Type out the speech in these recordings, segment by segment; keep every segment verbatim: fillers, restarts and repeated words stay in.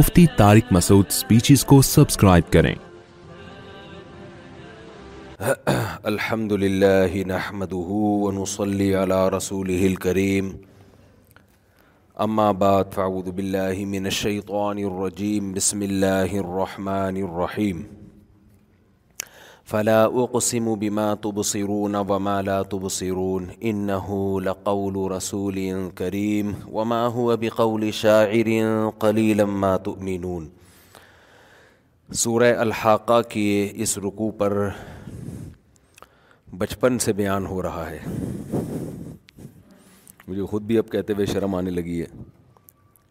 مفتی Tariq Masood speeches کو subscribe کریں۔ الحمدللہ نحمده ونصلی علی رسوله الکریم، اما بعد، فاعوذ باللہ من الشیطان الرجیم، بسم اللہ الرحمن الرحیم۔ فلا اقسم بما تبصرون وما لا تبصرون انه لقول رسول کریم وما هو بقول شاعر قلیلا ما تؤمنون۔ سورہ الحاقہ کی اس رکوع پر بچپن سے بیان ہو رہا ہے، مجھے خود بھی اب کہتے ہوئے شرم آنے لگی ہے،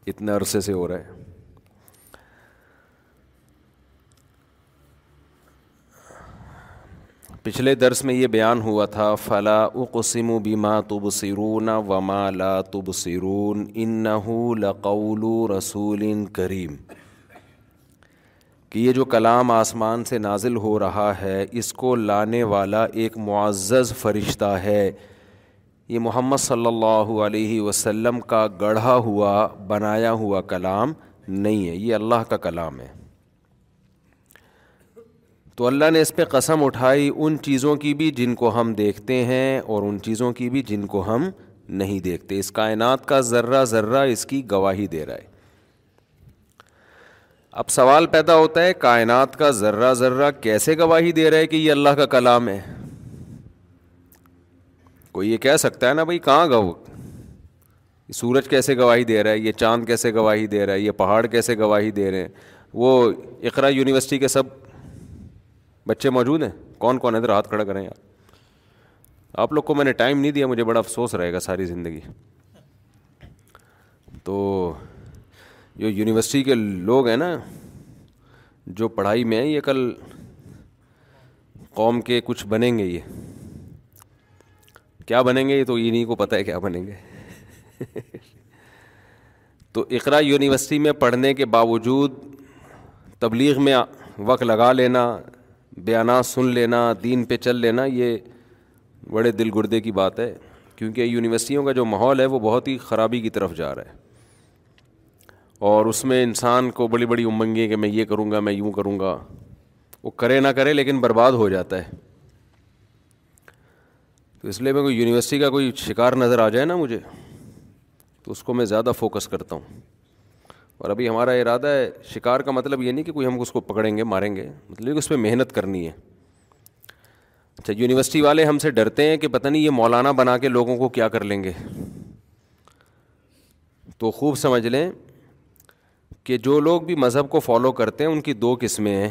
اتنے عرصے سے ہو رہا ہے۔ پچھلے درس میں یہ بیان ہوا تھا، فلا اقسم بما تبصرون وما لا تبصرون انہ لقول رسول کریم، کہ یہ جو کلام آسمان سے نازل ہو رہا ہے، اس کو لانے والا ایک معزز فرشتہ ہے۔ یہ محمد صلی اللہ علیہ وسلم کا گڑھا ہوا، بنایا ہوا کلام نہیں ہے، یہ اللہ کا کلام ہے۔ تو اللہ نے اس پہ قسم اٹھائی ان چیزوں کی بھی جن کو ہم دیکھتے ہیں اور ان چیزوں کی بھی جن کو ہم نہیں دیکھتے۔ اس کائنات کا ذرہ ذرہ اس کی گواہی دے رہا ہے۔ اب سوال پیدا ہوتا ہے، کائنات کا ذرہ ذرہ کیسے گواہی دے رہا ہے کہ یہ اللہ کا کلام ہے؟ کوئی یہ کہہ سکتا ہے نا بھائی، کہاں گو، سورج کیسے گواہی دے رہا ہے، یہ چاند کیسے گواہی دے رہا ہے، یہ پہاڑ کیسے گواہی دے رہے ہیں؟ وہ اقرا یونیورسٹی کے سب بچے موجود ہیں، کون کون ادھر ہاتھ کھڑا کریں یار؟ آپ لوگ کو میں نے ٹائم نہیں دیا، مجھے بڑا افسوس رہے گا ساری زندگی۔ تو جو یونیورسٹی کے لوگ ہیں نا، جو پڑھائی میں ہیں، یہ کل قوم کے کچھ بنیں گے۔ یہ کیا بنیں گے یہ تو انہیں کو پتہ ہے کیا بنیں گے۔ تو اقرا یونیورسٹی میں پڑھنے کے باوجود تبلیغ میں وقت لگا لینا، بیانات سن لینا، دین پہ چل لینا، یہ بڑے دل گردے کی بات ہے، کیونکہ یونیورسٹیوں کا جو ماحول ہے وہ بہت ہی خرابی کی طرف جا رہا ہے، اور اس میں انسان کو بڑی بڑی امنگیں کہ میں یہ کروں گا، میں یوں کروں گا، وہ کرے نہ کرے لیکن برباد ہو جاتا ہے۔ تو اس لیے میں کوئی یونیورسٹی کا کوئی شکار نظر آ جائے نا مجھے، تو اس کو میں زیادہ فوکس کرتا ہوں۔ اور ابھی ہمارا ارادہ ہے، شکار کا مطلب یہ نہیں کہ کوئی ہم اس کو پکڑیں گے ماریں گے، مطلب کہ اس پہ محنت کرنی ہے۔ اچھا، یونیورسٹی والے ہم سے ڈرتے ہیں کہ پتہ نہیں یہ مولانا بنا کے لوگوں کو کیا کر لیں گے۔ تو خوب سمجھ لیں کہ جو لوگ بھی مذہب کو فالو کرتے ہیں ان کی دو قسمیں ہیں،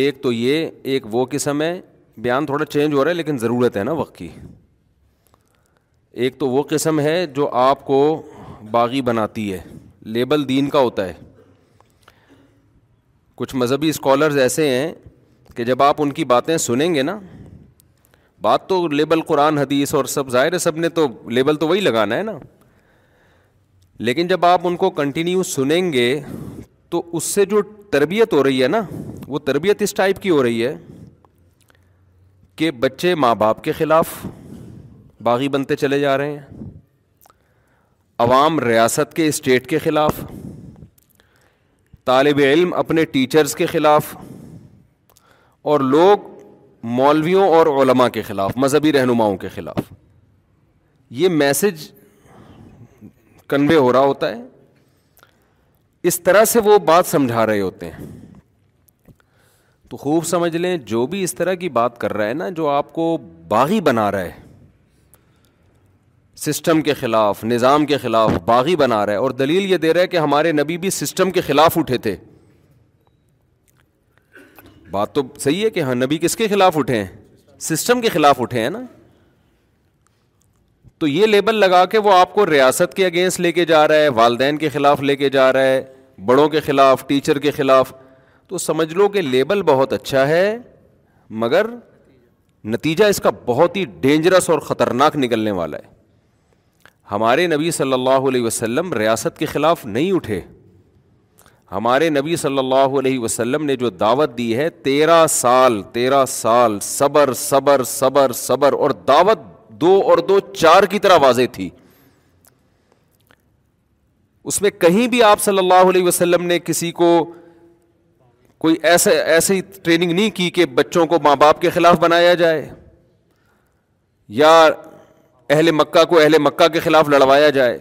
ایک تو یہ، ایک وہ قسم ہے۔ بیان تھوڑا چینج ہو رہا ہے لیکن ضرورت ہے نا وقت کی۔ ایک تو وہ قسم ہے جو آپ کو باغی بناتی ہے، لیبل دین کا ہوتا ہے۔ کچھ مذہبی اسکالرز ایسے ہیں کہ جب آپ ان کی باتیں سنیں گے نا، بات تو لیبل قرآن حدیث اور سب ظاہر ہے، سب نے تو لیبل تو وہی لگانا ہے نا، لیکن جب آپ ان کو کنٹینیو سنیں گے تو اس سے جو تربیت ہو رہی ہے نا, وہ تربیت اس ٹائپ کی ہو رہی ہے کہ بچے ماں باپ کے خلاف باغی بنتے چلے جا رہے ہیں, عوام ریاست کے اسٹیٹ کے خلاف, طالب علم اپنے ٹیچرز کے خلاف, اور لوگ مولویوں اور علماء کے خلاف, مذہبی رہنماؤں کے خلاف. یہ میسج کنوے ہو رہا ہوتا ہے, اس طرح سے وہ بات سمجھا رہے ہوتے ہیں. تو خوب سمجھ لیں, جو بھی اس طرح کی بات کر رہا ہے نا, جو آپ کو باغی بنا رہا ہے سسٹم کے خلاف, نظام کے خلاف باغی بنا رہا ہے, اور دلیل یہ دے رہا ہے کہ ہمارے نبی بھی سسٹم کے خلاف اٹھے تھے. بات تو صحیح ہے کہ ہاں نبی کس کے خلاف اٹھے ہیں, سسٹم کے خلاف اٹھے ہیں نا. تو یہ لیبل لگا کے وہ آپ کو ریاست کے اگینسٹ لے کے جا رہا ہے, والدین کے خلاف لے کے جا رہا ہے, بڑوں کے خلاف, ٹیچر کے خلاف. تو سمجھ لو کہ لیبل بہت اچھا ہے مگر نتیجہ اس کا بہت ہی ڈینجرس اور خطرناک نکلنے والا ہے. ہمارے نبی صلی اللہ علیہ وسلم ریاست کے خلاف نہیں اٹھے. ہمارے نبی صلی اللہ علیہ وسلم نے جو دعوت دی ہے, تیرہ سال تیرہ سال صبر صبر صبر صبر, اور دعوت دو اور دو چار کی طرح واضح تھی. اس میں کہیں بھی آپ صلی اللہ علیہ وسلم نے کسی کو کوئی ایسے ایسی ٹریننگ نہیں کی کہ بچوں کو ماں باپ کے خلاف بنایا جائے, یا اہل مکہ کو اہل مکہ کے خلاف لڑوایا جائے.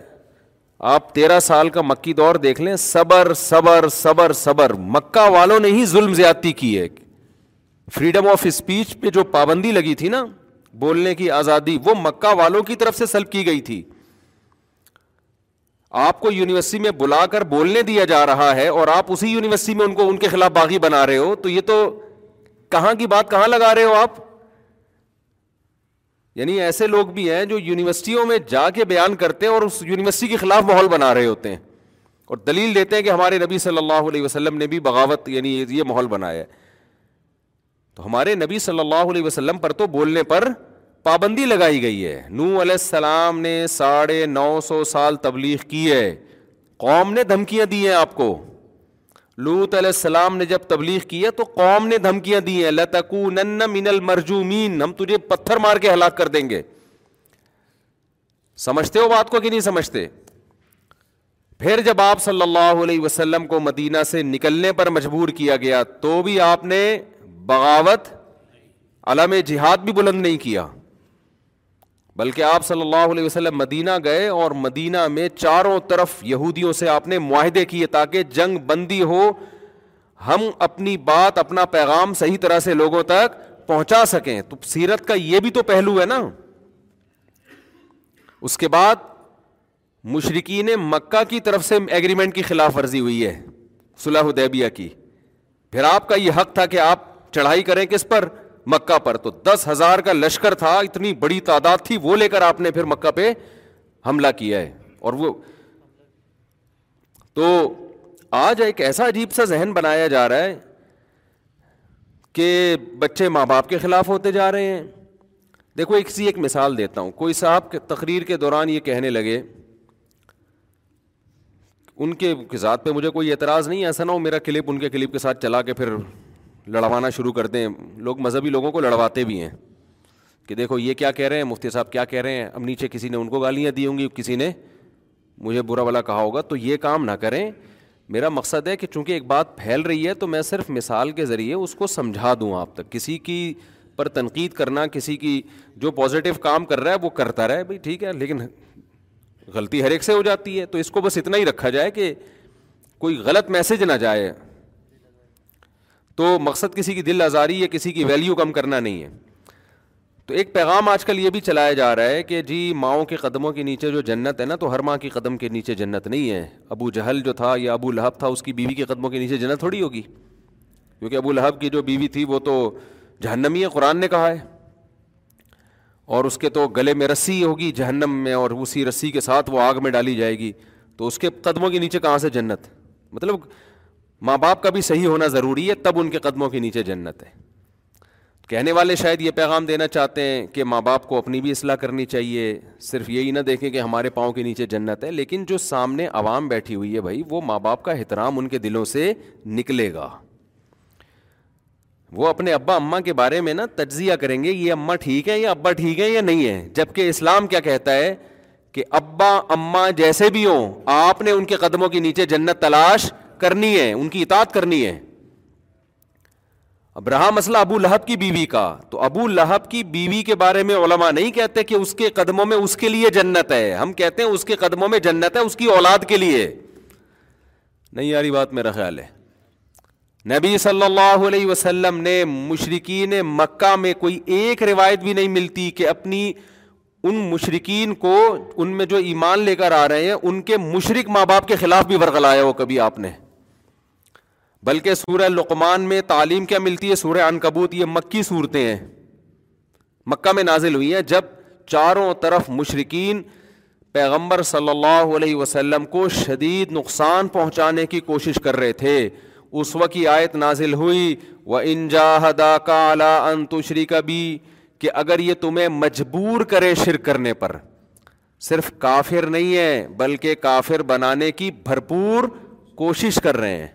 آپ تیرہ سال کا مکی دور دیکھ لیں, صبر صبر صبر صبر. مکہ والوں نے ہی ظلم زیادتی کی ہے. فریڈم آف اسپیچ پہ جو پابندی لگی تھی نا, بولنے کی آزادی, وہ مکہ والوں کی طرف سے سلب کی گئی تھی. آپ کو یونیورسٹی میں بلا کر بولنے دیا جا رہا ہے, اور آپ اسی یونیورسٹی میں ان کو ان کے خلاف باغی بنا رہے ہو. تو یہ تو کہاں کی بات کہاں لگا رہے ہو آپ. یعنی ایسے لوگ بھی ہیں جو یونیورسٹیوں میں جا کے بیان کرتے ہیں اور اس یونیورسٹی کے خلاف ماحول بنا رہے ہوتے ہیں, اور دلیل دیتے ہیں کہ ہمارے نبی صلی اللہ علیہ وسلم نے بھی بغاوت, یعنی یہ ماحول بنایا ہے. تو ہمارے نبی صلی اللہ علیہ وسلم پر تو بولنے پر پابندی لگائی گئی ہے. نوح علیہ السلام نے ساڑھے نو سو سال تبلیغ کی ہے, قوم نے دھمکیاں دی ہیں آپ کو. لوط علیہ السلام نے جب تبلیغ کی ہے تو قوم نے دھمکیاں دی ہیں, لَتَكُونَنَّ مِنَ الْمَرْجُومِينَ, ہم تجھے پتھر مار کے ہلاک کر دیں گے. سمجھتے ہو بات کو کہ نہیں سمجھتے؟ پھر جب آپ صلی اللہ علیہ وسلم کو مدینہ سے نکلنے پر مجبور کیا گیا تو بھی آپ نے بغاوت, علم جہاد بھی بلند نہیں کیا, بلکہ آپ صلی اللہ علیہ وسلم مدینہ گئے اور مدینہ میں چاروں طرف یہودیوں سے آپ نے معاہدے کیے تاکہ جنگ بندی ہو, ہم اپنی بات, اپنا پیغام صحیح طرح سے لوگوں تک پہنچا سکیں. تو سیرت کا یہ بھی تو پہلو ہے نا. اس کے بعد مشرکین مکہ کی طرف سے ایگریمنٹ کی خلاف ورزی ہوئی ہے, صلح حدیبیہ کی. پھر آپ کا یہ حق تھا کہ آپ چڑھائی کریں کس پر, مکہ پر. تو دس ہزار کا لشکر تھا, اتنی بڑی تعداد تھی, وہ لے کر آپ نے پھر مکہ پہ حملہ کیا ہے. اور وہ تو آج ایک ایسا عجیب سا ذہن بنایا جا رہا ہے کہ بچے ماں باپ کے خلاف ہوتے جا رہے ہیں. دیکھو ایک سی ایک مثال دیتا ہوں. کوئی صاحب تقریر کے دوران یہ کہنے لگے, ان کے ذات پہ مجھے کوئی اعتراض نہیں, ایسا نہ ہو میرا کلپ ان کے کلپ کے ساتھ چلا کے پھر لڑوانا شروع کر دیں. لوگ مذہبی لوگوں کو لڑواتے بھی ہیں کہ دیکھو یہ کیا کہہ رہے ہیں, مفتی صاحب کیا کہہ رہے ہیں. اب نیچے کسی نے ان کو گالیاں دی ہوں گی, کسی نے مجھے برا بھلا کہا ہوگا. تو یہ کام نہ کریں. میرا مقصد ہے کہ چونکہ ایک بات پھیل رہی ہے تو میں صرف مثال کے ذریعے اس کو سمجھا دوں آپ تک. کسی کی پر تنقید کرنا, کسی کی جو پازیٹیو کام کر رہا ہے وہ کرتا رہے, بھائی ٹھیک ہے, لیکن غلطی ہر ایک سے ہو جاتی ہے. تو اس کو بس اتنا ہی رکھا جائے کہ کوئی غلط میسج نہ جائے. تو مقصد کسی کی دل آزاری یا کسی کی ویلیو کم کرنا نہیں ہے. تو ایک پیغام آج کل یہ بھی چلایا جا رہا ہے کہ جی ماؤں کے قدموں کے نیچے جو جنت ہے نا, تو ہر ماں کے قدم کے نیچے جنت نہیں ہے. ابو جہل جو تھا یا ابو لہب تھا, اس کی بیوی کے قدموں کے نیچے جنت تھوڑی ہوگی, کیونکہ ابو لہب کی جو بیوی تھی وہ تو جہنمی ہے, قرآن نے کہا ہے. اور اس کے تو گلے میں رسی ہوگی جہنم میں, اور اسی رسی کے ساتھ وہ آگ میں ڈالی جائے گی. تو اس کے قدموں کے نیچے کہاں سے جنت؟ مطلب ماں باپ کا بھی صحیح ہونا ضروری ہے, تب ان کے قدموں کے نیچے جنت ہے. کہنے والے شاید یہ پیغام دینا چاہتے ہیں کہ ماں باپ کو اپنی بھی اصلاح کرنی چاہیے، صرف یہی نہ دیکھیں کہ ہمارے پاؤں کے نیچے جنت ہے، لیکن جو سامنے عوام بیٹھی ہوئی ہے بھائی، وہ ماں باپ کا احترام ان کے دلوں سے نکلے گا، وہ اپنے ابا اماں کے بارے میں نا تجزیہ کریں گے، یہ اماں ٹھیک ہے یا ابا ٹھیک ہے یا نہیں ہے، جبکہ اسلام کیا کہتا ہے کہ ابا اماں جیسے بھی ہوں آپ نے ان کے قدموں کے نیچے جنت تلاش کرنی ہے، ان کی اطاعت کرنی ہے۔ اب رہا مسئلہ ابو لہب کی بیوی کا، تو ابو لہب کی بیوی کے بارے میں علماء نہیں کہتے کہ اس کے قدموں میں اس کے لیے جنت ہے، ہم کہتے ہیں اس کے قدموں میں جنت ہے اس کی اولاد کے لیے۔ نہیں یاری بات میرا خیال ہے، نبی صلی اللہ علیہ وسلم نے مشرکین مکہ میں کوئی ایک روایت بھی نہیں ملتی کہ اپنی ان مشرکین کو، ان میں جو ایمان لے کر آ رہے ہیں، ان کے مشرک ماں باپ کے خلاف بھی ورغلایا ہو کبھی آپ نے، بلکہ سورہ لقمان میں تعلیم کیا ملتی ہے، سورہ عنکبوت، یہ مکی صورتیں ہیں، مکہ میں نازل ہوئی ہیں، جب چاروں طرف مشرکین پیغمبر صلی اللہ علیہ وسلم کو شدید نقصان پہنچانے کی کوشش کر رہے تھے، اس وقت یہ آیت نازل ہوئی، وَإِن جَاهَدَاكَ عَلَىٰ أَن تُشْرِكَ بِي، کہ اگر یہ تمہیں مجبور کرے شرک کرنے پر، صرف کافر نہیں ہے بلکہ کافر بنانے کی بھرپور کوشش کر رہے ہیں۔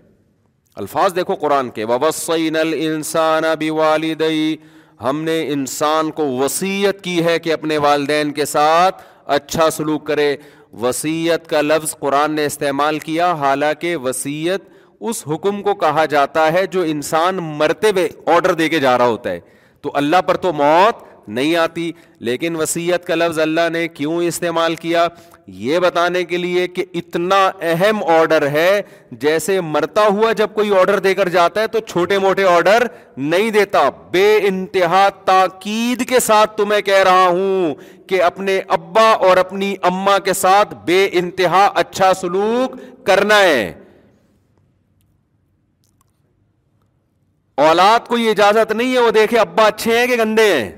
الفاظ دیکھو قرآن کے، وَوَصَّيْنَا الْإِنسَانَ بِوَالِدَيْ، ہم نے انسان کو وصیت کی ہے کہ اپنے والدین کے ساتھ اچھا سلوک کرے۔ وصیت کا لفظ قرآن نے استعمال کیا، حالانکہ وصیت اس حکم کو کہا جاتا ہے جو انسان مرتے ہوئے آرڈر دے کے جا رہا ہوتا ہے، تو اللہ پر تو موت نہیں آتی، لیکن وصیت کا لفظ اللہ نے کیوں استعمال کیا؟ یہ بتانے کے لیے کہ اتنا اہم آرڈر ہے، جیسے مرتا ہوا جب کوئی آرڈر دے کر جاتا ہے تو چھوٹے موٹے آرڈر نہیں دیتا، بے انتہا تاکید کے ساتھ تمہیں کہہ رہا ہوں کہ اپنے ابا اور اپنی اماں کے ساتھ بے انتہا اچھا سلوک کرنا ہے۔ اولاد کو یہ اجازت نہیں ہے وہ دیکھے ابا اچھے ہیں کہ گندے ہیں،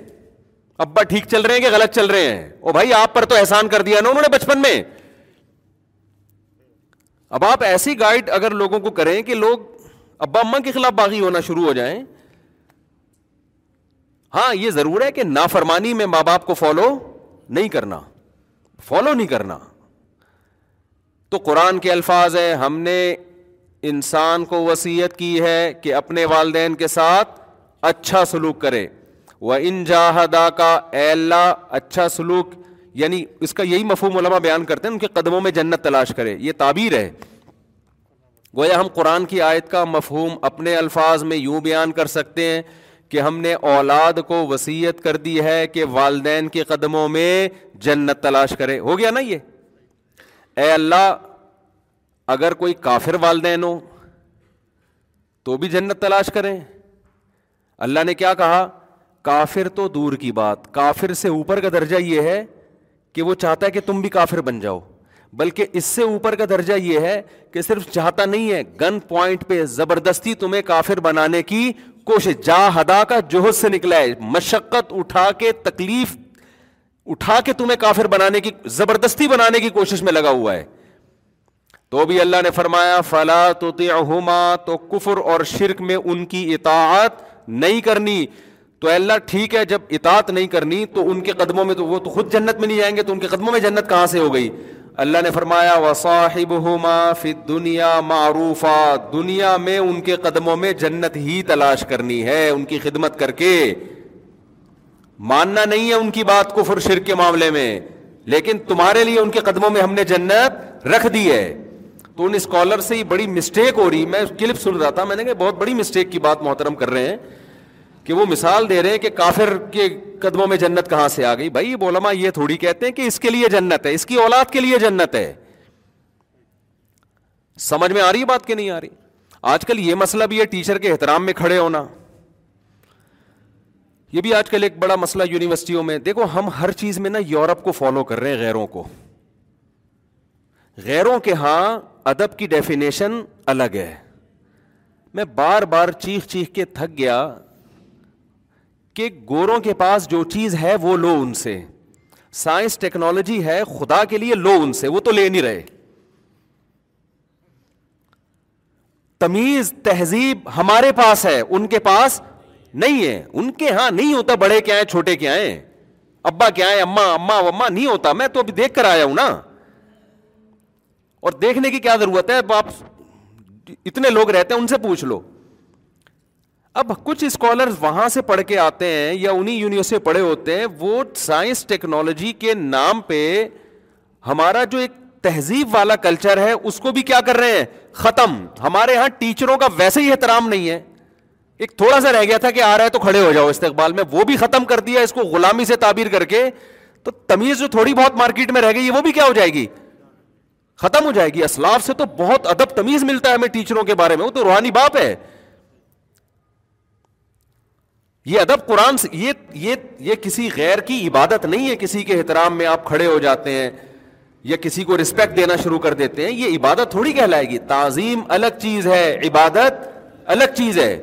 ابا ٹھیک چل رہے ہیں کہ غلط چل رہے ہیں۔ او بھائی آپ پر تو احسان کر دیا نا انہوں نے بچپن میں، اب آپ ایسی گائیڈ اگر لوگوں کو کریں کہ لوگ ابا اماں کے خلاف باغی ہونا شروع ہو جائیں۔ ہاں یہ ضرور ہے کہ نافرمانی میں ماں باپ کو فالو نہیں کرنا، فالو نہیں کرنا تو قرآن کے الفاظ ہیں، ہم نے انسان کو وصیت کی ہے کہ اپنے والدین کے ساتھ اچھا سلوک کرے۔ وَإِن جَاهَدَاكَ، اے اللہ اچھا سلوک، یعنی اس کا یہی مفہوم علماء بیان کرتے ہیں ان کے قدموں میں جنت تلاش کرے، یہ تعبیر ہے۔ گویا ہم قرآن کی آیت کا مفہوم اپنے الفاظ میں یوں بیان کر سکتے ہیں کہ ہم نے اولاد کو وصیت کر دی ہے کہ والدین کے قدموں میں جنت تلاش کرے، ہو گیا نا یہ۔ اے اللہ اگر کوئی کافر والدین ہو تو بھی جنت تلاش کریں، اللہ نے کیا کہا؟ کافر تو دور کی بات، کافر سے اوپر کا درجہ یہ ہے کہ وہ چاہتا ہے کہ تم بھی کافر بن جاؤ، بلکہ اس سے اوپر کا درجہ یہ ہے کہ صرف چاہتا نہیں ہے، گن پوائنٹ پہ زبردستی تمہیں کافر بنانے کی کوشش۔ جاہدا کا جوہد سے نکلا ہے، مشقت اٹھا کے، تکلیف اٹھا کے تمہیں کافر بنانے کی، زبردستی بنانے کی کوشش میں لگا ہوا ہے۔ تو بھی اللہ نے فرمایا فَلَا تُطِعْهُمَا، تو کفر اور شرک میں ان کی اطاعت نہیں کرنی۔ تو اللہ ٹھیک ہے جب اطاعت نہیں کرنی تو ان کے قدموں میں، تو وہ تو خود جنت میں نہیں جائیں گے تو ان کے قدموں میں جنت کہاں سے ہو گئی؟ اللہ نے فرمایا وَصَاحِبْهُمَا فِي الدُّنْيَا مَعْرُوفًا، دنیا میں ان کے قدموں میں جنت ہی تلاش کرنی ہے، ان کی خدمت کر کے، ماننا نہیں ہے ان کی بات کفر شرک کے معاملے میں، لیکن تمہارے لیے ان کے قدموں میں ہم نے جنت رکھ دی ہے۔ تو ان اسکالر سے یہ بڑی مسٹیک ہو رہی، میں کلپ سن رہا تھا، میں نے کہا بہت بڑی مسٹیک کی بات محترم کر رہے ہیں کہ وہ مثال دے رہے ہیں کہ کافر کے قدموں میں جنت کہاں سے آ گئی۔ بھائی یہ علماء یہ تھوڑی کہتے ہیں کہ اس کے لیے جنت ہے، اس کی اولاد کے لیے جنت ہے۔ سمجھ میں آ رہی ہے بات کہ نہیں آ رہی؟ آج کل یہ مسئلہ بھی ہے، ٹیچر کے احترام میں کھڑے ہونا، یہ بھی آج کل ایک بڑا مسئلہ یونیورسٹیوں میں۔ دیکھو ہم ہر چیز میں نا یورپ کو فالو کر رہے ہیں، غیروں کو، غیروں کے ہاں ادب کی ڈیفینیشن الگ ہے۔ میں بار بار چیخ چیخ کے تھک گیا کہ گوروں کے پاس جو چیز ہے وہ لو ان سے، سائنس ٹیکنالوجی ہے خدا کے لیے لو ان سے، وہ تو لے نہیں رہے۔ تمیز تہذیب ہمارے پاس ہے، ان کے پاس نہیں ہے ان کے ہاں نہیں ہوتا بڑے کیا ہیں چھوٹے کیا ہیں, ابا کیا ہے اماں اماں وما نہیں ہوتا. میں تو ابھی دیکھ کر آیا ہوں نا, اور دیکھنے کی کیا ضرورت ہے, آپ اتنے لوگ رہتے ہیں ان سے پوچھ لو. اب کچھ اسکالرز وہاں سے پڑھ کے آتے ہیں یا انہی یونیورسٹی سے پڑھے ہوتے ہیں, وہ سائنس ٹیکنالوجی کے نام پہ ہمارا جو ایک تہذیب والا کلچر ہے اس کو بھی کیا کر رہے ہیں, ختم. ہمارے ہاں ٹیچروں کا ویسے ہی احترام نہیں ہے, ایک تھوڑا سا رہ گیا تھا کہ آ رہا ہے تو کھڑے ہو جاؤ استقبال میں, وہ بھی ختم کر دیا اس کو غلامی سے تعبیر کر کے. تو تمیز جو تھوڑی بہت مارکیٹ میں رہ گئی وہ بھی کیا ہو جائے گی, ختم ہو جائے گی. اسلاف سے تو بہت ادب تمیز ملتا ہے ہمیں ٹیچروں کے بارے میں, وہ تو روحانی باپ ہے. یہ ادب قرآن سے, یہ یہ یہ کسی غیر کی عبادت نہیں ہے. کسی کے احترام میں آپ کھڑے ہو جاتے ہیں یا کسی کو رسپیکٹ دینا شروع کر دیتے ہیں, یہ عبادت تھوڑی کہلائے گی. تعظیم الگ چیز ہے, عبادت الگ چیز ہے.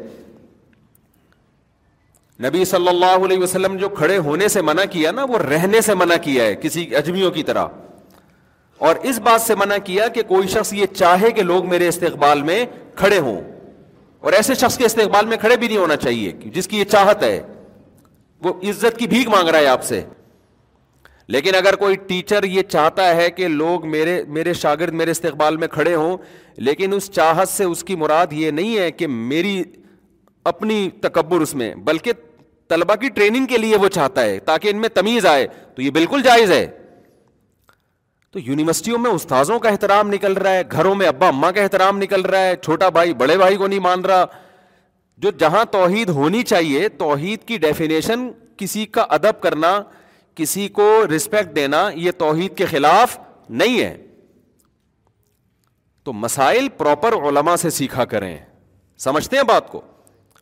نبی صلی اللہ علیہ وسلم جو کھڑے ہونے سے منع کیا نا, وہ رہنے سے منع کیا ہے کسی اجمیوں کی طرح, اور اس بات سے منع کیا کہ کوئی شخص یہ چاہے کہ لوگ میرے استقبال میں کھڑے ہوں, اور ایسے شخص کے استقبال میں کھڑے بھی نہیں ہونا چاہیے جس کی یہ چاہت ہے, وہ عزت کی بھیک مانگ رہا ہے آپ سے. لیکن اگر کوئی ٹیچر یہ چاہتا ہے کہ لوگ میرے میرے شاگرد میرے استقبال میں کھڑے ہوں, لیکن اس چاہت سے اس کی مراد یہ نہیں ہے کہ میری اپنی تکبر اس میں, بلکہ طلبہ کی ٹریننگ کے لیے وہ چاہتا ہے تاکہ ان میں تمیز آئے, تو یہ بالکل جائز ہے. تو یونیورسٹیوں میں استاذوں کا احترام نکل رہا ہے, گھروں میں ابا اماں کا احترام نکل رہا ہے, چھوٹا بھائی بڑے بھائی کو نہیں مان رہا. جو جہاں توحید ہونی چاہیے, توحید کی ڈیفینیشن کسی کا ادب کرنا, کسی کو رسپیکٹ دینا, یہ توحید کے خلاف نہیں ہے. تو مسائل پراپر علماء سے سیکھا کریں, سمجھتے ہیں بات کو,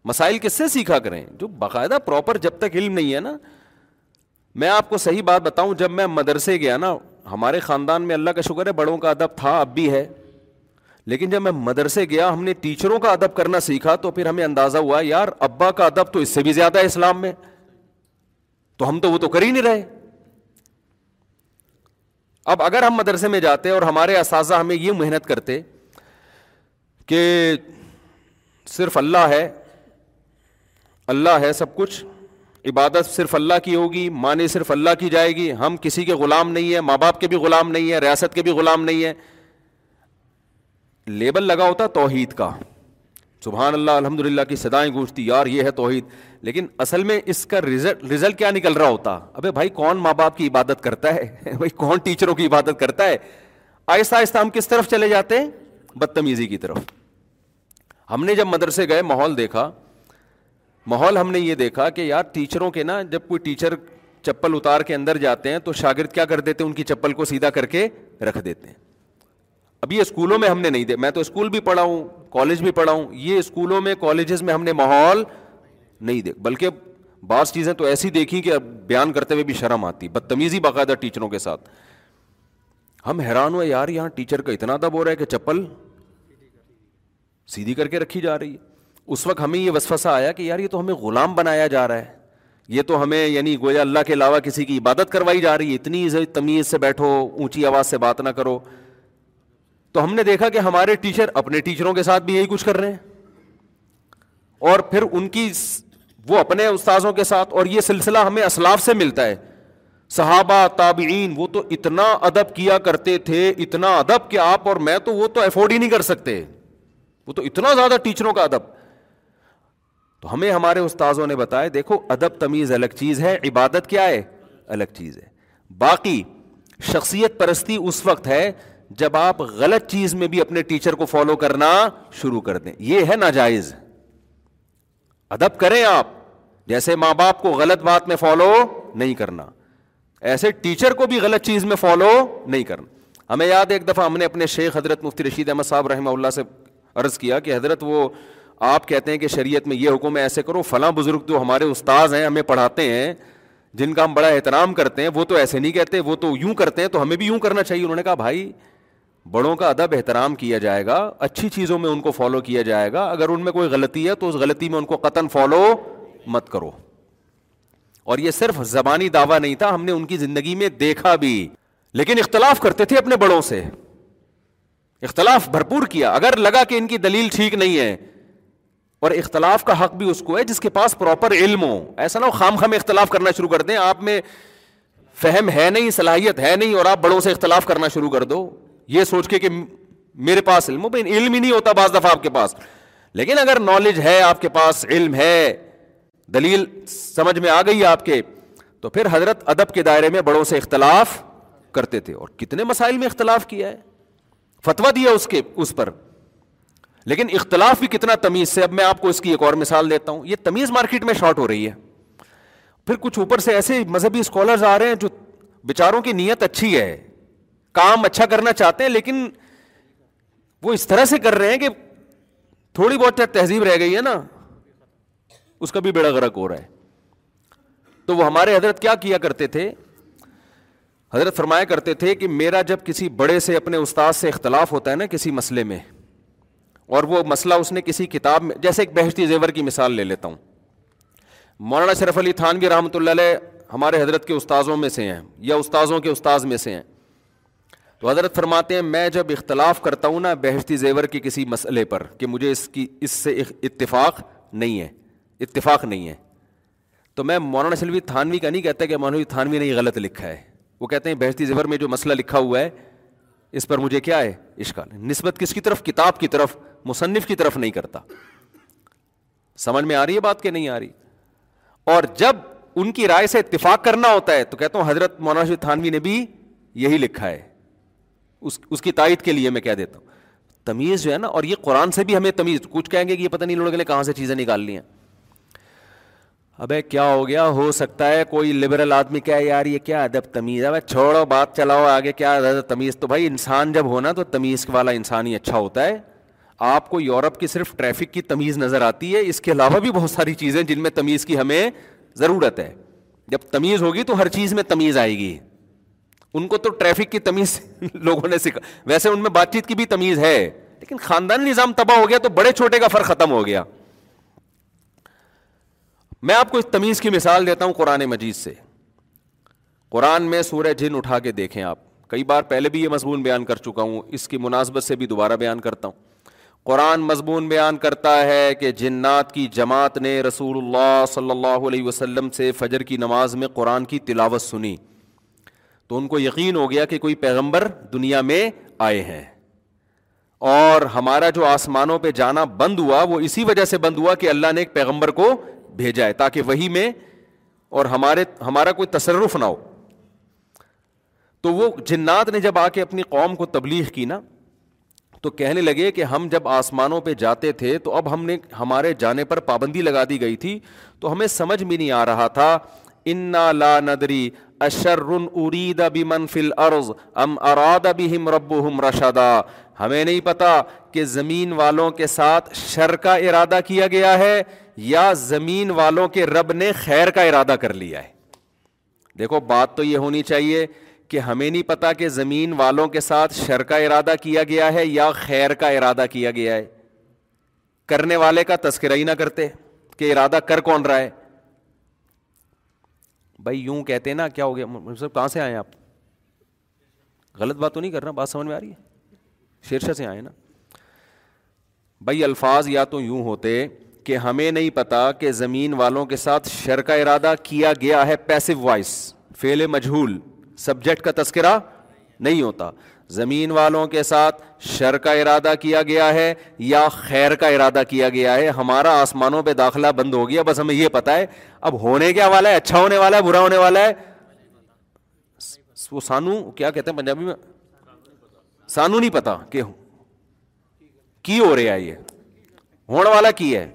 مسائل کس سے سیکھا کریں, جو باقاعدہ پراپر, جب تک علم نہیں ہے نا. میں آپ کو صحیح بات بتاؤں, جب میں مدرسے گیا نا, ہمارے خاندان میں اللہ کا شکر ہے بڑوں کا ادب تھا, اب بھی ہے, لیکن جب میں مدرسے گیا ہم نے ٹیچروں کا ادب کرنا سیکھا, تو پھر ہمیں اندازہ ہوا یار ابا کا ادب تو اس سے بھی زیادہ ہے اسلام میں, تو ہم تو وہ تو کر ہی نہیں رہے. اب اگر ہم مدرسے میں جاتے اور ہمارے اساتذہ ہمیں یہ محنت کرتے کہ صرف اللہ ہے, اللہ ہے سب کچھ, عبادت صرف اللہ کی ہوگی, معنی صرف اللہ کی جائے گی, ہم کسی کے غلام نہیں ہیں, ماں باپ کے بھی غلام نہیں ہیں, ریاست کے بھی غلام نہیں ہیں, لیبل لگا ہوتا توحید کا, سبحان اللہ الحمدللہ کی صدائیں گونجتی, یار یہ ہے توحید. لیکن اصل میں اس کا رزلٹ رزلٹ کیا نکل رہا ہوتا, ابے بھائی کون ماں باپ کی عبادت کرتا ہے بھائی کون ٹیچروں کی عبادت کرتا ہے. آہستہ آہستہ ہم کس طرف چلے جاتے ہیں, بدتمیزی کی طرف. ہم نے جب مدرسے گئے ماحول دیکھا, ماحول ہم نے یہ دیکھا کہ یار ٹیچروں کے نا, جب کوئی ٹیچر چپل اتار کے اندر جاتے ہیں تو شاگرد کیا کر دیتے ہیں, ان کی چپل کو سیدھا کر کے رکھ دیتے ہیں. اب یہ اسکولوں میں ہم نے نہیں دے, میں تو اسکول بھی پڑھا ہوں, کالج بھی پڑھا ہوں, یہ اسکولوں میں کالجز میں ہم نے ماحول نہیں دیکھ, بلکہ بعض چیزیں تو ایسی دیکھی کہ اب بیان کرتے ہوئے بھی شرم آتی, بدتمیزی باقاعدہ ٹیچروں کے ساتھ. ہم حیران ہوئے یار یہاں ٹیچر کا اتنا ادب ہو رہا ہے کہ چپل سیدھی کر کے رکھی جا رہی ہے. اس وقت ہمیں یہ وسوسہ آیا کہ یار یہ تو ہمیں غلام بنایا جا رہا ہے, یہ تو ہمیں یعنی گویا اللہ کے علاوہ کسی کی عبادت کروائی جا رہی ہے, اتنی تمیز سے بیٹھو, اونچی آواز سے بات نہ کرو. تو ہم نے دیکھا کہ ہمارے ٹیچر اپنے ٹیچروں کے ساتھ بھی یہی کچھ کر رہے ہیں, اور پھر ان کی وہ اپنے استاذوں کے ساتھ, اور یہ سلسلہ ہمیں اسلاف سے ملتا ہے. صحابہ تابعین وہ تو اتنا ادب کیا کرتے تھے, اتنا ادب کہ آپ اور میں تو وہ تو افورڈ ہی نہیں کر سکتے, وہ تو اتنا زیادہ ٹیچروں کا ادب. تو ہمیں ہمارے استاذوں نے بتایا دیکھو ادب تمیز الگ چیز ہے, عبادت کیا ہے الگ چیز ہے. باقی شخصیت پرستی اس وقت ہے جب آپ غلط چیز میں بھی اپنے ٹیچر کو فالو کرنا شروع کر دیں, یہ ہے ناجائز. ادب کریں آپ, جیسے ماں باپ کو غلط بات میں فالو نہیں کرنا, ایسے ٹیچر کو بھی غلط چیز میں فالو نہیں کرنا. ہمیں یاد ہے ایک دفعہ ہم نے اپنے شیخ حضرت مفتی رشید احمد صاحب رحمہ اللہ سے عرض کیا کہ حضرت وہ آپ کہتے ہیں کہ شریعت میں یہ حکم ہے ایسے کرو, فلاں بزرگ جو ہمارے استاذ ہیں ہمیں پڑھاتے ہیں جن کا ہم بڑا احترام کرتے ہیں وہ تو ایسے نہیں کہتے, وہ تو یوں کرتے ہیں تو ہمیں بھی یوں کرنا چاہیے. انہوں نے کہا بھائی بڑوں کا ادب احترام کیا جائے گا, اچھی چیزوں میں ان کو فالو کیا جائے گا, اگر ان میں کوئی غلطی ہے تو اس غلطی میں ان کو قطعاً فالو مت کرو. اور یہ صرف زبانی دعویٰ نہیں تھا, ہم نے ان کی زندگی میں دیکھا بھی, لیکن اختلاف کرتے تھے اپنے بڑوں سے, اختلاف بھرپور کیا. اگر لگا کہ ان کی دلیل ٹھیک نہیں ہے اور اختلاف کا حق بھی اس کو ہے جس کے پاس پراپر علم ہو. ایسا نہ ہو خام خام اختلاف کرنا شروع کر دیں, آپ میں فہم ہے نہیں, صلاحیت ہے نہیں, اور آپ بڑوں سے اختلاف کرنا شروع کر دو یہ سوچ کے کہ میرے پاس علم ہو. بھائی علم ہی نہیں ہوتا بعض دفعہ آپ کے پاس, لیکن اگر نالج ہے آپ کے پاس, علم ہے, دلیل سمجھ میں آ گئی آپ کے, تو پھر حضرت ادب کے دائرے میں بڑوں سے اختلاف کرتے تھے. اور کتنے مسائل میں اختلاف کیا ہے, فتویٰ دیا اس کے اس پر, لیکن اختلاف بھی کتنا تمیز سے. اب میں آپ کو اس کی ایک اور مثال دیتا ہوں. یہ تمیز مارکیٹ میں شارٹ ہو رہی ہے, پھر کچھ اوپر سے ایسے مذہبی اسکالرز آ رہے ہیں جو بیچاروں کی نیت اچھی ہے, کام اچھا کرنا چاہتے ہیں, لیکن وہ اس طرح سے کر رہے ہیں کہ تھوڑی بہت تہذیب رہ گئی ہے نا, اس کا بھی بیڑا غرق ہو رہا ہے. تو وہ ہمارے حضرت کیا کیا کرتے تھے, حضرت فرمایا کرتے تھے کہ میرا جب کسی بڑے سے, اپنے استاد سے اختلاف ہوتا ہے نا کسی مسئلے میں, اور وہ مسئلہ اس نے کسی کتاب میں, جیسے ایک بہشتی زیور کی مثال لے لیتا ہوں, مولانا شرف علی تھانوی رحمۃ اللہ علیہ ہمارے حضرت کے استاذوں میں سے ہیں یا استاذوں کے استاذ میں سے ہیں. تو حضرت فرماتے ہیں میں جب اختلاف کرتا ہوں نا بہشتی زیور کے کسی مسئلے پر کہ مجھے اس کی اس سے اتفاق نہیں ہے, اتفاق نہیں ہے, تو میں مولانا شرف علی تھانوی کا نہیں کہتا کہ مولانا تھانوی نے یہ غلط لکھا ہے. وہ کہتے ہیں بہشتی زیور میں جو مسئلہ لکھا ہوا ہے اس پر مجھے کیا ہے اشکال, نسبت کس کی طرف, کتاب کی طرف, مصنف کی طرف نہیں کرتا. سمجھ میں آ رہی ہے بات کہ نہیں آ رہی؟ اور جب ان کی رائے سے اتفاق کرنا ہوتا ہے تو کہتا ہوں حضرت مولانا شریف تھانوی نے بھی یہی لکھا ہے, اس اس کی تائید کے لیے میں کہہ دیتا ہوں. تمیز جو ہے نا, اور یہ قرآن سے بھی ہمیں تمیز, کچھ کہیں گے کہ یہ پتہ نہیں لوگوں نے کہاں سے چیزیں نکال لی ہیں. ابے کیا ہو گیا, ہو سکتا ہے کوئی لبرل آدمی کیا یار یہ کیا ادب تمیز, ابے چھوڑو بات چلاؤ آگے, کیا تمیز. تو بھائی انسان جب ہونا تو تمیز والا انسان ہی اچھا ہوتا ہے. آپ کو یورپ کی صرف ٹریفک کی تمیز نظر آتی ہے, اس کے علاوہ بھی بہت ساری چیزیں جن میں تمیز کی ہمیں ضرورت ہے. جب تمیز ہوگی تو ہر چیز میں تمیز آئے گی. ان کو تو ٹریفک کی تمیز لوگوں نے سکھا, ویسے ان میں بات چیت کی بھی تمیز ہے, لیکن خاندانی نظام تباہ ہو گیا تو بڑے چھوٹے کا فرق ختم ہو گیا. میں آپ کو اس تمیز کی مثال دیتا ہوں قرآن مجید سے. قرآن میں سورہ جن اٹھا کے دیکھیں آپ, کئی بار پہلے بھی یہ مضمون بیان کر چکا ہوں, اس کی مناسبت سے بھی دوبارہ بیان کرتا ہوں. قرآن مضمون بیان کرتا ہے کہ جنات کی جماعت نے رسول اللہ صلی اللہ علیہ وسلم سے فجر کی نماز میں قرآن کی تلاوت سنی, تو ان کو یقین ہو گیا کہ کوئی پیغمبر دنیا میں آئے ہیں, اور ہمارا جو آسمانوں پہ جانا بند ہوا وہ اسی وجہ سے بند ہوا کہ اللہ نے ایک پیغمبر کو بھیجا ہے تاکہ وہی میں اور ہمارے ہمارا کوئی تصرف نہ ہو. تو وہ جنات نے جب آ کے اپنی قوم کو تبلیغ کی نا, تو کہنے لگے کہ ہم جب آسمانوں پہ جاتے تھے تو اب ہم نے ہمارے جانے پر پابندی لگا دی گئی تھی, تو ہمیں سمجھ بھی نہیں آ رہا تھا. انا لا ندری اشر ارید بمن فی الارض ام اراد بہم ربہم رشدا, ہمیں نہیں پتا کہ زمین والوں کے ساتھ شر کا ارادہ کیا گیا ہے یا زمین والوں کے رب نے خیر کا ارادہ کر لیا ہے. دیکھو بات تو یہ ہونی چاہیے کہ ہمیں نہیں پتا کہ زمین والوں کے ساتھ شر کا ارادہ کیا گیا ہے یا خیر کا ارادہ کیا گیا ہے. کرنے والے کا تذکرہ ہی نہ کرتے کہ ارادہ کر کون رہا ہے. بھائی یوں کہتے نا کیا ہو گیا صاحب, کہاں سے آئے ہیں آپ, غلط بات تو نہیں کر رہا, بات سمجھ میں آ رہی ہے, شیرشاہ سے آئے نا. بھائی الفاظ یا تو یوں ہوتے کہ ہمیں نہیں پتا کہ زمین والوں کے ساتھ شر کا ارادہ کیا گیا ہے, پیسو وائس, فعل مجہول, سبجیکٹ کا تذکرہ نہیں ہوتا. زمین والوں کے ساتھ شر کا ارادہ کیا گیا ہے یا خیر کا ارادہ کیا گیا ہے, ہمارا آسمانوں پہ داخلہ بند ہو گیا, بس ہمیں یہ پتا ہے اب ہونے کیا والا ہے, اچھا ہونے والا ہے, برا ہونے والا ہے. وہ سانو کیا کہتے ہیں پنجابی میں, سانو نہیں پتا کہ کی ہو رہا ہے, یہ ہونے والا کی ہے,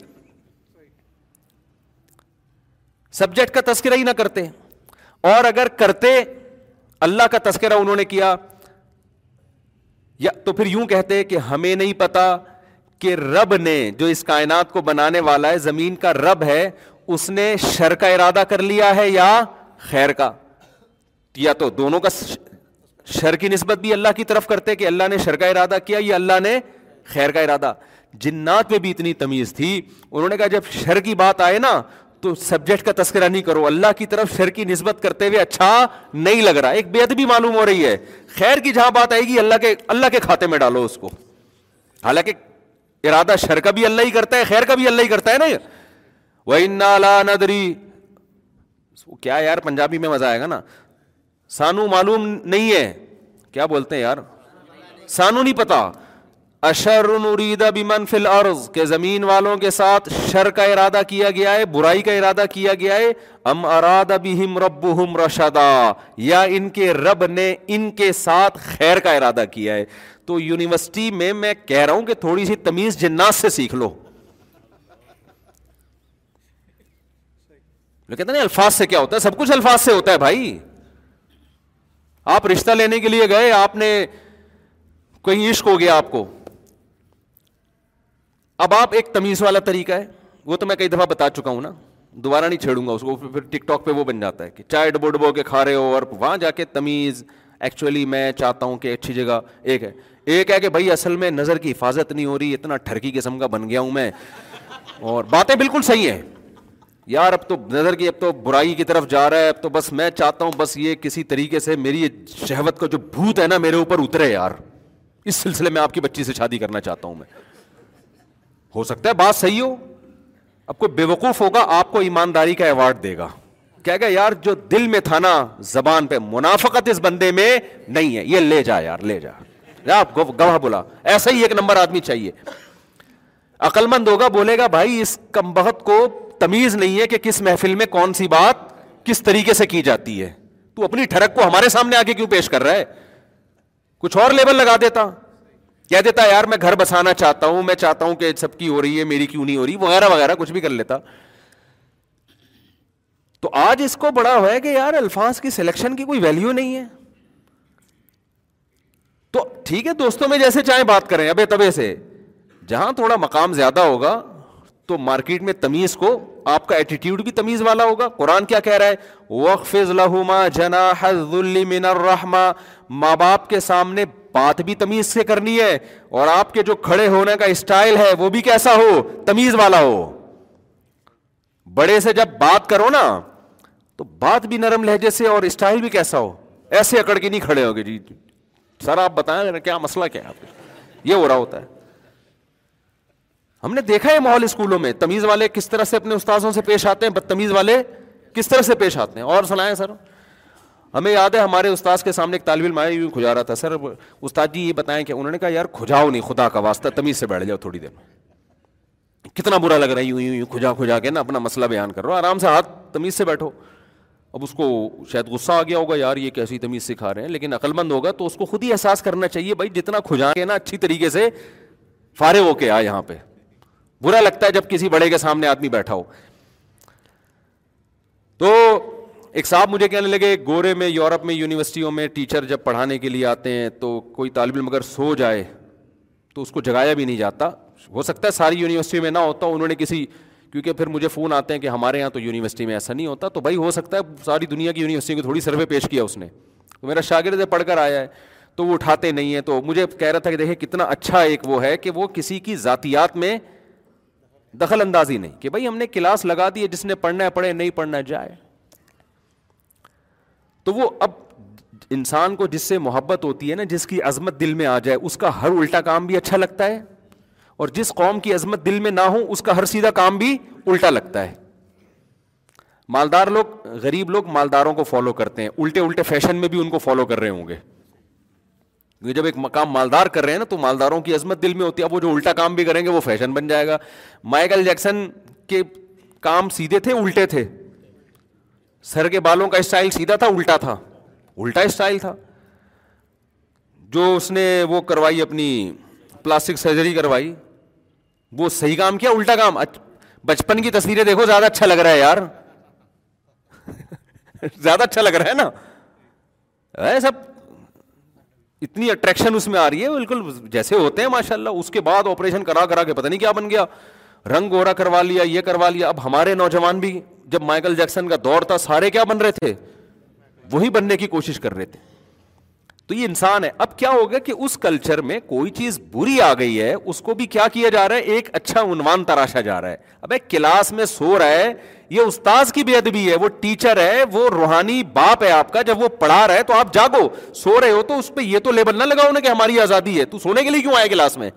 سبجیکٹ کا تذکرہ ہی نہ کرتے. اور اگر کرتے اللہ کا تذکرہ انہوں نے کیا, یا تو پھر یوں کہتے کہ ہمیں نہیں پتا کہ رب نے, جو اس کائنات کو بنانے والا ہے, زمین کا رب ہے, اس نے شر کا ارادہ کر لیا ہے یا خیر کا. یا تو دونوں کا, شر کی نسبت بھی اللہ کی طرف کرتے کہ اللہ نے شر کا ارادہ کیا یا اللہ نے خیر کا ارادہ. جنات میں بھی اتنی تمیز تھی, انہوں نے کہا جب شر کی بات آئے نا تو سبجیکٹ کا تذکرہ نہیں کرو, اللہ کی طرف شر کی نسبت کرتے ہوئے اچھا نہیں لگ رہا, ایک بے ادبی معلوم ہو رہی ہے. خیر کی جہاں بات آئے گی اللہ کے اللہ کے کھاتے میں ڈالو اس کو, حالانکہ ارادہ شر کا بھی اللہ ہی کرتا ہے, خیر کا بھی اللہ ہی کرتا ہے نا. وَإِنَّا لَا نَدْرِي, کیا یار پنجابی میں مزہ آئے گا نا, سانو معلوم نہیں ہے, کیا بولتے ہیں یار, سانو نہیں پتا. اشر نرید بمن فی الارض, کہ زمین والوں کے ساتھ شر کا ارادہ کیا گیا ہے, برائی کا ارادہ کیا گیا ہے. ام اراد بہم ربہم رشدا, یا ان کے رب نے ان کے ساتھ خیر کا ارادہ کیا ہے. تو یونیورسٹی میں میں کہہ رہا ہوں کہ تھوڑی سی تمیز جنات سے سیکھ لو. کہتے ہیں الفاظ سے کیا ہوتا ہے, سب کچھ الفاظ سے ہوتا ہے بھائی. آپ رشتہ لینے کے لیے گئے, آپ نے کوئی عشق ہو گیا آپ کو, اب آپ ایک تمیز والا طریقہ ہے, وہ تو میں کئی دفعہ بتا چکا ہوں نا, دوبارہ نہیں چھیڑوں گا اس کو. پھر ٹک ٹاک پہ وہ بن جاتا ہے کہ چائے ڈبو ڈبو کے کھا رہے ہو, اور وہاں جا کے تمیز. ایکچولی میں چاہتا ہوں کہ اچھی جگہ, ایک ہے ایک ہے کہ بھائی اصل میں نظر کی حفاظت نہیں ہو رہی, اتنا ٹھرکی قسم کا بن گیا ہوں میں, اور باتیں بالکل صحیح ہیں یار, اب تو نظر کی, اب تو برائی کی طرف جا رہا ہے, اب تو بس میں چاہتا ہوں بس یہ کسی طریقے سے میری شہوت کا جو بھوت ہے نا میرے اوپر اترے یار, اس سلسلے میں آپ کی بچی سے شادی کرنا چاہتا ہوں میں. ہو سکتا ہے بات صحیح ہو, اب کوئی بیوقوف ہوگا آپ کو ایمانداری کا ایوارڈ دے گا, کہے گا یار جو دل میں تھا نا زبان پہ, منافقت اس بندے میں نہیں ہے, یہ لے جا یار لے جا, آپ گواہ بلا. ایسا ہی ایک نمبر آدمی چاہیے, عقل مند ہوگا, بولے گا بھائی اس کمبخت کو تمیز نہیں ہے کہ کس محفل میں کون سی بات کس طریقے سے کی جاتی ہے, تو اپنی ٹھڑک کو ہمارے سامنے آگے کیوں پیش کر رہا ہے. کچھ اور لیبل لگا دیتا, کہہ دیتا یار میں گھر بسانا چاہتا ہوں, میں چاہتا ہوں کہ سب کی ہو رہی ہے میری کیوں نہیں ہو رہی, وغیرہ وغیرہ, کچھ بھی کر لیتا. تو آج اس کو بڑا ہوا ہے کہ یار الفاظ کی سلیکشن کی کوئی ویلیو نہیں ہے. تو ٹھیک ہے دوستوں میں جیسے چاہیں بات کریں, ابے تبے سے, جہاں تھوڑا مقام زیادہ ہوگا تو مارکیٹ میں تمیز کو آپ کا ایٹیٹیوڈ بھی تمیز والا ہوگا. قرآن کیا کہہ رہا ہے, وَاخْفِضْ لَهُمَا جَنَاحَ الذُّلِّ مِنَ الرَّحْمَةِ, ماں باپ کے سامنے بات بھی تمیز سے کرنی ہے, اور آپ کے جو کھڑے ہونے کا اسٹائل ہے وہ بھی کیسا ہو, تمیز والا ہو. بڑے سے جب بات کرو نا تو بات بھی نرم لہجے سے, اور اسٹائل بھی کیسا ہو, ایسے اکڑ کے نہیں کھڑے ہوگے جی سر آپ بتائیں کیا مسئلہ کیا ہے آپ کا, یہ ہو رہا ہوتا ہے. ہم نے دیکھا ہے ماحول اسکولوں میں, تمیز والے کس طرح سے اپنے استاذوں سے پیش آتے ہیں, بدتمیز والے کس طرح سے پیش آتے ہیں. اور سنائیں سر, ہمیں یاد ہے ہمارے استاذ کے سامنے ایک طالب علم آیا, یوں کھجا رہا تھا, سر استاد جی یہ بتائیں کہ, انہوں نے کہا یار کھجاؤ نہیں خدا کا واسطہ, تمیز سے بیٹھ جاؤ تھوڑی دیر میں, کتنا برا لگ رہا ہے یوں یوں یوں کھجا کھجا کے نا اپنا مسئلہ بیان کر رہا, آرام سے ہاتھ تمیز سے بیٹھو. اب اس کو شاید غصہ آ گیا ہوگا یار یہ کیسی تمیز سکھا رہے ہیں, لیکن عقل مند ہوگا تو اس کو خود ہی احساس کرنا چاہیے بھائی جتنا کھجا کے نا اچھی طریقے سے فارغ ہو کے آ, یہاں پہ برا لگتا ہے جب کسی بڑے کے سامنے آدمی بیٹھا ہو. تو ایک صاحب مجھے کہنے لگے, گورے میں یورپ میں یونیورسٹیوں میں ٹیچر جب پڑھانے کے لیے آتے ہیں تو کوئی طالب علم اگر سو جائے تو اس کو جگایا بھی نہیں جاتا. ہو سکتا ہے ساری یونیورسٹی میں نہ ہوتا, انہوں نے کسی, کیونکہ پھر مجھے فون آتے ہیں کہ ہمارے یہاں تو یونیورسٹی میں ایسا نہیں ہوتا, تو بھائی ہو سکتا ہے ساری دنیا کی یونیورسٹی کو تھوڑی سروے پیش کیا اس نے, تو میرا شاگرد پڑھ کر آیا ہے تو وہ اٹھاتے نہیں ہیں. تو مجھے کہہ رہا تھا کہ دیکھیں کتنا اچھا ایک وہ ہے کہ وہ کسی کی ذاتیات میں دخل اندازی نہیں, کہ بھائی ہم نے کلاس لگا دی ہے, جس نے پڑھنا ہے پڑھے, نہیں پڑھنا جائے. تو وہ اب انسان کو جس سے محبت ہوتی ہے نا, جس کی عظمت دل میں آ جائے, اس کا ہر الٹا کام بھی اچھا لگتا ہے, اور جس قوم کی عظمت دل میں نہ ہو اس کا ہر سیدھا کام بھی الٹا لگتا ہے. مالدار لوگ, غریب لوگ مالداروں کو فالو کرتے ہیں, الٹے الٹے فیشن میں بھی ان کو فالو کر رہے ہوں گے. جب ایک مقام مالدار کر رہے ہیں نا تو مالداروں کی عظمت دل میں ہوتی ہے, اب وہ جو الٹا کام بھی کریں گے وہ فیشن بن جائے گا. مائیکل جیکسن کے کام سیدھے تھے الٹے تھے, سر کے بالوں کا اسٹائل سیدھا تھا الٹا تھا, الٹا اسٹائل تھا. جو اس نے وہ کروائی اپنی پلاسٹک سرجری کروائی, وہ صحیح کام کیا الٹا کام. بچپن کی تصویریں دیکھو زیادہ اچھا لگ رہا ہے یار, زیادہ اچھا لگ رہا ہے نا, سب اتنی اٹریکشن اس میں آ رہی ہے, بالکل جیسے ہوتے ہیں ماشاء اللہ. اس کے بعد آپریشن کرا کرا کے پتہ نہیں کیا بن گیا, رنگ گورا کروا لیا, یہ کروا لیا. اب ہمارے نوجوان بھی جب مائیکل جیکسن کا دور تھا سارے کیا بن رہے تھے, وہی بننے کی کوشش کر رہے تھے. تو یہ انسان ہے. اب کیا ہوگا کہ اس کلچر میں کوئی چیز بری آ گئی ہے, اس کو بھی کیا کیا جا رہا ہے, ایک اچھا عنوان تراشا جا رہا ہے. اب ایک کلاس میں سو رہا ہے, یہ استاذ کی بے ادبی ہے, وہ ٹیچر ہے, وہ روحانی باپ ہے آپ کا, جب وہ پڑھا رہا ہے تو آپ جاگو. سو رہے ہو تو اس پہ یہ تو لیبل نہ لگاؤ نا کہ ہماری آزادی ہے, تو سونے کے لیے کیوں آئے کلاس میں,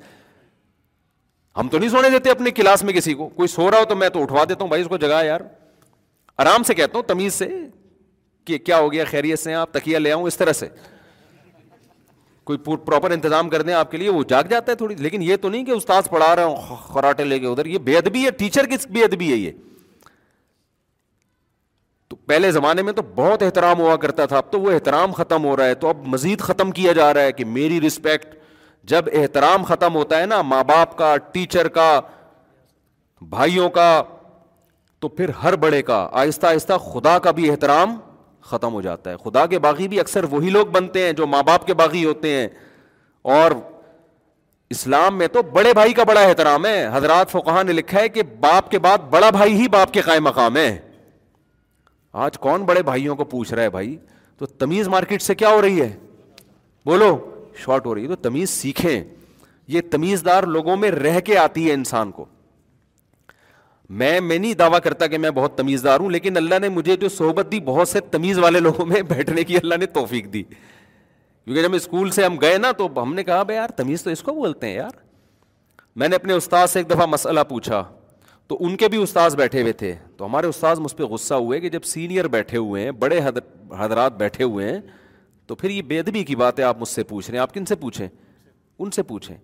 ہم تو نہیں سونے دیتے اپنے کلاس میں کسی کو, کوئی سو رہا ہو تو میں تو اٹھوا دیتا ہوں, بھائی اس کو جگا یار, آرام سے کہتا ہوں تمیز سے کہ کیا ہو گیا, خیریت سے ہیں آپ, تکیہ لے آؤں, اس طرح سے کوئی پراپر انتظام کر دیں آپ کے لیے, وہ جاگ جاتا ہے تھوڑی. لیکن یہ تو نہیں کہ استاد پڑھا رہا ہوں خراٹے لے کے ادھر, یہ بے ادبی ہے, ٹیچر کی بے ادبی ہے یہ. تو پہلے زمانے میں تو بہت احترام ہوا کرتا تھا, اب تو وہ احترام ختم ہو رہا ہے, تو اب مزید ختم کیا جا رہا ہے کہ میری رسپیکٹ. جب احترام ختم ہوتا ہے نا ماں باپ کا, ٹیچر کا, بھائیوں کا, تو پھر ہر بڑے کا, آہستہ آہستہ خدا کا بھی احترام ختم ہو جاتا ہے. خدا کے باغی بھی اکثر وہی لوگ بنتے ہیں جو ماں باپ کے باغی ہوتے ہیں, اور اسلام میں تو بڑے بھائی کا بڑا احترام ہے. حضرات فقہاء نے لکھا ہے کہ باپ کے بعد بڑا بھائی ہی باپ کے قائم مقام ہے. آج کون بڑے بھائیوں کو پوچھ رہا ہے بھائی؟ تو تمیز مارکیٹ سے کیا ہو رہی ہے, بولو, شارٹ ہو رہی ہے. تو تمیز سیکھیں, یہ تمیزدار لوگوں میں رہ کے آتی ہے انسان کو. میں میں نہیں دعویٰ کرتا کہ میں بہت تمیزدار ہوں, لیکن اللہ نے مجھے جو صحبت دی بہت سے تمیز والے لوگوں میں بیٹھنے کی اللہ نے توفیق دی. کیونکہ جب اسکول سے ہم گئے نا تو ہم نے کہا بھائی یار تمیز تو اس کو بولتے ہیں یار. میں نے اپنے استاد سے ایک دفعہ مسئلہ پوچھا, تو ان کے بھی استاد بیٹھے ہوئے تھے, تو ہمارے استاد مجھ پہ غصہ ہوئے کہ جب سینئر بیٹھے ہوئے ہیں, بڑے حضرات بیٹھے ہوئے ہیں, تو پھر یہ بے ادبی کی بات ہے, آپ مجھ سے پوچھ رہے ہیں. آپ کن سے پوچھیں؟ ان سے پوچھیں.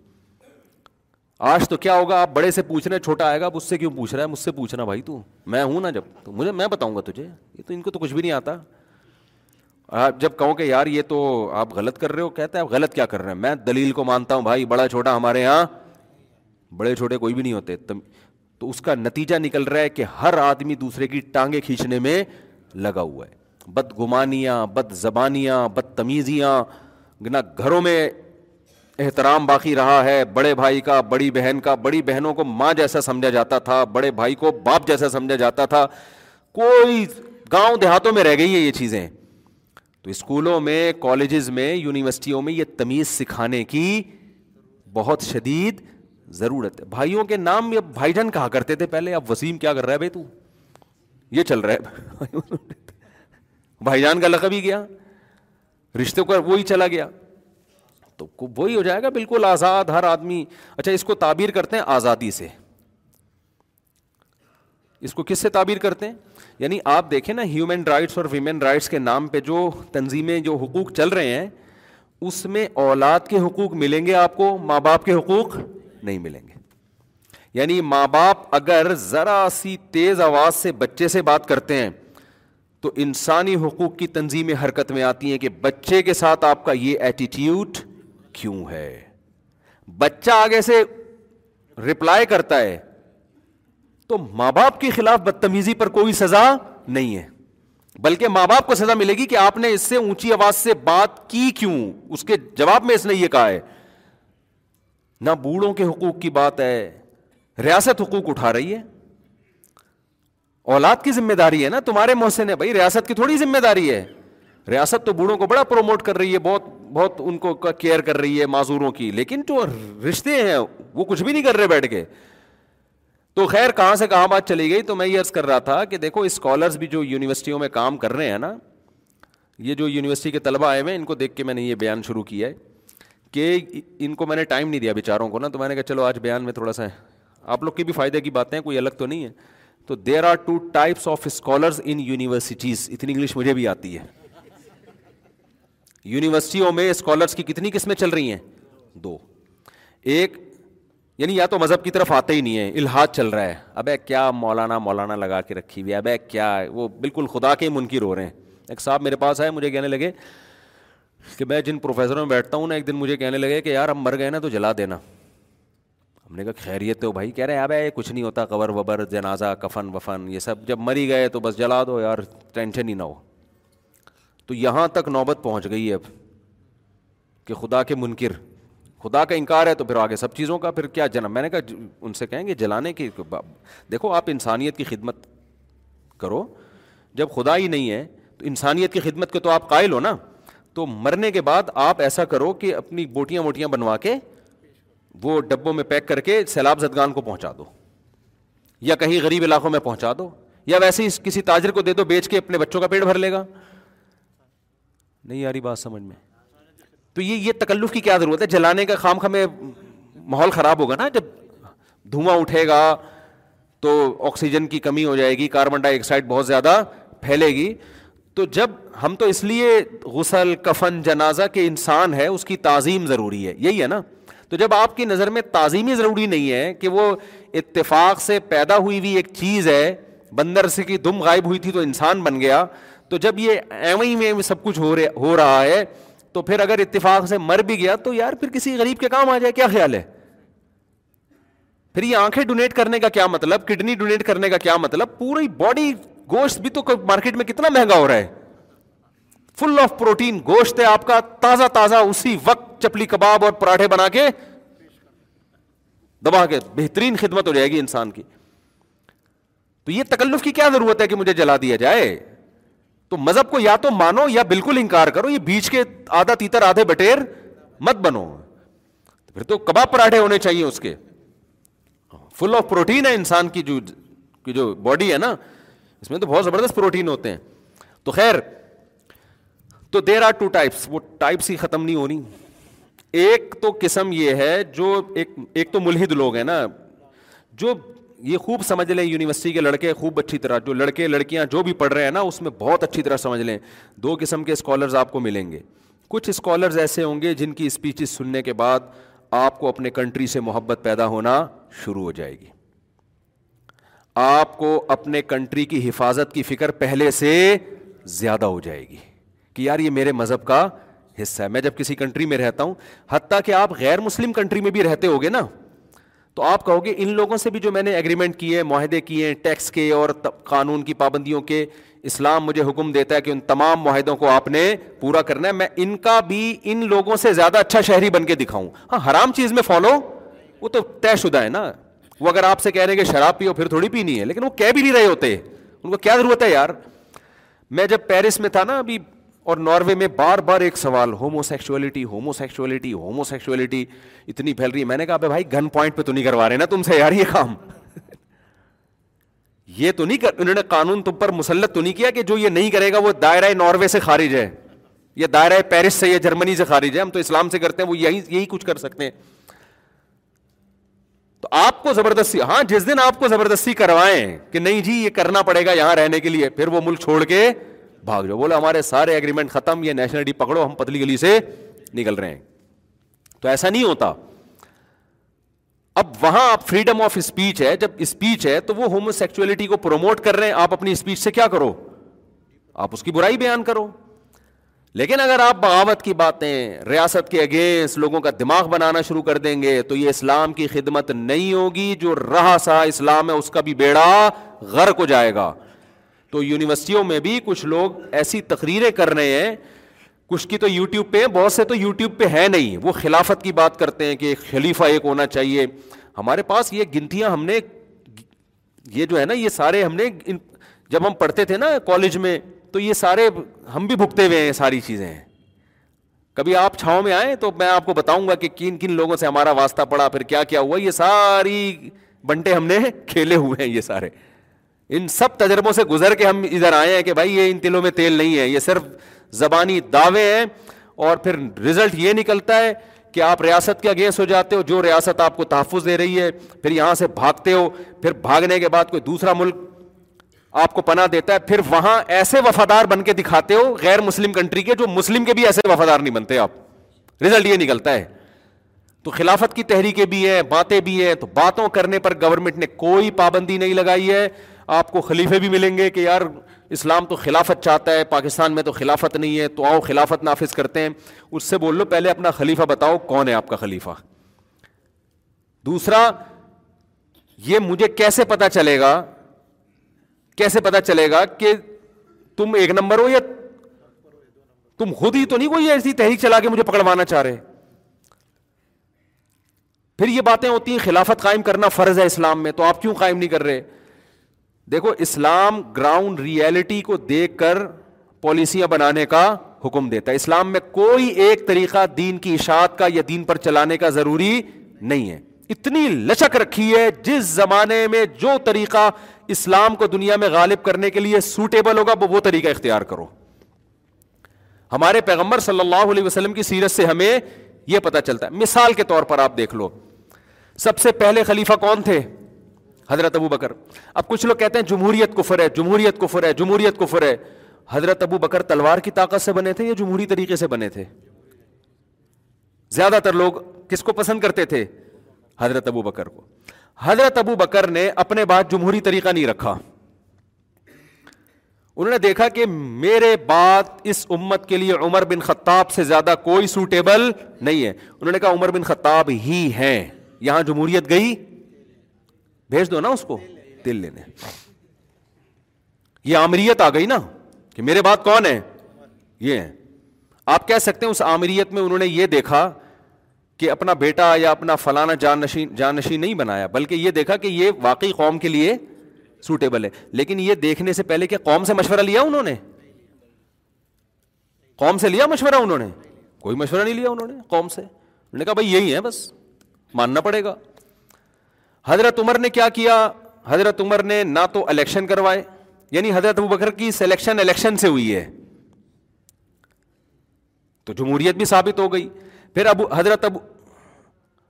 آج تو کیا ہوگا, آپ بڑے سے پوچھ رہے ہیں, چھوٹا آئے گا, آپ اس سے کیوں پوچھ رہا ہے, مجھ سے پوچھنا بھائی, تو میں ہوں نا, جب تو مجھے میں بتاؤں گا تجھے, یہ تو ان کو تو کچھ بھی نہیں آتا. آپ جب کہوں کہ یار یہ تو آپ غلط کر رہے ہو, کہتا ہے آپ غلط کیا کر رہے ہیں, میں دلیل کو مانتا ہوں بھائی, بڑا چھوٹا ہمارے یہاں بڑے چھوٹے کوئی بھی نہیں ہوتے. تو اس کا نتیجہ نکل رہا ہے کہ ہر آدمی دوسرے کی ٹانگیں کھینچنے میں لگا ہوا ہے. بدگمانیاں, بد زبانیاں, بدتمیزیاں, نہ گھروں میں احترام باقی رہا ہے بڑے بھائی کا, بڑی بہن کا. بڑی بہنوں کو ماں جیسا سمجھا جاتا تھا, بڑے بھائی کو باپ جیسا سمجھا جاتا تھا. کوئی گاؤں دیہاتوں میں رہ گئی ہے یہ چیزیں. تو اسکولوں میں, کالجز میں, یونیورسٹیوں میں یہ تمیز سکھانے کی بہت شدید ضرورت ہے. بھائیوں کے نام یہ بھائی جان کہا کرتے تھے پہلے, اب وسیم کیا کر رہا ہے بھائی, تو یہ چل رہا ہے بھائی جان کا لقب ہی گیا, رشتے کو وہی چلا گیا, تو وہی ہو جائے گا بالکل آزاد ہر آدمی. اچھا اس کو تعبیر کرتے ہیں آزادی سے. اس کو کس سے تعبیر کرتے ہیں؟ یعنی آپ دیکھیں نا, ہیومن رائٹس اور ویمن رائٹس کے نام پہ جو تنظیمیں, جو حقوق چل رہے ہیں, اس میں اولاد کے حقوق ملیں گے آپ کو, ماں باپ کے حقوق نہیں ملیں گے. یعنی ماں باپ اگر ذرا سی تیز آواز سے بچے سے بات کرتے ہیں تو انسانی حقوق کی تنظیمیں حرکت میں آتی ہیں کہ بچے کے ساتھ آپ کا یہ ایٹیٹیوڈ کیوں ہے. بچہ آگے سے رپلائی کرتا ہے تو ماں باپ کے خلاف بدتمیزی پر کوئی سزا نہیں ہے, بلکہ ماں باپ کو سزا ملے گی کہ آپ نے اس سے اونچی آواز سے بات کی کیوں, اس کے جواب میں اس نے یہ کہا ہے. نہ بوڑھوں کے حقوق کی بات ہے, ریاست حقوق اٹھا رہی ہے. اولاد کی ذمہ داری ہے نا, تمہارے محسن ہے بھائی, ریاست کی تھوڑی ذمہ داری ہے. ریاست تو بوڑھوں کو بڑا پروموٹ کر رہی ہے, بہت بہت ان کو کیئر کر رہی ہے معذوروں کی, لیکن جو رشتے ہیں وہ کچھ بھی نہیں کر رہے بیٹھ کے. تو خیر کہاں سے کہاں بات چلی گئی. تو میں یہ عرض کر رہا تھا کہ دیکھو اسکالرز بھی جو یونیورسٹیوں میں کام کر رہے ہیں نا, یہ جو یونیورسٹی کے طلبہ آئے ہوئے ہیں, ان کو دیکھ کے میں نے یہ بیان شروع کیا ہے کہ ان کو میں نے ٹائم نہیں دیا بیچاروں کو نا, تو میں نے کہا چلو آج بیان میں تھوڑا سا آپ لوگ کے بھی فائدے کی باتیں, کوئی الگ تو نہیں ہے. تو there are two types of scholars in universities. اتنی انگلش مجھے بھی آتی ہے. یونیورسٹیوں میں اسکالرس کی کتنی قسمیں چل رہی ہیں؟ دو. ایک یعنی یا تو مذہب کی طرف آتے ہی نہیں ہے, الحاد چل رہا ہے, ابے کیا مولانا مولانا لگا کے رکھی ہوئی ہے, ابے کیا وہ بالکل خدا کے منکر ہو رہے ہیں. ایک صاحب میرے پاس آئے, مجھے کہنے لگے کہ میں جن پروفیسروں میں بیٹھتا ہوں نا, ایک دن مجھے کہنے لگے کہ یار ہم مر گئے نا تو جلا دینا. ہم نے کہا خیریت ہو بھائی؟ کہہ رہے ہیں ابے کچھ نہیں ہوتا, قبر وبر, جنازہ, کفن وفن, یہ سب جب مری گئے تو بس جلا دو یار, ٹینشن ہی نہ ہو. تو یہاں تک نوبت پہنچ گئی ہے اب کہ خدا کے منکر, خدا کا انکار ہے تو پھر آگے سب چیزوں کا, پھر کیا جنا. میں نے کہا ان سے کہیں گے جلانے کی, دیکھو آپ انسانیت کی خدمت کرو, جب خدا ہی نہیں ہے تو انسانیت کی خدمت کے تو آپ قائل ہو نا. تو مرنے کے بعد آپ ایسا کرو کہ اپنی بوٹیاں ووٹیاں بنوا کے وہ ڈبوں میں پیک کر کے سیلاب زدگان کو پہنچا دو, یا کہیں غریب علاقوں میں پہنچا دو, یا ویسے ہی کسی تاجر کو دے دو بیچ کے, اپنے بچوں کا پیٹ بھر لے گا. نہیں یاری بات سمجھ میں؟ تو یہ یہ تکلف کی کیا ضرورت ہے جلانے کا, خام خام میں ماحول خراب ہوگا نا. جب دھواں اٹھے گا تو آکسیجن کی کمی ہو جائے گی, کاربن ڈائی آکسائڈ بہت زیادہ پھیلے گی. تو جب ہم تو اس لیے غسل کفن جنازہ کے انسان ہے اس کی تعظیم ضروری ہے, یہی ہے نا. تو جب آپ کی نظر میں تعظیمی ضروری نہیں ہے کہ وہ اتفاق سے پیدا ہوئی ہوئی ایک چیز ہے, بندر سے کی دم غائب ہوئی تھی تو انسان بن گیا, تو جب یہ ایویں میں سب کچھ ہو رہا ہے تو پھر اگر اتفاق سے مر بھی گیا تو یار پھر کسی غریب کے کام آ جائے, کیا خیال ہے؟ پھر یہ آنکھیں ڈونیٹ کرنے کا کیا مطلب, کڈنی ڈونیٹ کرنے کا کیا مطلب, پوری باڈی گوشت بھی تو مارکیٹ میں کتنا مہنگا ہو رہا ہے, فل آف پروٹین گوشت ہے آپ کا تازہ تازہ, اسی وقت چپلی کباب اور پراٹھے بنا کے دبا کے بہترین خدمت ہو جائے گی انسان کی. تو یہ تکلف کی کیا ضرورت ہے کہ مجھے جلا دیا جائے؟ تو مذہب کو یا تو مانو یا بالکل انکار کرو, یہ بیچ کے آدھا تیتر آدھے بٹیر مت بنو. پھر تو کباب پراٹھے ہونے چاہیے, اس کے فل آف پروٹین ہے انسان کی جو کی جو باڈی ہے نا, اس میں تو بہت زبردست پروٹین ہوتے ہیں. تو خیر, تو دیر آر ٹو ٹائپس, وہ ٹائپس ہی ختم نہیں ہو رہی. ایک تو قسم یہ ہے جو ایک ایک تو ملحد لوگ ہیں نا, جو یہ خوب سمجھ لیں, یونیورسٹی کے لڑکے خوب اچھی طرح, جو لڑکے لڑکیاں جو بھی پڑھ رہے ہیں نا اس میں بہت اچھی طرح سمجھ لیں, دو قسم کے اسکالرز آپ کو ملیں گے. کچھ اسکالرز ایسے ہوں گے جن کی اسپیچز سننے کے بعد آپ کو اپنے کنٹری سے محبت پیدا ہونا شروع ہو جائے گی, آپ کو اپنے کنٹری کی حفاظت کی فکر پہلے سے زیادہ ہو جائے گی کہ یار یہ میرے مذہب کا حصہ ہے. میں جب کسی کنٹری میں رہتا ہوں, حتیٰ کہ آپ غیر مسلم کنٹری میں بھی رہتے ہوگے نا, تو آپ کہو گے ان لوگوں سے بھی جو میں نے ایگریمنٹ کیے, معاہدے کیے ہیں ٹیکس کے اور قانون کی پابندیوں کے, اسلام مجھے حکم دیتا ہے کہ ان تمام معاہدوں کو آپ نے پورا کرنا ہے, میں ان کا بھی ان لوگوں سے زیادہ اچھا شہری بن کے دکھاؤں. ہاں حرام چیز میں فالو, وہ تو طے شدہ ہے نا. وہ اگر آپ سے کہہ رہے ہیں کہ شراب پیو پھر تھوڑی پینی ہے, لیکن وہ کہہ بھی نہیں رہے ہوتے, ان کو کیا ضرورت ہے یار. میں جب پیرس میں تھا نا ابھی اور ناروے میں, بار بار ایک سوال homosexuality homosexuality homosexuality اتنی پھیل رہی ہے. میں نے کہا بھائی گن پوائنٹ پہ تو نہیں کروا رہے نا تم سے یار یہ کام, یہ تو نہیں کر, انہوں نے قانون تم پر مسلط تو نہیں کیا کہ جو یہ نہیں کرے گا وہ دائرہ ناروے سے خارج ہے یا دائرہ پیرس سے یا جرمنی سے خارج ہے, ہم تو اسلام سے کرتے ہیں, وہ یہی یہی کچھ کر سکتے ہیں. تو آپ کو زبردستی, ہاں جس دن آپ کو زبردستی کروائیں کہ نہیں جی یہ کرنا پڑے گا یہاں رہنے کے لیے, پھر وہ ملک چھوڑ کے بھاگ جاؤ, بولے ہمارے سارے ایگریمنٹ ختم, یہ نیشنلٹی پکڑو, ہم پتلی گلی سے نکل رہے ہیں. تو ایسا نہیں ہوتا. اب وہاں آپ فریڈم آف اسپیچ ہے, جب اسپیچ ہے تو وہ ہومو سیکچولیٹی کو پروموٹ کر رہے ہیں, آپ اپنی اسپیچ سے کیا کرو, آپ اس کی برائی بیان کرو. لیکن اگر آپ بغاوت کی باتیں, ریاست کے اگینسٹ لوگوں کا دماغ بنانا شروع کر دیں گے تو یہ اسلام کی خدمت نہیں ہوگی, جو رہا سا اسلام ہے اس کا بھی بیڑا غرق ہو جائے گا. تو یونیورسٹیوں میں بھی کچھ لوگ ایسی تقریریں کر رہے ہیں, کچھ کی تو یوٹیوب پہ ہیں, بہت سے تو یوٹیوب پہ ہے نہیں, وہ خلافت کی بات کرتے ہیں کہ خلیفہ ایک ہونا چاہیے. ہمارے پاس یہ گنتیاں, ہم نے یہ جو ہے نا یہ سارے ہم نے جب ہم پڑھتے تھے نا کالج میں تو یہ سارے ہم بھی بھگتے ہوئے ہیں, ساری چیزیں. کبھی آپ چھاؤں میں آئیں تو میں آپ کو بتاؤں گا کہ کن کن لوگوں سے ہمارا واسطہ پڑا, پھر کیا کیا ہوا, یہ ساری بنٹے ہم نے کھیلے ہوئے ہیں. یہ سارے ان سب تجربوں سے گزر کے ہم ادھر آئے ہیں کہ بھائی یہ ان تلوں میں تیل نہیں ہے, یہ صرف زبانی دعوے ہیں, اور پھر رزلٹ یہ نکلتا ہے کہ آپ ریاست کے اگینسٹ ہو جاتے ہو, جو ریاست آپ کو تحفظ دے رہی ہے پھر یہاں سے بھاگتے ہو, پھر بھاگنے کے بعد کوئی دوسرا ملک آپ کو پناہ دیتا ہے, پھر وہاں ایسے وفادار بن کے دکھاتے ہو غیر مسلم کنٹری کے, جو مسلم کے بھی ایسے وفادار نہیں بنتے آپ, رزلٹ یہ نکلتا ہے. تو خلافت کی تحریکیں بھی ہیں, باتیں بھی ہیں. تو باتوں کرنے پر گورنمنٹ نے کوئی پابندی نہیں لگائی ہے. آپ کو خلیفے بھی ملیں گے کہ یار اسلام تو خلافت چاہتا ہے, پاکستان میں تو خلافت نہیں ہے, تو آؤ خلافت نافذ کرتے ہیں. اس سے بول لو پہلے اپنا خلیفہ بتاؤ, کون ہے آپ کا خلیفہ. دوسرا, یہ مجھے کیسے پتا چلے گا, کیسے پتا چلے گا کہ تم ایک نمبر ہو, یا تم خود ہی تو نہیں کوئی ایسی تحریک چلا کے مجھے پکڑوانا چاہ رہے. پھر یہ باتیں ہوتی ہیں خلافت قائم کرنا فرض ہے اسلام میں, تو آپ کیوں قائم نہیں کر رہے. دیکھو اسلام گراؤنڈ ریئلٹی کو دیکھ کر پالیسیاں بنانے کا حکم دیتا ہے. اسلام میں کوئی ایک طریقہ دین کی اشاعت کا یا دین پر چلانے کا ضروری نہیں ہے. اتنی لچک رکھی ہے, جس زمانے میں جو طریقہ اسلام کو دنیا میں غالب کرنے کے لیے سوٹیبل ہوگا وہ طریقہ اختیار کرو. ہمارے پیغمبر صلی اللہ علیہ وسلم کی سیرت سے ہمیں یہ پتہ چلتا ہے. مثال کے طور پر آپ دیکھ لو, سب سے پہلے خلیفہ کون تھے؟ حضرت ابو بکر. اب کچھ لوگ کہتے ہیں جمہوریت کفر ہے, جمہوریت کفر ہے, جمہوریت کفر ہے. حضرت ابو بکر تلوار کی طاقت سے بنے تھے یا جمہوری طریقے سے بنے تھے؟ زیادہ تر لوگ کس کو پسند کرتے تھے؟ حضرت ابو بکر کو. حضرت ابو بکر نے اپنے بعد جمہوری طریقہ نہیں رکھا. انہوں نے دیکھا کہ میرے بعد اس امت کے لیے عمر بن خطاب سے زیادہ کوئی سوٹیبل نہیں ہے. انہوں نے کہا عمر بن خطاب ہی ہیں, یہاں جمہوریت گئی, بھیج دو نا اس کو دل لینے. یہ آمریت آ گئی نا کہ میرے بعد کون ہے, یہ ہیں. آپ کہہ سکتے ہیں اس آمریت میں انہوں نے یہ دیکھا کہ اپنا بیٹا یا اپنا فلانا جانشین جانشین نہیں بنایا, بلکہ یہ دیکھا کہ یہ واقعی قوم کے لیے سوٹیبل ہے. لیکن یہ دیکھنے سے پہلے کہ قوم سے مشورہ لیا انہوں نے, قوم سے لیا مشورہ انہوں نے, کوئی مشورہ نہیں لیا انہوں نے قوم سے. انہوں نے کہا بھائی یہی ہے, بس ماننا پڑے گا. حضرت عمر نے کیا کیا؟ حضرت عمر نے نہ تو الیکشن کروائے, یعنی حضرت ابو بکر کی سلیکشن الیکشن سے ہوئی ہے, تو جمہوریت بھی ثابت ہو گئی. پھر ابو حضرت ابو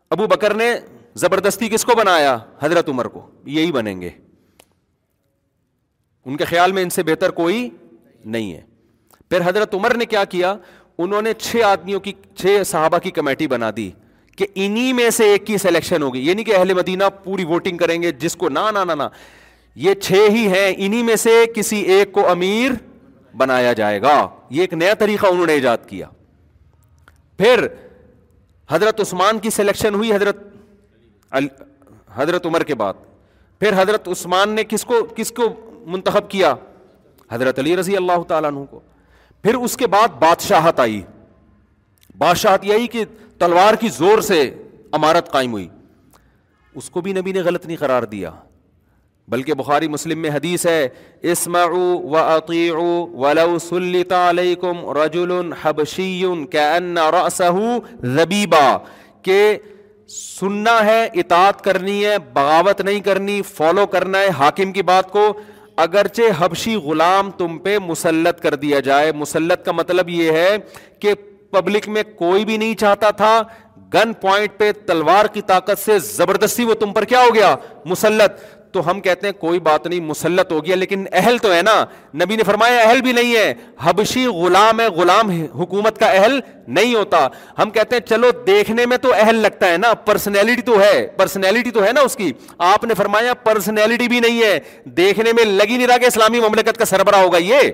ابو بکر نے زبردستی کس کو بنایا؟ حضرت عمر کو, یہی بنیں گے. ان کے خیال میں ان سے بہتر کوئی نہیں ہے. پھر حضرت عمر نے کیا کیا؟ انہوں نے چھ آدمیوں کی, چھ صحابہ کی کمیٹی بنا دی کہ انہی میں سے ایک کی سلیکشن ہوگی, یعنی کہ اہل مدینہ پوری ووٹنگ کریں گے جس کو, نہ نہ نہ یہ چھ ہی ہیں, انہی میں سے کسی ایک کو امیر بنایا جائے گا. یہ ایک نیا طریقہ انہوں نے ایجاد کیا. پھر حضرت عثمان کی سلیکشن ہوئی حضرت حضرت عمر کے بعد. پھر حضرت عثمان نے کس کو کس کو منتخب کیا؟ حضرت علی رضی اللہ تعالیٰ عنہ کو. پھر اس کے بعد بادشاہت آئی. بادشاہت یہی کہ تلوار کی زور سے امارت قائم ہوئی, اس کو بھی نبی نے غلط نہیں قرار دیا, بلکہ بخاری مسلم میں حدیث ہے اسمعوا واطیعوا ولو سلط علیکم رجل حبشی کأن رأسہ ذبیبا, کہ سننا ہے, اطاعت کرنی ہے, بغاوت نہیں کرنی, فالو کرنا ہے حاکم کی بات کو, اگرچہ حبشی غلام تم پہ مسلط کر دیا جائے. مسلط کا مطلب یہ ہے کہ پبلک میں کوئی بھی نہیں چاہتا تھا, گن پوائنٹ پہ تلوار کی طاقت سے زبردستی وہ تم پر کیا ہو گیا؟ مسلط. تو ہم کہتے ہیں کوئی بات نہیں, مسلط ہو گیا, لیکن اہل تو ہے نا. نبی نے فرمایا اہل بھی نہیں ہے, حبشی غلام ہے, غلام حکومت کا اہل نہیں ہوتا. ہم کہتے ہیں چلو دیکھنے میں تو اہل لگتا ہے نا, پرسنالٹی تو ہے, پرسنالٹی تو ہے نا اس کی. آپ نے فرمایا پرسنالٹی بھی نہیں ہے, دیکھنے میں لگ ہی نہیں رہا کہ اسلامی مملکت کا سربراہ ہوگا. یہ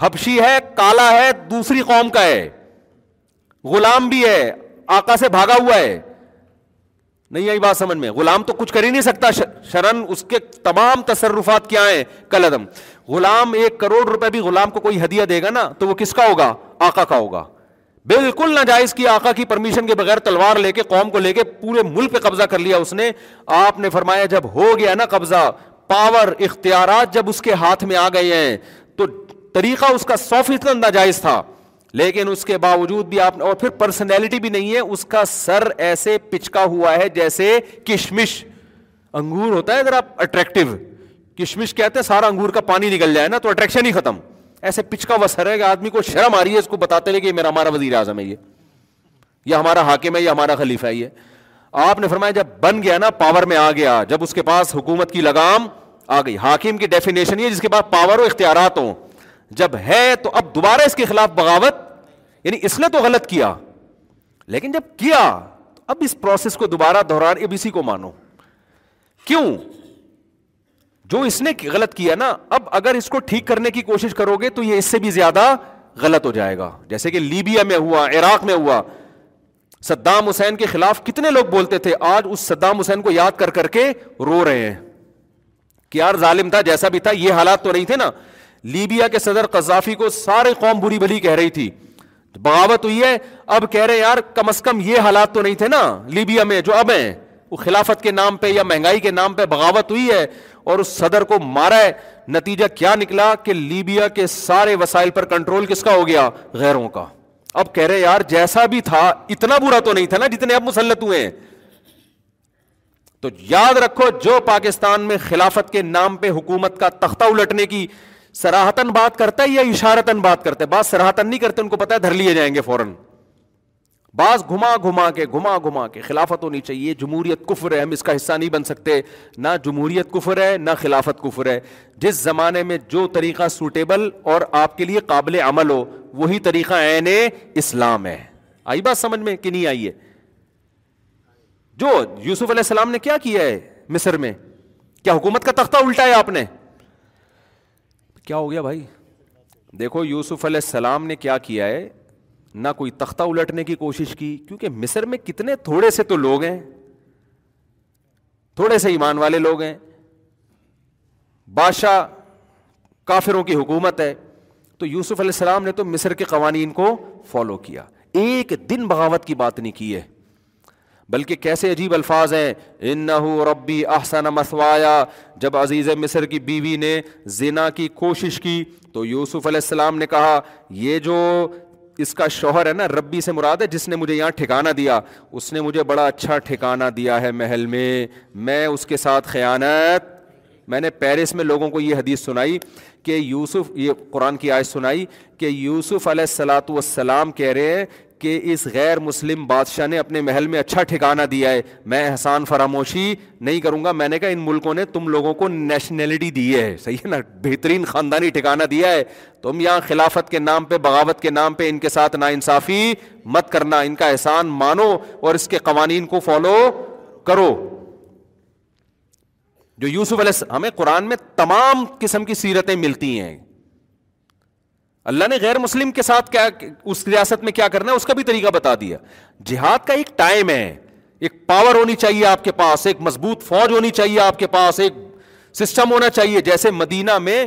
حبشی ہے, کالا ہے, دوسری قوم کا ہے, غلام بھی ہے, آقا سے بھاگا ہوا ہے. نہیں آئی بات سمجھ میں؟ غلام تو کچھ کر ہی نہیں سکتا شرن, اس کے تمام تصرفات کیا ہیں؟ کل عدم. غلام ایک کروڑ روپے بھی غلام کو کوئی ہدیہ دے گا نا تو وہ کس کا ہوگا؟ آقا کا ہوگا. بالکل ناجائز کی آقا کی پرمیشن کے بغیر تلوار لے کے قوم کو لے کے پورے ملک پہ قبضہ کر لیا اس نے. آپ نے فرمایا جب ہو گیا نا قبضہ, پاور اختیارات جب اس کے ہاتھ میں آ گئے ہیں تو طریقہ اس کا سو فیصد ناجائز تھا, لیکن اس کے باوجود بھی آپ, اور پھر پرسنالٹی بھی نہیں ہے, اس کا سر ایسے پچکا ہوا ہے جیسے کشمش. انگور ہوتا ہے ذرا اٹریکٹیو, کشمش کہتے ہیں, سارا انگور کا پانی نکل جائے نا تو اٹریکشن ہی ختم. ایسے پچکا ہوا سر ہے کہ آدمی کو شرم آ رہی ہے اس کو بتاتے رہے کہ میرا ہمارا وزیر اعظم ہے, یہ یا ہمارا حاکم ہے, یا ہمارا خلیفہ ہے. یہ آپ نے فرمایا جب بن گیا نا, پاور میں آ گیا, جب اس کے پاس حکومت کی لگام آ گئی. حاکم کی ڈیفینیشن یہ جس کے پاس پاور و اختیارات ہوں, جب ہے تو اب دوبارہ اس کے خلاف بغاوت, یعنی اس نے تو غلط کیا لیکن جب کیا تو اب اس پروسیس کو دوبارہ دہران, اب اسی کو مانو. کیوں؟ جو اس نے غلط کیا نا, اب اگر اس کو ٹھیک کرنے کی کوشش کرو گے تو یہ اس سے بھی زیادہ غلط ہو جائے گا, جیسے کہ لیبیا میں ہوا, عراق میں ہوا. صدام حسین کے خلاف کتنے لوگ بولتے تھے, آج اس صدام حسین کو یاد کر کر کے رو رہے ہیں کہ یار ظالم تھا, جیسا بھی تھا یہ حالات تو نہیں تھے نا. لیبیا کے صدر قذافی کو سارے قوم بری بھلی کہہ رہی تھی, بغاوت ہوئی ہے, اب کہہ رہے یار کم از کم یہ حالات تو نہیں تھے نا لیبیا میں جو اب ہیں. وہ خلافت کے نام پہ یا مہنگائی کے نام پہ بغاوت ہوئی ہے اور اس صدر کو مارا ہے. نتیجہ کیا نکلا کہ لیبیا کے سارے وسائل پر کنٹرول کس کا ہو گیا؟ غیروں کا. اب کہہ رہے یار جیسا بھی تھا اتنا برا تو نہیں تھا نا جتنے اب مسلط ہوئے ہیں. تو یاد رکھو جو پاکستان میں خلافت کے نام پہ حکومت کا تختہ الٹنے کی سراہتن بات کرتا ہے یا اشارتن بات کرتا ہے, بات سراہتن نہیں کرتے, ان کو پتا ہے دھر لیے جائیں گے فوراً. بعض گھما گھما کے گھما گھما کے خلافت ہونی چاہیے. جمہوریت کفر ہے, ہم اس کا حصہ نہیں بن سکتے. نہ جمہوریت کفر ہے نہ خلافت کفر ہے. جس زمانے میں جو طریقہ سوٹیبل اور آپ کے لیے قابل عمل ہو وہی طریقہ عین اسلام ہے. آئی بات سمجھ میں کہ نہیں آئی ہے؟ جو یوسف علیہ السلام نے کیا کیا ہے مصر میں, کیا حکومت کا تختہ الٹایا آپ نے؟ کیا ہو گیا بھائی؟ دیکھو یوسف علیہ السلام نے کیا کیا ہے, نہ کوئی تختہ الٹنے کی کوشش کی, کیونکہ مصر میں کتنے تھوڑے سے تو لوگ ہیں, تھوڑے سے ایمان والے لوگ ہیں. بادشاہ کافروں کی حکومت ہے, تو یوسف علیہ السلام نے تو مصر کے قوانین کو فالو کیا. ایک دن بغاوت کی بات نہیں کی ہے, بلکہ کیسے عجیب الفاظ ہیں, انہو ربی احسن مثوایا. جب عزیز مصر کی بیوی نے زنا کی کوشش کی تو یوسف علیہ السلام نے کہا یہ جو اس کا شوہر ہے نا, ربی سے مراد ہے جس نے مجھے یہاں ٹھکانہ دیا, اس نے مجھے بڑا اچھا ٹھکانہ دیا ہے محل میں, میں اس کے ساتھ خیانت. میں نے پیرس میں لوگوں کو یہ حدیث سنائی کہ یوسف, یہ قرآن کی آیت سنائی کہ یوسف علیہ الصلاۃ والسلام کہہ رہے ہیں کہ اس غیر مسلم بادشاہ نے اپنے محل میں اچھا ٹھکانہ دیا ہے, میں احسان فراموشی نہیں کروں گا. میں نے کہا ان ملکوں نے تم لوگوں کو نیشنلٹی دی ہے, صحیح ہے نا, بہترین خاندانی ٹھکانہ دیا ہے. تم یہاں خلافت کے نام پہ, بغاوت کے نام پہ ان کے ساتھ ناانصافی مت کرنا, ان کا احسان مانو اور اس کے قوانین کو فالو کرو. جو یوسف علیہ السلام, ہمیں قرآن میں تمام قسم کی سیرتیں ملتی ہیں. اللہ نے غیر مسلم کے ساتھ کیا, اس ریاست میں کیا کرنا ہے اس کا بھی طریقہ بتا دیا. جہاد کا ایک ٹائم ہے, ایک پاور ہونی چاہیے آپ کے پاس, ایک مضبوط فوج ہونی چاہیے آپ کے پاس, ایک سسٹم ہونا چاہیے. جیسے مدینہ میں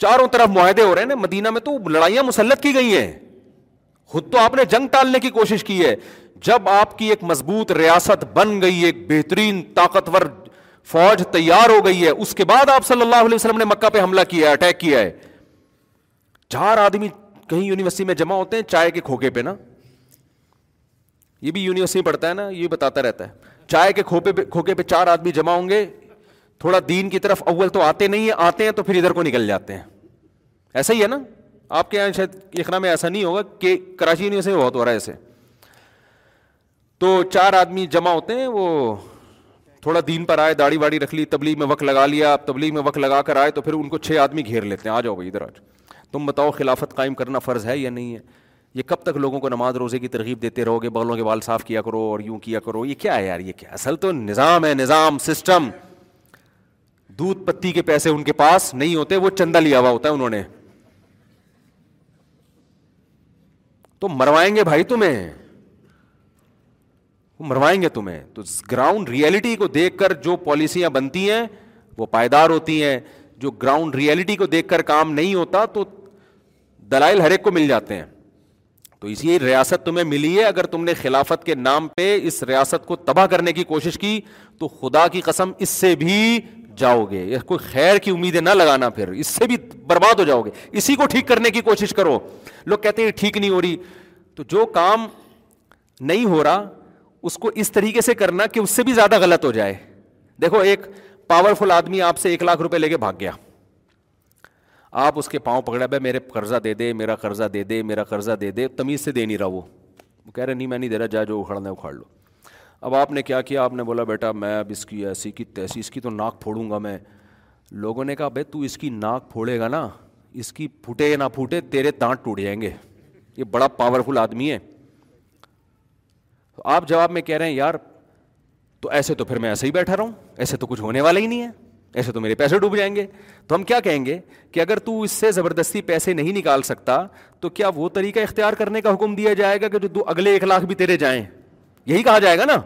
چاروں طرف معاہدے ہو رہے ہیں نا, مدینہ میں تو لڑائیاں مسلط کی گئی ہیں, خود تو آپ نے جنگ ٹالنے کی کوشش کی ہے. جب آپ کی ایک مضبوط ریاست بن گئی, ایک بہترین طاقتور فوج تیار ہو گئی ہے, اس کے بعد آپ صلی اللہ علیہ وسلم نے مکہ پہ حملہ کیا ہے, اٹیک کیا ہے. چار آدمی کہیں یونیورسٹی میں جمع ہوتے ہیں چائے کے کھوکے پہ نا, یہ بھی یونیورسٹی پڑھتا ہے نا, یہ بتاتا رہتا ہے. چائے کے کھوکے پہ کھوکے پہ چار آدمی جمع ہوں گے, تھوڑا دین کی طرف اول تو آتے نہیں ہیں, آتے ہیں تو پھر ادھر کو نکل جاتے ہیں. ایسا ہی ہے نا آپ کے یہاں, شاید اخنا میں ایسا نہیں ہوگا کہ کراچی یونیورسٹی میں بہت ہو رہا ہے ایسے. تو چار آدمی جمع ہوتے ہیں, وہ تھوڑا دین پر آئے, داڑھی واڑی رکھ لی, تبلیغ میں وقت لگا لیا, تبلیغ میں وقت لگا کر آئے تو پھر ان کو چھ آدمی گھیر لیتے ہیں, آ جاؤ بھائی ادھر آ جاؤ, تم بتاؤ خلافت قائم کرنا فرض ہے یا نہیں ہے؟ یہ کب تک لوگوں کو نماز روزے کی ترغیب دیتے رہو گے, بغلوں کے بال صاف کیا کرو اور یوں کیا کرو؟ یہ کیا ہے یار, یہ کیا؟ اصل تو نظام ہے, نظام, سسٹم. دودھ پتی کے پیسے ان کے پاس نہیں ہوتے, وہ چندہ لیا ہوا ہوتا ہے انہوں نے. تو مروائیں گے بھائی تمہیں, وہ مروائیں گے تمہیں. تو گراؤنڈ ریئلٹی کو دیکھ کر جو پالیسیاں بنتی ہیں وہ پائیدار ہوتی ہیں. جو گراؤنڈ ریئلٹی کو دیکھ کر کام نہیں ہوتا تو دلائل ہر ایک کو مل جاتے ہیں. تو اس لیے ریاست تمہیں ملی ہے, اگر تم نے خلافت کے نام پہ اس ریاست کو تباہ کرنے کی کوشش کی تو خدا کی قسم اس سے بھی جاؤ گے. یہ کوئی خیر کی امیدیں نہ لگانا, پھر اس سے بھی برباد ہو جاؤ گے. اسی کو ٹھیک کرنے کی کوشش کرو. لوگ کہتے ہیں ٹھیک نہیں ہو رہی, تو جو کام نہیں ہو رہا اس کو اس طریقے سے کرنا کہ اس سے بھی زیادہ غلط ہو جائے. دیکھو ایک پاورفل آدمی آپ سے ایک لاکھ روپے لے کے بھاگ گیا, آپ اس کے پاؤں پکڑا, بھائی میرے قرضہ دے دے, میرا قرضہ دے دے, میرا قرضہ دے دے. تمیز سے دے نہیں رہا, وہ وہ کہہ رہے نہیں میں نہیں دے رہا, جا جو اکھاڑنا ہے اکھاڑ لو. اب آپ نے کیا کیا, آپ نے بولا بیٹا میں اب اس کی ایسی کی تیسی, اس کی تو ناک پھوڑوں گا میں. لوگوں نے کہا بھائی تو اس کی ناک پھوڑے گا نا, اس کی پھوٹے یا نہ پھوٹے تیرے دانت ٹوٹ جائیں گے, یہ بڑا پاورفل آدمی ہے. آپ جواب میں کہہ رہے ہیں یار تو ایسے تو پھر میں ایسے ہی بیٹھا رہوں, ایسے تو کچھ ہونے والا ہی نہیں ہے, ایسے تو میرے پیسے ڈوب جائیں گے. تو ہم کیا کہیں گے کہ اگر تو اس سے زبردستی پیسے نہیں نکال سکتا تو کیا وہ طریقہ اختیار کرنے کا حکم دیا جائے گا کہ جو اگلے ایک لاکھ بھی تیرے جائیں؟ یہی کہا جائے گا نا,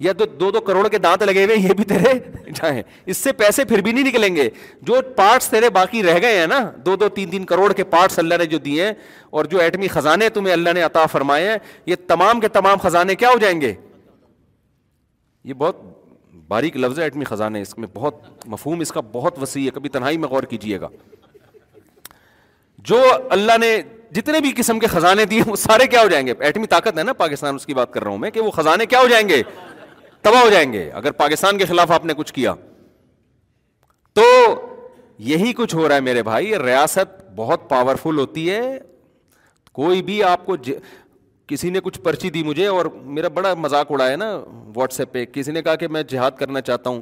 یا تو دو دو کروڑ کے دانت لگے ہوئے یہ بھی تیرے جائیں, اس سے پیسے پھر بھی نہیں نکلیں گے. جو پارٹس تیرے باقی رہ گئے ہیں نا, دو دو تین تین کروڑ کے پارٹس اللہ نے جو دیے ہیں, اور جو ایٹمی خزانے تمہیں اللہ نے عطا فرمائے ہیں, یہ تمام کے تمام خزانے کیا ہو جائیں گے. یہ بہت باریک لفظ ہے ایٹمی خزانے, اس میں بہت مفہوم, اس کا بہت وسیع ہے, کبھی تنہائی میں غور کیجیے گا. جو اللہ نے جتنے بھی قسم کے خزانے دیے وہ سارے کیا ہو جائیں گے. ایٹمی طاقت ہے نا پاکستان, اس کی بات کر رہا ہوں میں, کہ وہ خزانے کیا ہو جائیں گے, تباہ ہو جائیں گے اگر پاکستان کے خلاف آپ نے کچھ کیا. تو یہی کچھ ہو رہا ہے میرے بھائی. ریاست بہت پاورفل ہوتی ہے, کوئی بھی آپ کو ج... کسی نے کچھ پرچی دی مجھے اور میرا بڑا مذاق اڑایا نا واٹس ایپ پہ. کسی نے کہا کہ میں جہاد کرنا چاہتا ہوں,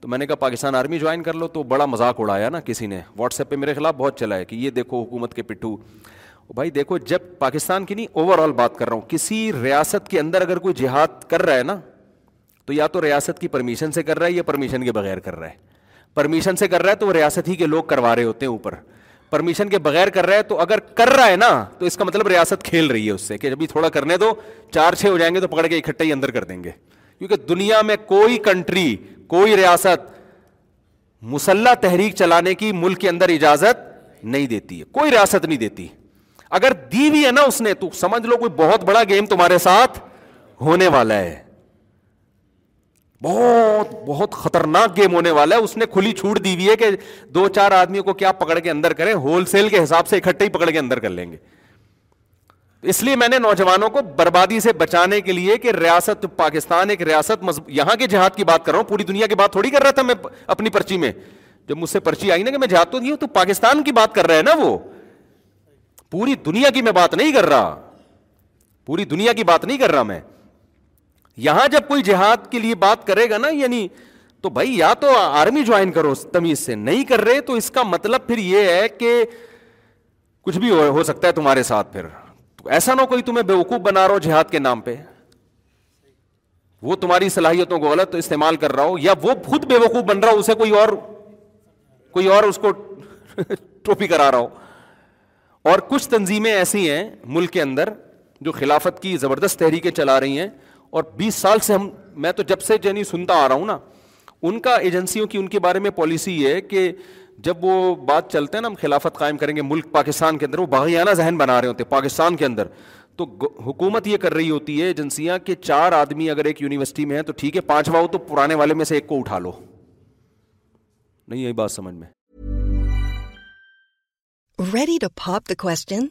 تو میں نے کہا پاکستان آرمی جوائن کر لو, تو بڑا مذاق اڑایا نا کسی نے واٹس ایپ پہ میرے خلاف بہت چلا ہے کہ یہ دیکھو حکومت کے پٹھو. بھائی دیکھو, جب پاکستان کی نہیں اوور آل بات کر رہا ہوں, کسی ریاست کے اندر اگر کوئی جہاد کر رہا ہے نا تو یا تو ریاست کی پرمیشن سے کر رہا ہے یا پرمیشن کے بغیر کر رہا ہے. پرمیشن سے کر رہا ہے تو وہ ریاست ہی کے لوگ کروا رہے ہوتے ہیں اوپر, پرمیشن کے بغیر کر رہا ہے تو اگر کر رہا ہے نا تو اس کا مطلب ریاست کھیل رہی ہے اس سے کہ جب بھی تھوڑا کرنے دو, چار چھ ہو جائیں گے تو پکڑ کے اکٹھے ہی اندر کر دیں گے. کیونکہ دنیا میں کوئی کنٹری, کوئی ریاست مسلح تحریک چلانے کی ملک کے اندر اجازت نہیں دیتی ہے, کوئی ریاست نہیں دیتی. اگر دی بھی ہے نا اس نے تو سمجھ لو کوئی بہت بڑا گیم تمہارے ساتھ ہونے والا ہے, بہت بہت خطرناک گیم ہونے والا ہے. اس نے کھلی چھوٹ دی ہوئی ہے کہ دو چار آدمیوں کو کیا پکڑ کے اندر کریں, ہول سیل کے حساب سے اکٹھے ہی پکڑ کے اندر کر لیں گے. اس لیے میں نے نوجوانوں کو بربادی سے بچانے کے لیے کہ ریاست پاکستان ایک ریاست مضب... یہاں کے جہاد کی بات کر رہا ہوں, پوری دنیا کی بات تھوڑی کر رہا تھا میں اپنی پرچی میں. جب مجھ سے پرچی آئی نا کہ میں جہاد تو نہیں ہوں, تو پاکستان کی بات کر رہا ہے نا, وہ پوری دنیا کی میں بات نہیں کر رہا, پوری دنیا کی بات نہیں کر رہا میں. یہاں جب کوئی جہاد کے لیے بات کرے گا نا یعنی, تو بھائی یا تو آرمی جوائن کرو تمیز سے, نہیں کر رہے تو اس کا مطلب پھر یہ ہے کہ کچھ بھی ہو سکتا ہے تمہارے ساتھ. پھر ایسا نہ کوئی تمہیں بیوقوف بنا رہا ہو جہاد کے نام پہ, وہ تمہاری صلاحیتوں کو غلط استعمال کر رہا ہو, یا وہ خود بیوقوف بن رہا ہو اسے کوئی اور کوئی اور اس کو ٹوپی کرا رہا ہو. اور کچھ تنظیمیں ایسی ہیں ملک کے اندر جو خلافت کی زبردست تحریکیں چلا رہی ہیں, اور بیس سال سے ہم میں تو جب سے یعنی سنتا آ رہا ہوں نا, ان کا ایجنسیوں کی ان کے بارے میں پالیسی یہ ہے کہ جب وہ بات چلتے ہیں نا ہم خلافت قائم کریں گے ملک پاکستان کے اندر, وہ باغیانہ ذہن بنا رہے ہوتے ہیں پاکستان کے اندر. تو حکومت یہ کر رہی ہوتی ہے ایجنسیاں کہ چار آدمی اگر ایک یونیورسٹی میں ہیں تو ٹھیک ہے, پانچواں ہو تو پرانے والے میں سے ایک کو اٹھا لو. نہیں یہی بات سمجھ میں. Ready to pop the question?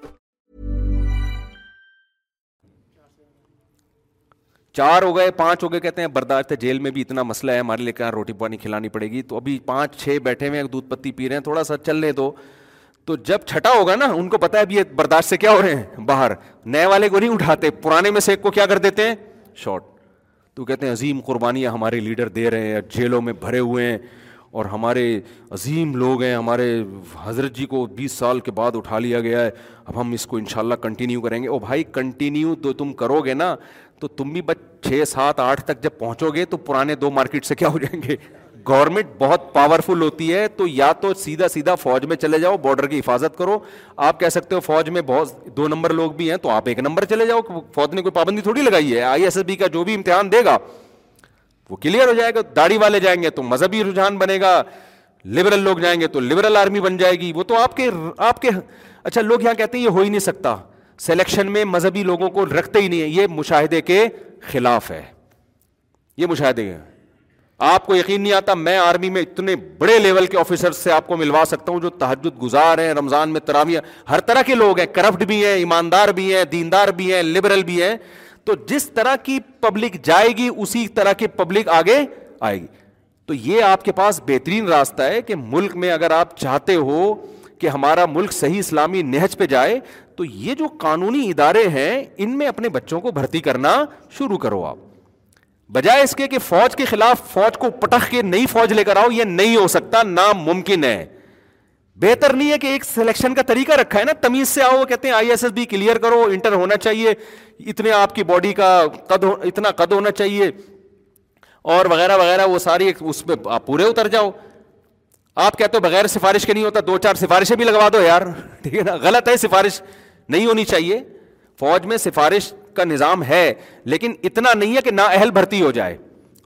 چار ہو گئے, پانچ ہو گئے, کہتے ہیں برداشت ہے, جیل میں بھی اتنا مسئلہ ہے ہمارے لیے کہاں روٹی پانی کھلانی پڑے گی. تو ابھی پانچ چھ بیٹھے ہوئے ہیں, دودھ پتی پی رہے ہیں, تھوڑا سا چلنے دو. تو جب چھٹا ہوگا نا ان کو پتہ ہے اب یہ برداشت سے کیا ہو رہے ہیں باہر, نئے والے کو نہیں اٹھاتے, پرانے میں سے ایک کو کیا کر دیتے ہیں شارٹ. تو کہتے ہیں عظیم قربانیاں ہمارے لیڈر دے رہے ہیں, جیلوں میں بھرے ہوئے ہیں, اور ہمارے عظیم لوگ ہیں, ہمارے حضرت جی کو بیس سال کے بعد اٹھا لیا گیا ہے, اب ہم اس کو انشاءاللہ کنٹینیو کریں گے. او بھائی کنٹینیو تو تم کرو گے نا تو تم بھی بس چھ سات آٹھ تک جب پہنچو گے تو پرانے دو مارکیٹ سے کیا ہو جائیں گے. گورنمنٹ بہت پاورفل ہوتی ہے, تو یا تو سیدھا سیدھا فوج میں چلے جاؤ, بارڈر کی حفاظت کرو. آپ کہہ سکتے ہو فوج میں بہت دو نمبر لوگ بھی ہیں تو آپ ایک نمبر چلے جاؤ, فوج نے کوئی پابندی تھوڑی لگائی ہے. آئی ایس ایس بی کا جو بھی امتحان دے گا وہ کلیئر ہو جائے گا, داڑھی والے جائیں گے تو مذہبی رجحان بنے گا, لبرل لوگ جائیں گے تو لبرل آرمی بن جائے گی. وہ تو آپ کے آپ کے اچھا لوگ یہاں کہتے ہیں یہ ہو ہی نہیں سکتا, سلیکشن میں مذہبی لوگوں کو رکھتے ہی نہیں ہے, یہ مشاہدے کے خلاف ہے, یہ مشاہدے کے. آپ کو یقین نہیں آتا میں آرمی میں اتنے بڑے لیول کے آفیسر سے آپ کو ملوا سکتا ہوں جو تہجد گزار ہیں, رمضان میں تراویح, ہر طرح کے لوگ ہیں, کرپٹ بھی ہیں, ایماندار بھی ہیں, دیندار بھی ہیں, لبرل بھی ہیں. تو جس طرح کی پبلک جائے گی اسی طرح کی پبلک آگے آئے گی. تو یہ آپ کے پاس بہترین راستہ ہے کہ ملک میں اگر آپ چاہتے ہو کہ ہمارا ملک صحیح اسلامی نہج پہ جائے تو یہ جو قانونی ادارے ہیں ان میں اپنے بچوں کو بھرتی کرنا شروع کرو آپ, بجائے اس کے کہ فوج کے خلاف فوج کو پٹخ کے نئی فوج لے کر آؤ. یہ نہیں ہو سکتا, ناممکن ہے. بہتر نہیں ہے کہ ایک سلیکشن کا طریقہ رکھا ہے نا تمیز سے. آؤ کہتے ہیں I S S B clear کرو, انٹر ہونا چاہیے, اتنے آپ کی باڈی کا قد, اتنا قد ہونا چاہیے اور وغیرہ وغیرہ, وہ ساری اس میں آپ پورے اتر جاؤ. آپ کہتے ہو بغیر سفارش کے نہیں ہوتا, دو چار سفارشیں بھی لگوا دو یار, ٹھیک ہے نا. غلط ہے, سفارش نہیں ہونی چاہیے. فوج میں سفارش کا نظام ہے لیکن اتنا نہیں ہے کہ نا اہل بھرتی ہو جائے.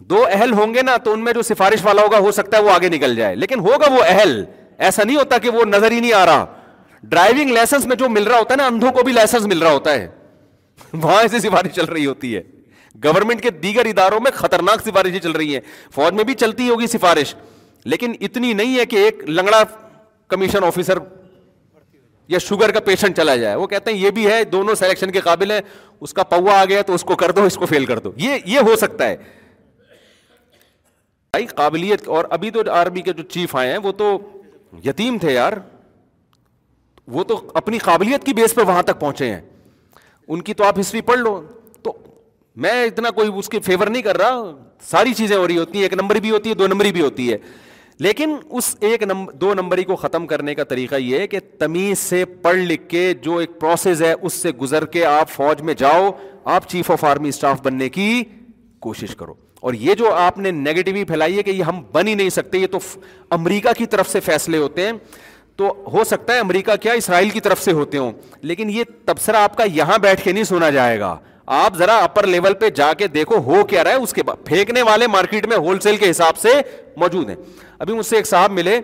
دو اہل ہوں گے نا تو ان میں جو سفارش والا ہوگا ہو سکتا ہے وہ آگے نکل جائے, لیکن ہوگا وہ اہل. ایسا نہیں ہوتا کہ وہ نظر ہی نہیں آ رہا. ڈرائیونگ لائسنس میں جو مل رہا ہوتا ہے نا, اندھوں کو بھی لائسنس مل رہا ہوتا ہے, وہاں سے سفارش چل رہی ہوتی ہے. گورنمنٹ کے دیگر اداروں میں خطرناک سفارشیں چل رہی ہیں, فوج میں بھی چلتی ہوگی سفارش, لیکن اتنی نہیں ہے کہ ایک لنگڑا کمیشن آفیسر یا شوگر کا پیشنٹ چلا جائے. وہ کہتے ہیں یہ بھی ہے, دونوں سلیکشن کے قابل ہیں, اس کا پوا آ گیا تو اس کو کر دو, اس کو فیل کر دو. یہ یہ ہو سکتا ہے بھائی قابلیت. اور ابھی تو آرمی کے جو چیف آئے ہیں وہ تو یتیم تھے یار, وہ تو اپنی قابلیت کی بیس پہ وہاں تک پہنچے ہیں. ان کی تو آپ ہسٹری پڑھ لو. تو میں اتنا کوئی اس کے فیور نہیں کر رہا, ساری چیزیں ہو رہی ہوتی ہیں, ایک نمبری بھی ہوتی ہے, دو نمبری بھی ہوتی ہے, لیکن اس ایک نمبر دو نمبری کو ختم کرنے کا طریقہ یہ ہے کہ تمیز سے پڑھ لکھ کے جو ایک پروسیس ہے اس سے گزر کے آپ فوج میں جاؤ, آپ چیف آف آرمی اسٹاف بننے کی کوشش کرو. اور یہ جو آپ نے نیگیٹیوی پھیلائی ہے کہ یہ ہم بن ہی نہیں سکتے, یہ تو امریکہ کی طرف سے فیصلے ہوتے ہیں, تو ہو سکتا ہے امریکہ کیا اسرائیل کی طرف سے ہوتے ہوں, لیکن یہ تبصرہ آپ کا یہاں بیٹھ کے نہیں سنا جائے گا. آپ ذرا اپر لیول پہ جا کے دیکھو ہو کیا رہا ہے. اس کے بعد پھینکنے والے مارکیٹ میں ہول سیل کے حساب سے موجود ہیں. ابھی مجھ سے ایک صاحب ملے,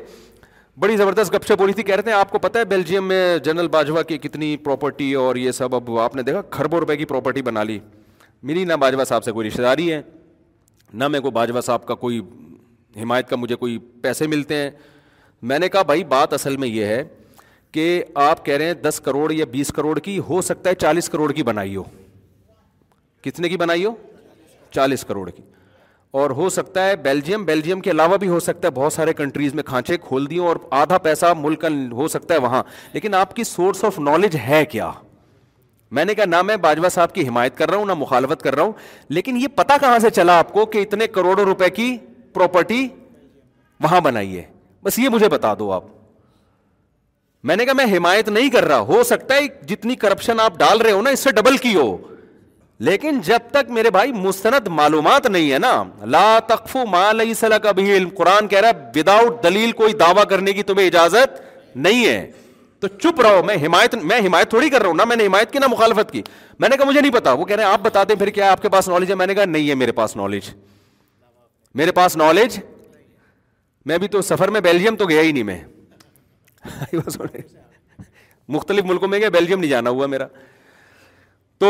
بڑی زبردست گپ شپ ہو رہی تھی. کہہ رہے تھے آپ کو پتہ ہے بیلجیم میں جنرل باجوہ کی کتنی پراپرٹی اور یہ سب, اب آپ نے دیکھا کھربوں روپے کی پراپرٹی بنا لی. میری نہ باجوہ صاحب سے کوئی رشتہ داری ہے, نہ میرے کو باجوہ صاحب کا کوئی حمایت کا مجھے کوئی پیسے ملتے ہیں. میں نے کہا بھائی بات اصل میں یہ ہے کہ آپ کہہ رہے ہیں دس کروڑ یا بیس کروڑ کی, ہو سکتا ہے چالیس کروڑ کی بنائی ہو. کتنے کی بنائی ہو؟ چالیس کروڑ کی. اور ہو سکتا ہے بیلجیم, بیلجیم کے علاوہ بھی ہو سکتا ہے بہت سارے کنٹریز میں کھانچے کھول دیے اور آدھا پیسہ ملک کا ہو سکتا ہے وہاں, لیکن آپ کی سورس آف نالج ہے کیا؟ میں نے کہا نہ میں باجوہ صاحب کی حمایت کر رہا ہوں نہ مخالفت کر رہا ہوں, لیکن یہ پتہ کہاں سے چلا آپ کو کہ اتنے کروڑوں روپے کی پراپرٹی وہاں بنائی ہے؟ بس یہ مجھے بتا دو آپ. میں نے کہا میں حمایت نہیں کر رہا, ہو سکتا ہے جتنی کرپشن آپ ڈال رہے ہو نا اس سے ڈبل کی ہو, لیکن جب تک میرے بھائی مستند معلومات نہیں ہے نا, لا تقف ما لیس لک به علم, قرآن کہہ رہا ہے وداؤٹ دلیل کوئی دعویٰ کرنے کی تمہیں اجازت نہیں ہے, تو چپ رہو. میں حمایت میں حمایت تھوڑی کر رہا ہوں, نہ میں نے حمایت کی نہ مخالفت کی. میں نے کہا مجھے نہیں پتا. وہ کہہ رہے ہیں آپ بتا دیں پھر کیا ہے آپ کے پاس نالج ہے. میں نے کہا نہیں ہے میرے پاس نالج, میرے پاس نالج میں بھی تو سفر میں بیلجیم تو گیا ہی نہیں. میں مختلف ملکوں میں گیا, بیلجیم نہیں جانا ہوا میرا. تو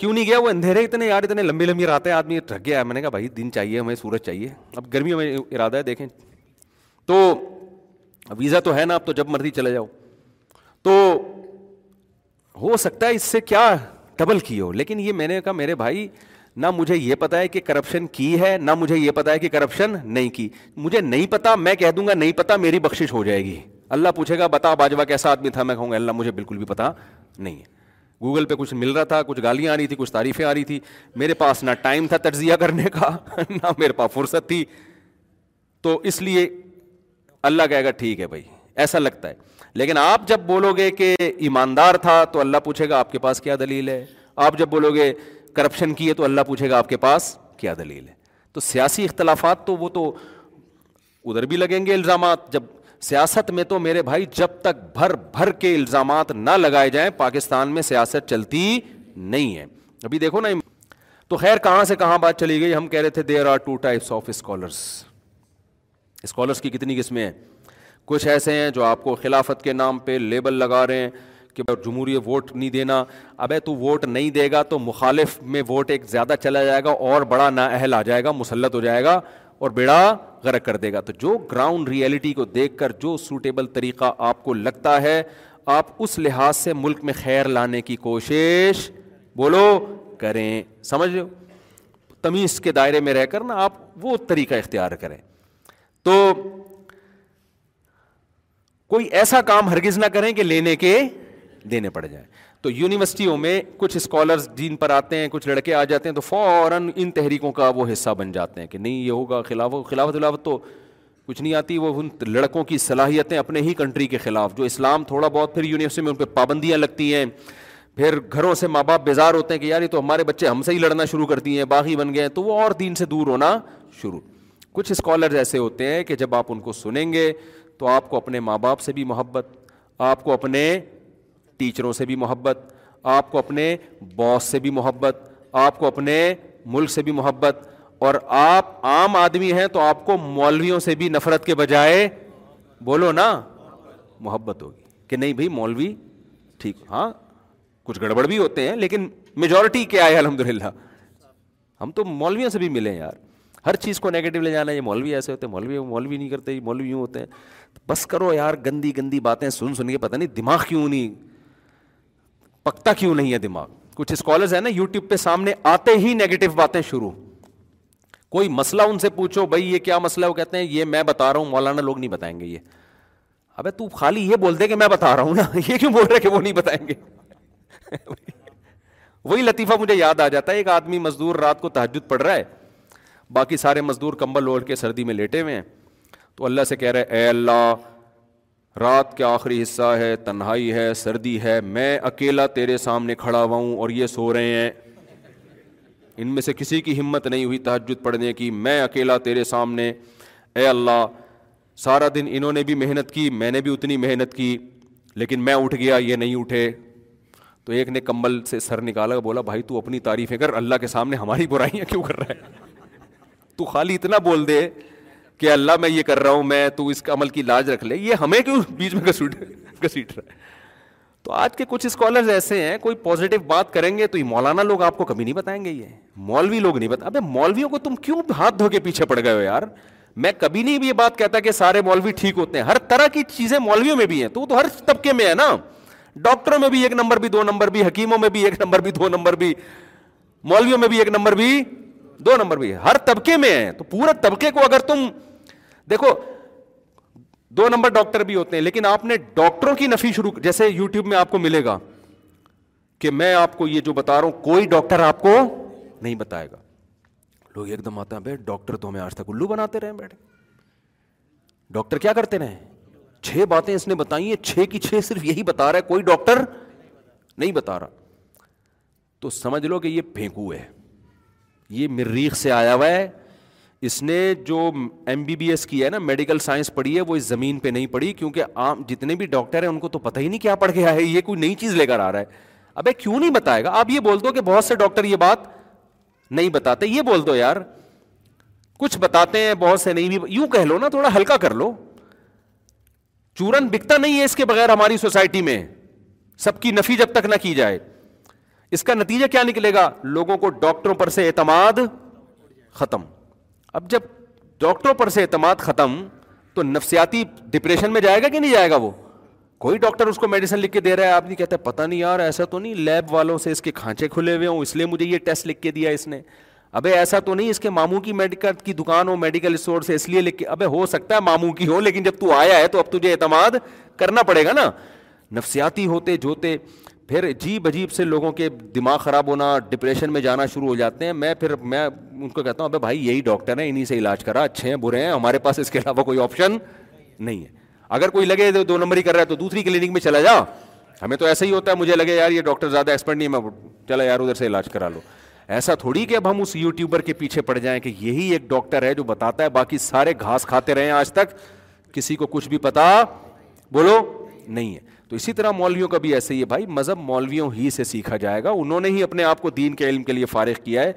کیوں نہیں گیا؟ وہ اندھیرے اتنے یار, اتنے لمبی لمبی راتیں آدمی تھک گیا ہے. میں نے کہا بھائی دن چاہیے ہمیں, سورج چاہیے. اب گرمیوں میں ارادہ ہے دیکھیں, تو ویزا تو ہے نا, اب تو جب مرضی چلے جاؤ. تو ہو سکتا ہے اس سے کیا ڈبل کی ہو, لیکن یہ میں نے کہا میرے بھائی نہ مجھے یہ پتا ہے کہ کرپشن کی ہے, نہ مجھے یہ پتا ہے کہ کرپشن نہیں کی. مجھے نہیں پتا میں کہہ دوں گا نہیں پتا, میری بخشش ہو جائے گی. اللہ پوچھے گا بتا باجوہ کیسا آدمی تھا, میں کہوں گا اللہ مجھے بالکل بھی پتا نہیں ہے. گوگل پہ کچھ مل رہا تھا, کچھ گالیاں آ رہی تھی, کچھ تعریفیں آ رہی تھی. میرے پاس نہ ٹائم تھا تجزیہ کرنے کا, نہ میرے پاس فرصت تھی. تو اس لیے اللہ کہے گا ٹھیک ہے بھائی, ایسا لگتا ہے. لیکن آپ جب بولو گے کہ ایماندار تھا تو اللہ پوچھے گا آپ کے پاس کیا دلیل ہے. آپ جب بولو گے کرپشن کی ہے تو اللہ پوچھے گا آپ کے پاس کیا دلیل ہے. تو سیاسی اختلافات تو وہ تو ادھر بھی لگیں گے الزامات. جب سیاست میں تو میرے بھائی جب تک بھر بھر کے الزامات نہ لگائے جائیں پاکستان میں سیاست چلتی نہیں ہے. ابھی دیکھو نا, تو خیر کہاں سے کہاں بات چلی گئی. ہم کہہ رہے تھے there are two types of scholars. Scholars کی کتنی قسمیں ہیں. کچھ ایسے ہیں جو آپ کو خلافت کے نام پہ لیبل لگا رہے ہیں کہ جمہوریہ ووٹ نہیں دینا. ابے تو ووٹ نہیں دے گا تو مخالف میں ووٹ ایک زیادہ چلا جائے گا اور بڑا نااہل آ جائے گا, مسلط ہو جائے گا اور بیڑا غرق کر دے گا. تو جو گراؤنڈ ریئلٹی کو دیکھ کر جو سوٹیبل طریقہ آپ کو لگتا ہے آپ اس لحاظ سے ملک میں خیر لانے کی کوشش بولو کریں. سمجھ لو تمیز کے دائرے میں رہ کر نا آپ وہ طریقہ اختیار کریں. تو کوئی ایسا کام ہرگز نہ کریں کہ لینے کے دینے پڑ جائیں. تو یونیورسٹیوں میں کچھ اسکالرز دین پر آتے ہیں, کچھ لڑکے آ جاتے ہیں تو فوراً ان تحریکوں کا وہ حصہ بن جاتے ہیں کہ نہیں یہ ہوگا. خلاف خلافت خلافت تو کچھ نہیں آتی. وہ ان لڑکوں کی صلاحیتیں اپنے ہی کنٹری کے خلاف جو اسلام تھوڑا بہت، پھر یونیورسٹی میں ان پہ پابندیاں لگتی ہیں، پھر گھروں سے ماں باپ بیزار ہوتے ہیں کہ یار یہ تو ہمارے بچے ہم سے ہی لڑنا شروع کرتی ہیں، باغی بن گئے ہیں، تو وہ اور دین سے دور ہونا شروع. کچھ اسکالرز ایسے ہوتے ہیں کہ جب آپ ان کو سنیں گے تو آپ کو اپنے ماں باپ سے بھی محبت، آپ کو اپنے ٹیچروں سے بھی محبت، آپ کو اپنے باس سے بھی محبت، آپ کو اپنے ملک سے بھی محبت، اور آپ عام آدمی ہیں تو آپ کو مولویوں سے بھی نفرت کے بجائے بولو نا محبت ہوگی کہ نہیں بھائی مولوی ٹھیک. ہاں کچھ گڑبڑ بھی ہوتے ہیں لیکن میجورٹی کیا ہے الحمدللہ. ہم تو مولویوں سے بھی ملے یار، ہر چیز کو نیگیٹو لے جانا، یہ مولوی ایسے ہوتے ہیں، مولوی مولوی نہیں کرتے، یہ مولوی یوں ہوتے ہیں. بس کرو یار گندی گندی باتیں سن سن کے، پتہ نہیں دماغ کیوں نہیں پکتا، کیوں نہیں ہے دماغ. کچھ اسکالرز ہیں نا یوٹیوب پہ سامنے آتے ہی نیگیٹو باتیں شروع. کوئی مسئلہ ان سے پوچھو بھائی یہ کیا مسئلہ، وہ کہتے ہیں یہ میں بتا رہا ہوں، مولانا لوگ نہیں بتائیں گے. یہ ابے تو خالی یہ بول دے کہ میں بتا رہا ہوں نا، یہ کیوں بول رہے کہ وہ نہیں بتائیں گے. وہی لطیفہ مجھے یاد آ جاتا ہے، ایک آدمی مزدور رات کو تہجد پڑھ رہا ہے، باقی سارے مزدور کمبل اوڑھ کے سردی میں لیٹے ہوئے ہیں، تو اللہ سے کہہ رہے اے اللہ رات کے آخری حصہ ہے، تنہائی ہے، سردی ہے، میں اکیلا تیرے سامنے کھڑا ہوا ہوں اور یہ سو رہے ہیں، ان میں سے کسی کی ہمت نہیں ہوئی تہجد پڑھنے کی، میں اکیلا تیرے سامنے. اے اللہ سارا دن انہوں نے بھی محنت کی، میں نے بھی اتنی محنت کی، لیکن میں اٹھ گیا یہ نہیں اٹھے. تو ایک نے کمبل سے سر نکالا، بولا بھائی تو اپنی تعریفیں کر، اللہ کے سامنے ہماری برائیاں کیوں کر رہا ہے، تو خالی اتنا بول دے کہ اللہ میں یہ کر رہا ہوں میں، تو اس عمل کی لاج رکھ لے، یہ ہمیں کیوں بیچ میں گھسیٹ گھسیٹ رہا ہے. تو آج کے کچھ اسکالرز ایسے ہیں، کوئی پازیٹیو بات کریں گے تو یہ مولانا لوگ آپ کو کبھی نہیں بتائیں گے، یہ مولوی لوگ نہیں بتائیں. ابے مولویوں کو تم کیوں ہاتھ دھو کے پیچھے پڑ گئے ہو یار. میں کبھی نہیں بھی یہ بات کہتا کہ سارے مولوی ٹھیک ہوتے ہیں، ہر طرح کی چیزیں مولویوں میں بھی ہیں، تو تو ہر طبقے میں ہے نا، ڈاکٹروں میں بھی ایک نمبر بھی دو نمبر بھی، حکیموں میں بھی ایک نمبر بھی دو نمبر بھی، مولویوں میں بھی ایک نمبر بھی دو نمبر بھی، ہر طبقے میں ہیں. تو پورا طبقے کو اگر تم دیکھو، دو نمبر ڈاکٹر بھی ہوتے ہیں، لیکن آپ نے ڈاکٹروں کی نفی شروع، جیسے یوٹیوب میں آپ کو ملے گا کہ میں آپ کو یہ جو بتا رہا ہوں کوئی ڈاکٹر آپ کو نہیں بتائے گا. لوگ ایک دم آتے ہیں بھائی ڈاکٹر تو ہمیں آج تک الو بناتے رہے بیٹھے، ڈاکٹر کیا کرتے رہے، چھ باتیں اس نے بتائی ہیں، چھ کی چھ صرف یہی بتا رہا ہے، کوئی ڈاکٹر نہیں بتا رہا. تو سمجھ لو کہ یہ پھینکو ہے، یہ مریخ سے آیا ہوا ہے، اس نے جو ایم بی بی ایس کی ہے نا، میڈیکل سائنس پڑھی ہے، وہ اس زمین پہ نہیں پڑھی، کیونکہ عام جتنے بھی ڈاکٹر ہیں ان کو تو پتہ ہی نہیں کیا پڑھ گیا ہے، یہ کوئی نئی چیز لے کر آ رہا ہے. ابے کیوں نہیں بتائے گا، آپ یہ بول دو کہ بہت سے ڈاکٹر یہ بات نہیں بتاتے، یہ بول دو یار، کچھ بتاتے ہیں بہت سے نہیں بھی، یوں کہہ لو نا، تھوڑا ہلکا کر لو. چورن بکتا نہیں ہے اس کے بغیر ہماری سوسائٹی میں، سب کی نفی جب تک نہ کی جائے. اس کا نتیجہ کیا نکلے گا، لوگوں کو ڈاکٹروں پر سے اعتماد ختم. اب جب ڈاکٹروں پر سے اعتماد ختم تو نفسیاتی ڈپریشن میں جائے گا کہ نہیں جائے گا. وہ کوئی ڈاکٹر اس کو میڈیسن لکھ کے دے رہا ہے، آپ نہیں کہتے پتہ نہیں یار ایسا تو نہیں لیب والوں سے اس کے کھانچے کھلے ہوئے ہوں اس لیے مجھے یہ ٹیسٹ لکھ کے دیا اس نے، ابے ایسا تو نہیں اس کے ماموں کی میڈیکل کی دکان ہو، میڈیکل اسٹور سے اس لیے لکھ کے. ابے ہو سکتا ہے ماموں کی ہو، لیکن جب تو آیا ہے تو اب تجھے اعتماد کرنا پڑے گا نا. نفسیاتی ہوتے جوتے پھر عجیب عجیب سے لوگوں کے دماغ خراب ہونا، ڈپریشن میں جانا شروع ہو جاتے ہیں. میں پھر میں ان کو کہتا ہوں ابے بھائی یہی ڈاکٹر ہیں، انہی سے علاج کرا، اچھے ہیں برے ہیں، ہمارے پاس اس کے علاوہ کوئی آپشن نہیں ہے. اگر کوئی لگے تو دو نمبر ہی کر رہا ہے تو دوسری کلینک میں چلا جا. ہمیں تو ایسا ہی ہوتا ہے، مجھے لگے یار یہ ڈاکٹر زیادہ ایکسپرٹ نہیں ہے، میں چلا یار ادھر سے علاج کرا لو. ایسا تھوڑی کہ اب ہم اس یوٹیوبر کے پیچھے پڑ جائیں کہ یہی ایک ڈاکٹر ہے جو بتاتا ہے، باقی سارے گھاس کھاتے رہے ہیں، آج تک کسی کو کچھ بھی پتا بولو نہیں ہے. تو اسی طرح مولویوں کا بھی ایسے ہی ہے بھائی، مذہب مولویوں ہی سے سیکھا جائے گا، انہوں نے ہی اپنے آپ کو دین کے علم کے لیے فارغ کیا ہے.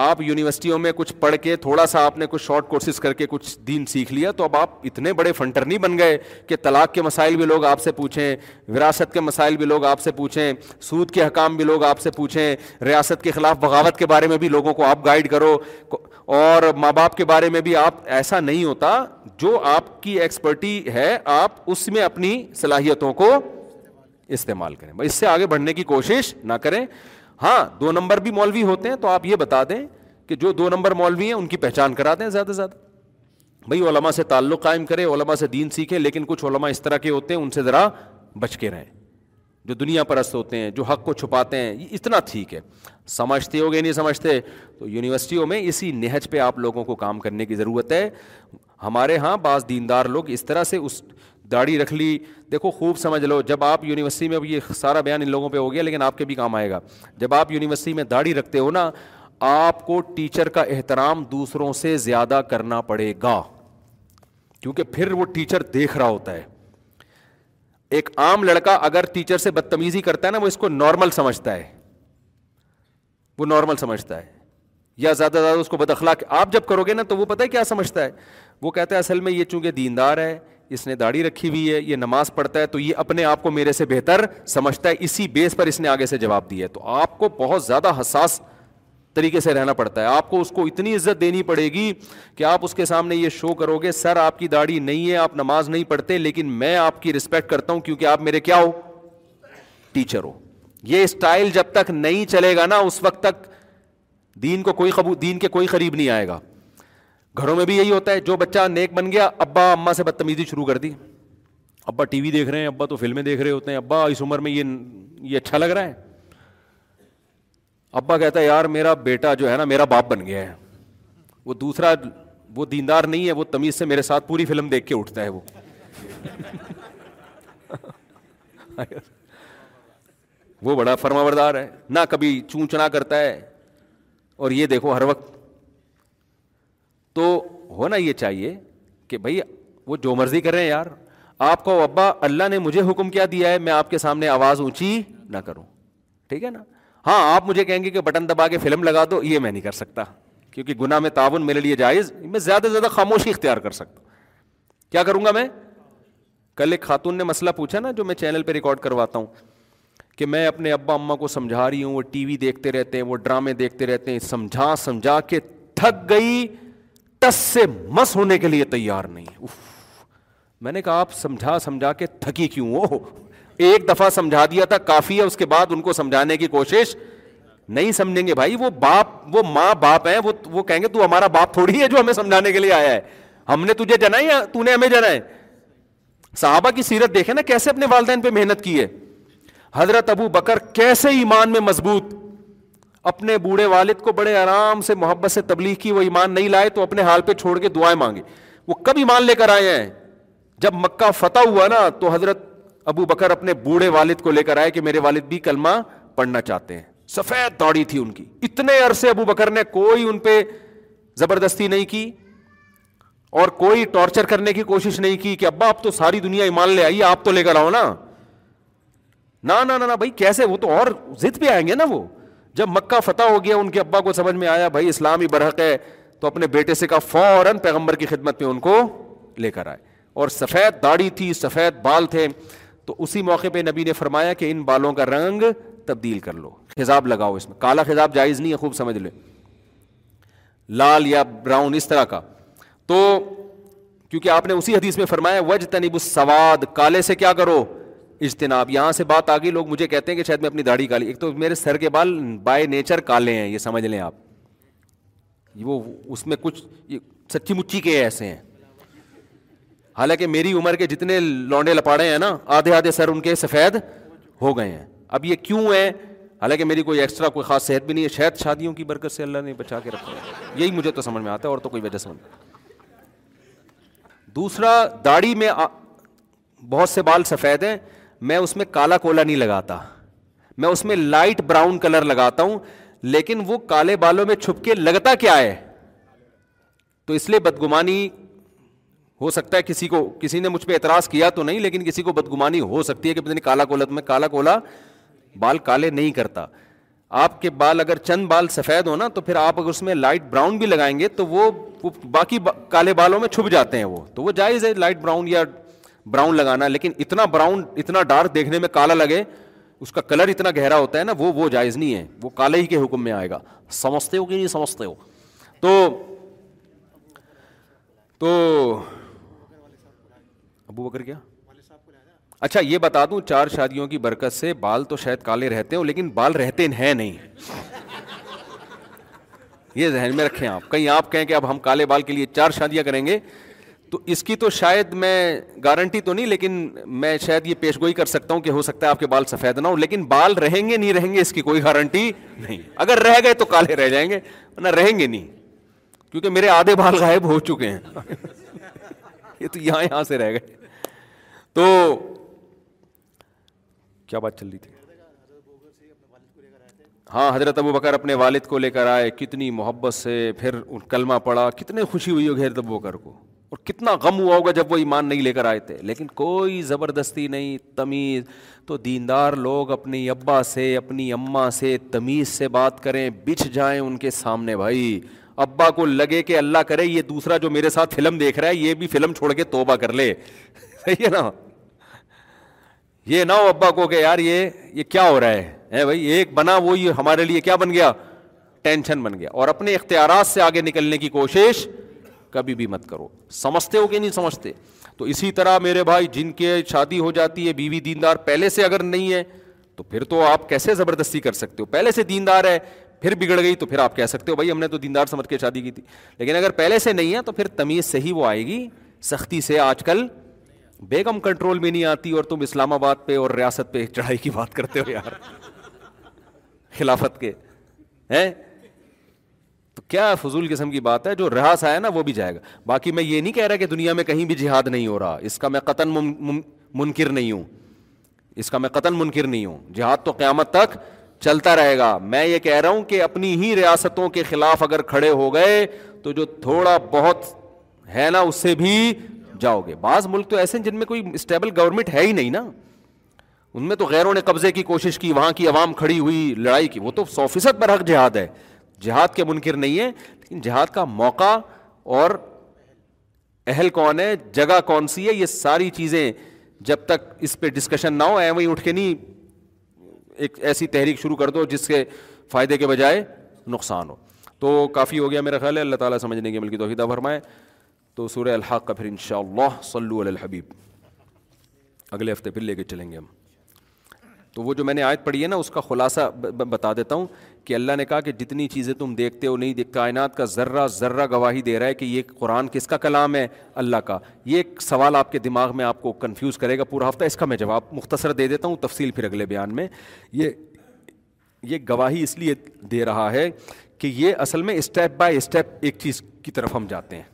آپ یونیورسٹیوں میں کچھ پڑھ کے، تھوڑا سا آپ نے کچھ شارٹ کورسز کر کے کچھ دین سیکھ لیا، تو اب آپ اتنے بڑے فنٹر نہیں بن گئے کہ طلاق کے مسائل بھی لوگ آپ سے پوچھیں، وراثت کے مسائل بھی لوگ آپ سے پوچھیں، سود کے حکام بھی لوگ آپ سے پوچھیں، ریاست کے خلاف بغاوت کے بارے میں بھی لوگوں کو آپ گائیڈ کرو، اور ماں باپ کے بارے میں بھی. آپ ایسا نہیں ہوتا، جو آپ کی ایکسپرٹی ہے آپ اس میں اپنی صلاحیتوں کو استعمال کریں، اس سے آگے بڑھنے کی کوشش نہ کریں. ہاں دو نمبر بھی مولوی ہوتے ہیں، تو آپ یہ بتا دیں کہ جو دو نمبر مولوی ہیں ان کی پہچان کرا دیں زیادہ سے زیادہ. بھائی علماء سے تعلق قائم کریں، علماء سے دین سیکھیں، لیکن کچھ علماء اس طرح کے ہوتے ہیں ان سے ذرا بچ کے رہیں، جو دنیا پرست ہوتے ہیں، جو حق کو چھپاتے ہیں. یہ اتنا ٹھیک ہے، سمجھتے ہو گے نہیں سمجھتے، تو یونیورسٹیوں میں اسی نہج پہ آپ لوگوں کو کام کرنے کی ضرورت ہے. ہمارے ہاں بعض دیندار لوگ اس طرح سے اس داڑھی رکھ لی. دیکھو خوب سمجھ لو, جب آپ یونیورسٹی میں, اب یہ سارا بیان ان لوگوں پہ ہو گیا لیکن آپ کے بھی کام آئے گا, جب آپ یونیورسٹی میں داڑھی رکھتے ہو نا, آپ کو ٹیچر کا احترام دوسروں سے زیادہ کرنا پڑے گا, کیونکہ پھر وہ ٹیچر دیکھ رہا ہوتا ہے. ایک عام لڑکا اگر ٹیچر سے بدتمیزی کرتا ہے نا, وہ اس کو نارمل سمجھتا ہے, وہ نارمل سمجھتا ہے, یا زیادہ سے زیادہ اس کو بد اخلاق آپ جب کرو گے نا تو وہ پتہ ہے کیا سمجھتا ہے, وہ کہتا ہے اصل میں یہ چونکہ دیندار ہے, اس نے داڑھی رکھی ہوئی ہے, یہ نماز پڑھتا ہے, تو یہ اپنے آپ کو میرے سے بہتر سمجھتا ہے, اسی بیس پر اس نے آگے سے جواب دیا ہے. تو آپ کو بہت زیادہ حساس طریقے سے رہنا پڑتا ہے, آپ کو اس کو اتنی عزت دینی پڑے گی کہ آپ اس کے سامنے یہ شو کرو گے, سر آپ کی داڑھی نہیں ہے, آپ نماز نہیں پڑھتے, لیکن میں آپ کی رسپیکٹ کرتا ہوں کیونکہ آپ میرے کیا ہو, ٹیچر ہو. یہ اسٹائل جب تک نہیں چلے گا نا, اس وقت تک دین کو کوئی قبول, دین کے کوئی قریب نہیں آئے گا. گھروں میں بھی یہی ہوتا ہے, جو بچہ نیک بن گیا, ابا اماں سے بدتمیزی شروع کر دی, ابا ٹی وی دیکھ رہے ہیں, ابا تو فلمیں دیکھ رہے ہوتے ہیں, ابا اس عمر میں یہ یہ اچھا لگ رہا ہے, ابا کہتا ہے یار میرا بیٹا جو ہے نا میرا باپ بن گیا ہے, وہ دوسرا وہ دیندار نہیں ہے, وہ تمیز سے میرے ساتھ پوری فلم دیکھ کے اٹھتا ہے وہ. وہ بڑا فرما بردار ہے, نہ کبھی چوں چنا کرتا ہے, اور یہ دیکھو ہر وقت. تو ہونا یہ چاہیے کہ بھائی وہ جو مرضی کریں یار, آپ کو ابا اللہ نے مجھے حکم کیا دیا ہے, میں آپ کے سامنے آواز اونچی نہ کروں, ٹھیک ہے نا. ہاں آپ مجھے کہیں گے کہ بٹن دبا کے فلم لگا دو, یہ میں نہیں کر سکتا کیونکہ گناہ میں تعاون میرے لیے جائز, میں زیادہ سے زیادہ خاموشی اختیار کر سکتا. کیا کروں گا میں؟ کل ایک خاتون نے مسئلہ پوچھا نا, جو میں چینل پہ ریکارڈ کرواتا ہوں, کہ میں اپنے ابا اماں کو سمجھا رہی ہوں, وہ ٹی وی دیکھتے رہتے ہیں, وہ ڈرامے دیکھتے رہتے ہیں, سمجھا سمجھا کے تھک گئی, ٹس سے مس ہونے کے لیے تیار نہیں. اف, میں نے کہا آپ سمجھا سمجھا کے تھکی کیوں ہو؟ ایک دفعہ سمجھا دیا تھا کافی ہے, اس کے بعد ان کو سمجھانے کی کوشش نہیں سمجھیں گے بھائی. وہ باپ, وہ ماں باپ ہیں, وہ وہ کہیں گے تو ہمارا باپ تھوڑی ہے جو ہمیں سمجھانے کے لیے آیا ہے, ہم نے تجھے جنا ہے یا تو نے ہمیں جنا ہے. صحابہ کی سیرت دیکھیں نا, کیسے اپنے والدین پہ محنت کی ہے. حضرت ابو بکر کیسے ایمان میں مضبوط, اپنے بوڑھے والد کو بڑے آرام سے محبت سے تبلیغ کی, وہ ایمان نہیں لائے تو اپنے حال پہ چھوڑ کے دعائیں مانگے. وہ کب ایمان لے کر آئے ہیں؟ جب مکہ فتح ہوا نا تو حضرت ابو بکر اپنے بوڑھے والد کو لے کر آئے کہ میرے والد بھی کلمہ پڑھنا چاہتے ہیں. سفید داڑھی تھی ان کی, اتنے عرصے ابو بکر نے کوئی ان پہ زبردستی نہیں کی اور کوئی ٹارچر کرنے کی کوشش نہیں کی کہ ابا آپ تو ساری دنیا ایمان لے آئی, آپ تو لے کر آؤ نا. نا نا نا بھائی کیسے, وہ تو اور ضد پہ آئیں گے نا. وہ جب مکہ فتح ہو گیا ان کے ابا کو سمجھ میں آیا بھائی اسلام ہی برحق ہے, تو اپنے بیٹے سے کہا فوراً پیغمبر کی خدمت میں ان کو لے کر آئے. اور سفید داڑھی تھی, سفید بال تھے, تو اسی موقع پہ نبی نے فرمایا کہ ان بالوں کا رنگ تبدیل کر لو, خضاب لگاؤ, اس میں کالا خضاب جائز نہیں ہے, خوب سمجھ لے, لال یا براؤن اس طرح کا. تو کیونکہ آپ نے اسی حدیث میں فرمایا وجتنب السواد, کالے سے کیا کرو اجتناب. یہاں سے بات آگئی, لوگ مجھے کہتے ہیں کہ شاید میں اپنی داڑھی کالی, ایک تو میرے سر کے بال بائی نیچر کالے ہیں, یہ سمجھ لیں آپ, وہ اس میں کچھ سچی مچی کے ایسے ہیں, حالانکہ میری عمر کے جتنے لونڈے لپاڑے ہیں نا آدھے آدھے سر ان کے سفید ہو گئے ہیں. اب یہ کیوں ہے؟ حالانکہ میری کوئی ایکسٹرا کوئی خاص صحت بھی نہیں ہے, شاید شادیوں کی برکت سے اللہ نے بچا کے رکھا ہے, یہی مجھے تو سمجھ میں آتا ہے, اور تو کوئی وجہ سمجھ. دوسرا داڑھی میں آ... بہت سے بال سفید ہیں, میں اس میں کالا کولا نہیں لگاتا, میں اس میں لائٹ براؤن کلر لگاتا ہوں, لیکن وہ کالے بالوں میں چھپ کے لگتا کیا ہے, تو اس لیے بدگمانی ہو سکتا ہے, کسی کو کسی نے مجھ پہ اعتراض کیا تو نہیں, لیکن کسی کو بدگمانی ہو سکتی ہے کہ پتہ نہیں کالا کولا, میں کالا کولا بال کالے نہیں کرتا. آپ کے بال اگر چند بال سفید ہو نا تو پھر آپ اگر اس میں لائٹ براؤن بھی لگائیں گے تو وہ باقی با... کالے بالوں میں چھپ جاتے ہیں, وہ تو وہ جائز ہے لائٹ براؤن یا براؤن لگانا, لیکن اتنا براؤن اتنا ڈارک دیکھنے میں کالا لگے, اس کا کلر اتنا گہرا ہوتا ہے نا, وہ وہ جائز نہیں ہے, وہ کالے ہی کے حکم میں آئے گا. سمجھتے ہو کہ نہیں سمجھتے ہو؟ تو تو ابو بکر کیا, اچھا یہ بتا دوں چار شادیوں کی برکت سے بال تو شاید کالے رہتے ہو لیکن بال رہتے ہیں نہیں, یہ ذہن میں رکھیں آپ. کہیں آپ کہیں کہ اب ہم کالے بال کے لیے چار شادیاں کریں گے, تو اس کی تو شاید میں گارنٹی تو نہیں, لیکن میں شاید یہ پیش گوئی کر سکتا ہوں کہ ہو سکتا ہے آپ کے بال سفید نہ ہو, لیکن بال رہیں گے نہیں رہیں گے اس کی کوئی گارنٹی نہیں. اگر رہ گئے تو کالے رہ جائیں گے, ورنہ رہیں گے نہیں, کیونکہ میرے آدھے بال غائب ہو چکے ہیں. یہ تو یہاں یہاں سے رہ گئے. تو کیا بات چل رہی تھی؟ ہاں حضرت ابو بکر اپنے والد کو لے کر آئے, کتنی محبت سے پھر کلمہ پڑھا, کتنے خوشی ہوئی ہوگی حضرت ابو بکر کو, اور کتنا غم ہوا ہوگا جب وہ ایمان نہیں لے کر آئے تھے, لیکن کوئی زبردستی نہیں, تمیز. تو دیندار لوگ اپنی ابا سے اپنی اماں سے تمیز سے بات کریں, بچھ جائیں ان کے سامنے. بھائی ابا کو لگے کہ اللہ کرے یہ دوسرا جو میرے ساتھ فلم دیکھ رہا ہے یہ بھی فلم چھوڑ کے توبہ کر لے. صحیح ہے نا؟ یہ نہ ہو ابا کو کہ یار یہ یہ کیا ہو رہا ہے. اے بھائی ایک بنا وہ یہ ہمارے لیے کیا بن گیا, ٹینشن بن گیا. اور اپنے اختیارات سے آگے نکلنے کی کوشش کبھی بھی مت کرو. سمجھتے ہو کہ نہیں سمجھتے. تو اسی طرح میرے بھائی جن کے شادی ہو جاتی ہے, بیوی دیندار پہلے سے اگر نہیں ہے تو پھر تو آپ کیسے زبردستی کر سکتے ہو. پہلے سے دیندار ہے پھر بگڑ گئی تو پھر آپ کہہ سکتے ہو بھائی ہم نے تو دیندار سمجھ کے شادی کی تھی, لیکن اگر پہلے سے نہیں ہے تو پھر تمیز سے ہی وہ آئے گی. سختی سے آج کل بیگم کنٹرول میں نہیں آتی, اور تم اسلام آباد پہ اور ریاست پہ چڑھائی کی بات کرتے ہو یار خلافت کے ہیں, تو کیا فضول قسم کی بات ہے. جو رہاس آیا نا وہ بھی جائے گا. باقی میں یہ نہیں کہہ رہا کہ دنیا میں کہیں بھی جہاد نہیں ہو رہا, اس کا میں قطعاً منکر نہیں ہوں, اس کا میں قطعاً منکر نہیں ہوں. جہاد تو قیامت تک چلتا رہے گا. میں یہ کہہ رہا ہوں کہ اپنی ہی ریاستوں کے خلاف اگر کھڑے ہو گئے تو جو تھوڑا بہت ہے نا اس سے بھی جاؤ گے. بعض ملک تو ایسے ہیں جن میں کوئی اسٹیبل گورنمنٹ ہے ہی نہیں نا, ان میں تو غیروں نے قبضے کی کوشش کی, وہاں کی عوام کھڑی ہوئی لڑائی کی, وہ تو سو فیصد برحق جہاد ہے. جہاد کے منکر نہیں ہے, لیکن جہاد کا موقع اور اہل کون ہے, جگہ کون سی ہے, یہ ساری چیزیں جب تک اس پہ ڈسکشن نہ ہو, اے وہیں اٹھ کے نہیں ایک ایسی تحریک شروع کر دو جس کے فائدے کے بجائے نقصان ہو. تو کافی ہو گیا میرا خیال ہے. اللہ تعالیٰ سمجھنے کی عمل کی توفیق عطا فرمائے. تو سورہ الحاق کا پھر انشاءاللہ صلو علی الحبیب اگلے ہفتے پھر لے کے چلیں گے ہم. تو وہ جو میں نے آیت پڑھی ہے نا اس کا خلاصہ بتا دیتا ہوں کہ اللہ نے کہا کہ جتنی چیزیں تم دیکھتے ہو نہیں دیکھتے, کائنات کا ذرہ ذرہ گواہی دے رہا ہے کہ یہ قرآن کس کا کلام ہے, اللہ کا. یہ ایک سوال آپ کے دماغ میں آپ کو کنفیوز کرے گا پورا ہفتہ, اس کا میں جواب مختصر دے دیتا ہوں, تفصیل پھر اگلے بیان میں. یہ یہ گواہی اس لیے دے رہا ہے کہ یہ اصل میں اسٹیپ بائی اسٹیپ ایک چیز کی طرف ہم جاتے ہیں,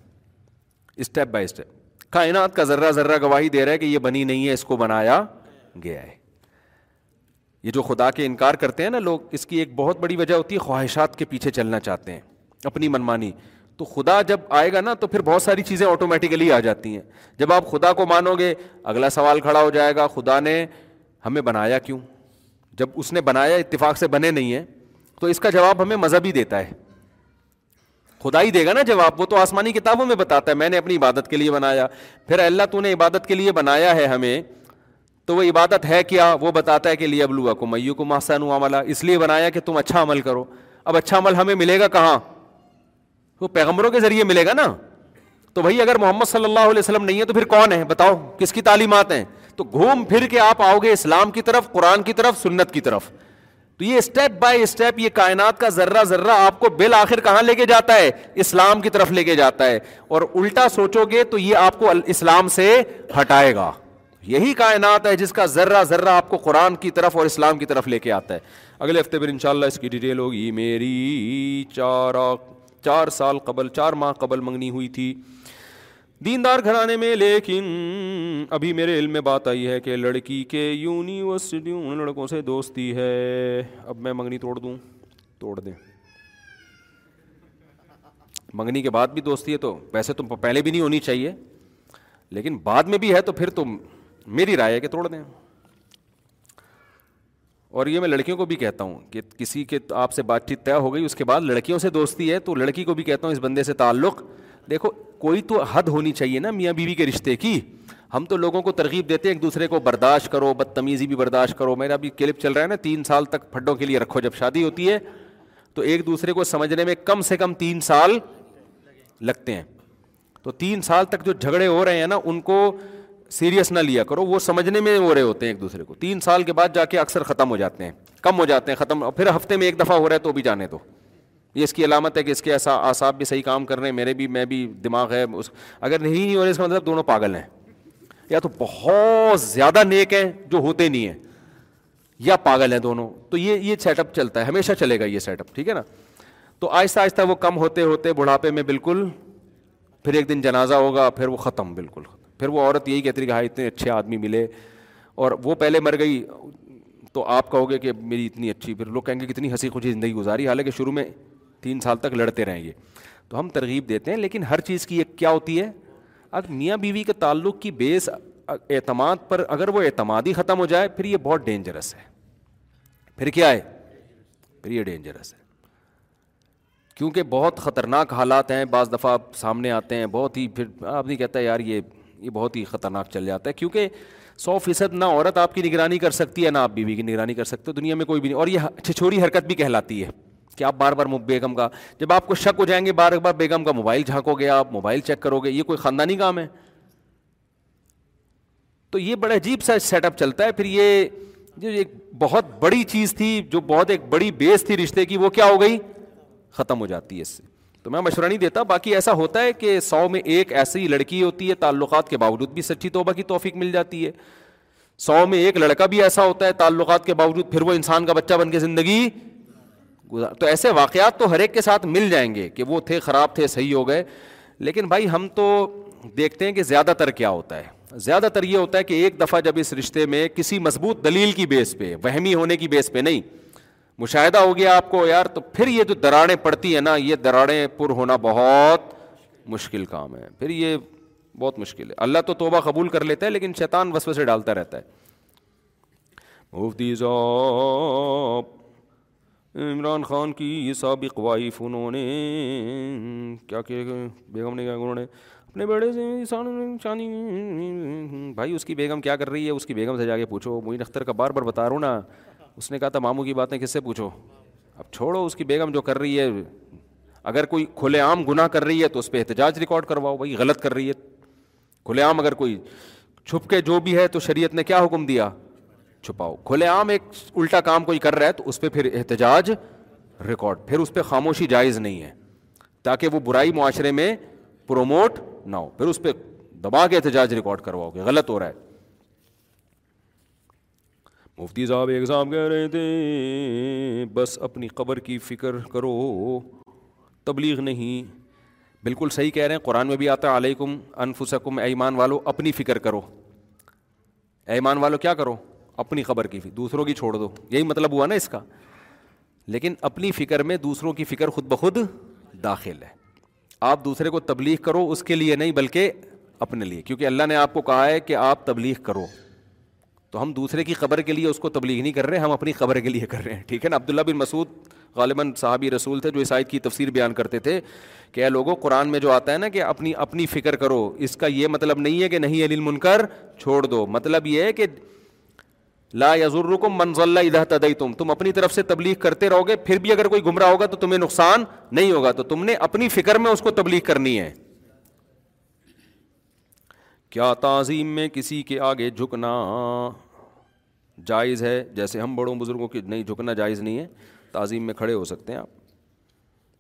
اسٹیپ بائی اسٹیپ. کائنات کا ذرہ ذرہ گواہی دے رہا ہے کہ یہ بنی نہیں ہے, اس کو بنایا گیا ہے. یہ جو خدا کے انکار کرتے ہیں نا لوگ, اس کی ایک بہت بڑی وجہ ہوتی ہے خواہشات کے پیچھے چلنا چاہتے ہیں, اپنی منمانی. تو خدا جب آئے گا نا تو پھر بہت ساری چیزیں آٹومیٹیکلی آ جاتی ہیں. جب آپ خدا کو مانو گے اگلا سوال کھڑا ہو جائے گا, خدا نے ہمیں بنایا کیوں؟ جب اس نے بنایا اتفاق سے بنے نہیں ہیں, تو اس کا جواب ہمیں مذہب ہی دیتا ہے, خدا ہی دے گا نا جواب. وہ تو آسمانی کتابوں میں بتاتا ہے میں نے اپنی عبادت کے لیے بنایا. پھر اللہ تو نے عبادت کے لیے بنایا ہے ہمیں, تو وہ عبادت ہے کیا؟ وہ بتاتا ہے کہ لیبلوکم ایکم احسن عملا, اس لیے بنایا کہ تم اچھا عمل کرو. اب اچھا عمل ہمیں ملے گا کہاں؟ وہ پیغمبروں کے ذریعے ملے گا نا. تو بھائی اگر محمد صلی اللہ علیہ وسلم نہیں ہے تو پھر کون ہے بتاؤ, کس کی تعلیمات ہیں؟ تو گھوم پھر کے آپ آؤ گے اسلام کی طرف, قرآن کی طرف, سنت کی طرف. تو یہ اسٹیپ بائی اسٹیپ یہ کائنات کا ذرہ ذرہ آپ کو بالآخر کہاں لے کے جاتا ہے؟ اسلام کی طرف لے کے جاتا ہے. اور الٹا سوچو گے تو یہ آپ کو اسلام سے ہٹائے گا. یہی کائنات ہے جس کا ذرہ ذرہ آپ کو قرآن کی طرف اور اسلام کی طرف لے کے آتا ہے. اگلے ہفتے پھر انشاءاللہ اس کی ڈیٹیل ہوگی. میری چار چار سال قبل چار ماہ قبل منگنی ہوئی تھی دیندار گھرانے میں, لیکن ابھی میرے علم میں بات آئی ہے کہ لڑکی کے یونیورسٹیوں لڑکوں سے دوستی ہے. اب میں منگنی توڑ دوں؟ توڑ دیں. منگنی کے بعد بھی دوستی ہے تو ویسے تو پہلے بھی نہیں ہونی چاہیے, لیکن بعد میں بھی ہے تو پھر تم, میری رائے ہے کہ توڑ دیں. اور یہ میں لڑکیوں کو بھی کہتا ہوں کہ کسی کے آپ سے بات چیت طے ہو گئی اس کے بعد لڑکیوں سے دوستی ہے تو لڑکی کو بھی کہتا ہوں اس بندے سے تعلق دیکھو, کوئی تو حد ہونی چاہیے نا میاں بیوی کے رشتے کی. ہم تو لوگوں کو ترغیب دیتے ہیں ایک دوسرے کو برداشت کرو, بدتمیزی بھی برداشت کرو. میرا بھی کلپ چل رہا ہے نا, تین سال تک پھڈوں کے لیے رکھو. جب شادی ہوتی ہے تو ایک دوسرے کو سمجھنے میں کم سے کم تین سال لگتے ہیں. تو تین سال تک جو جھگڑے ہو رہے ہیں نا ان کو سیریس نہ لیا کرو, وہ سمجھنے میں ہو رہے ہوتے ہیں ایک دوسرے کو. تین سال کے بعد جا کے اکثر ختم ہو جاتے ہیں, کم ہو جاتے ہیں ختم. اور پھر ہفتے میں ایک دفعہ ہو رہا ہے تو بھی جانے دو. یہ اس کی علامت ہے کہ اس کے اعصاب بھی صحیح کام کر رہے ہیں, میرے بھی میں بھی دماغ ہے. اگر نہیں نہیں ہو رہے اس کا مطلب دونوں پاگل ہیں, یا تو بہت زیادہ نیک ہیں جو ہوتے نہیں ہیں, یا پاگل ہیں دونوں. تو یہ یہ سیٹ اپ چلتا ہے, ہمیشہ چلے گا یہ سیٹ اپ, ٹھیک ہے نا. تو آہستہ آہستہ وہ کم ہوتے ہوتے بڑھاپے میں بالکل پھر ایک دن جنازہ ہوگا, پھر وہ ختم, بالکل ختم. پھر وہ عورت یہی کہتی ہے کہ ہاں اتنے اچھے آدمی ملے, اور وہ پہلے مر گئی. تو آپ کہو گے کہ میری اتنی اچھی, پھر لوگ کہیں گے کہ اتنی ہنسی خوشی زندگی گزاری, حالانکہ شروع میں تین سال تک لڑتے رہیں گے. تو ہم ترغیب دیتے ہیں, لیکن ہر چیز کی ایک کیا ہوتی ہے, اب میاں بیوی کے تعلق کی بیس اعتماد پر اگر وہ اعتماد ہی ختم ہو جائے پھر یہ بہت ڈینجرس ہے. پھر کیا ہے, پھر یہ ڈینجرس ہے, کیونکہ بہت خطرناک حالات ہیں, بعض دفعہ آپ سامنے آتے ہیں بہت ہی, پھر آپ نہیں کہتا یار یہ یہ بہت ہی خطرناک چل جاتا ہے, کیونکہ سو فیصد نہ عورت آپ کی نگرانی کر سکتی ہے نہ آپ بیوی کی نگرانی کر سکتے ہو, دنیا میں کوئی بھی نہیں. اور یہ چھچوری حرکت بھی کہلاتی ہے کہ آپ بار بار بیگم کا, جب آپ کو شک ہو جائیں گے بار بار بیگم کا موبائل جھانکو گے, آپ موبائل چیک کرو گے, یہ کوئی خاندانی کام ہے. تو یہ بڑا عجیب سا سیٹ اپ چلتا ہے. پھر یہ جو ایک بہت بڑی چیز تھی, جو بہت ایک بڑی بیس تھی رشتے کی, وہ کیا ہو گئی, ختم ہو جاتی ہے اس سے. تو میں مشورہ نہیں دیتا, باقی ایسا ہوتا ہے کہ سو میں ایک ایسی لڑکی ہوتی ہے تعلقات کے باوجود بھی سچی توبہ کی توفیق مل جاتی ہے, سو میں ایک لڑکا بھی ایسا ہوتا ہے تعلقات کے باوجود پھر وہ انسان کا بچہ بن کے زندگی گزار. تو ایسے واقعات تو ہر ایک کے ساتھ مل جائیں گے کہ وہ تھے خراب تھے صحیح ہو گئے, لیکن بھائی ہم تو دیکھتے ہیں کہ زیادہ تر کیا ہوتا ہے, زیادہ تر یہ ہوتا ہے کہ ایک دفعہ جب اس رشتے میں کسی مضبوط دلیل کی بیس پہ, وہمی ہونے کی بیس پہ نہیں, مشاہدہ ہو گیا آپ کو یار, تو پھر یہ جو دراڑیں پڑتی ہیں نا, یہ دراڑیں پر ہونا بہت مشکل کام ہے. پھر یہ بہت مشکل ہے. اللہ تو توبہ قبول کر لیتا ہے, لیکن شیطان وسوسے ڈالتا رہتا ہے. مفتی صاحب عمران خان کی سابق وائف, انہوں نے کیا کیا, بیگم نے کیا, انہوں نے اپنے بیٹے سے انسان شانی, بھائی اس کی بیگم کیا کر رہی ہے, اس کی بیگم سے جا کے پوچھو. معین اختر کا بار بار بتا رہا ہوں نا, اس نے کہا تھا ماموں کی باتیں کس سے پوچھو, اب چھوڑو اس کی بیگم جو کر رہی ہے. اگر کوئی کھلے عام گناہ کر رہی ہے تو اس پہ احتجاج ریکارڈ کرواؤ, بھائی غلط کر رہی ہے کھلے عام. اگر کوئی چھپ کے جو بھی ہے تو شریعت نے کیا حکم دیا, چھپاؤ. کھلے عام ایک الٹا کام کوئی کر رہا ہے تو اس پہ پھر احتجاج ریکارڈ, پھر اس پہ خاموشی جائز نہیں ہے, تاکہ وہ برائی معاشرے میں پروموٹ نہ ہو. پھر اس پہ دبا کے احتجاج ریکارڈ کرواؤ کہ غلط ہو رہا ہے. مفتی صاحب ایک صاحب کہہ رہے تھے بس اپنی قبر کی فکر کرو, تبلیغ نہیں. بالکل صحیح کہہ رہے ہیں, قرآن میں بھی آتا ہے علیکم انفسکم, اے ایمان والو اپنی فکر کرو. اے ایمان والو کیا کرو, اپنی قبر کی, دوسروں کی چھوڑ دو. یہی مطلب ہوا نا اس کا. لیکن اپنی فکر میں دوسروں کی فکر خود بخود داخل ہے. آپ دوسرے کو تبلیغ کرو اس کے لیے نہیں بلکہ اپنے لیے, کیونکہ اللہ نے آپ کو کہا ہے کہ آپ تبلیغ کرو. تو ہم دوسرے کی قبر کے لیے اس کو تبلیغ نہیں کر رہے, ہم اپنی قبر کے لیے کر رہے ہیں, ٹھیک ہے نا. عبداللہ بن مسعود غالباً صحابی رسول تھے جو اس آیت کی تفسیر بیان کرتے تھے کہ اے لوگوں, قرآن میں جو آتا ہے نا کہ اپنی اپنی فکر کرو, اس کا یہ مطلب نہیں ہے کہ نہیں عن المنکر چھوڑ دو, مطلب یہ ہے کہ لا یضرکم من ضل اذا اہتدیتم, تم اپنی طرف سے تبلیغ کرتے رہو گے, پھر بھی اگر کوئی گمراہ ہوگا تو تمہیں نقصان نہیں ہوگا. تو تم نے اپنی فکر میں اس کو تبلیغ کرنی ہے. کیا تعظیم میں کسی کے آگے جھکنا جائز ہے, جیسے ہم بڑوں بزرگوں کی نہیں جھکنا جائز نہیں ہے, تعظیم میں کھڑے ہو سکتے ہیں آپ,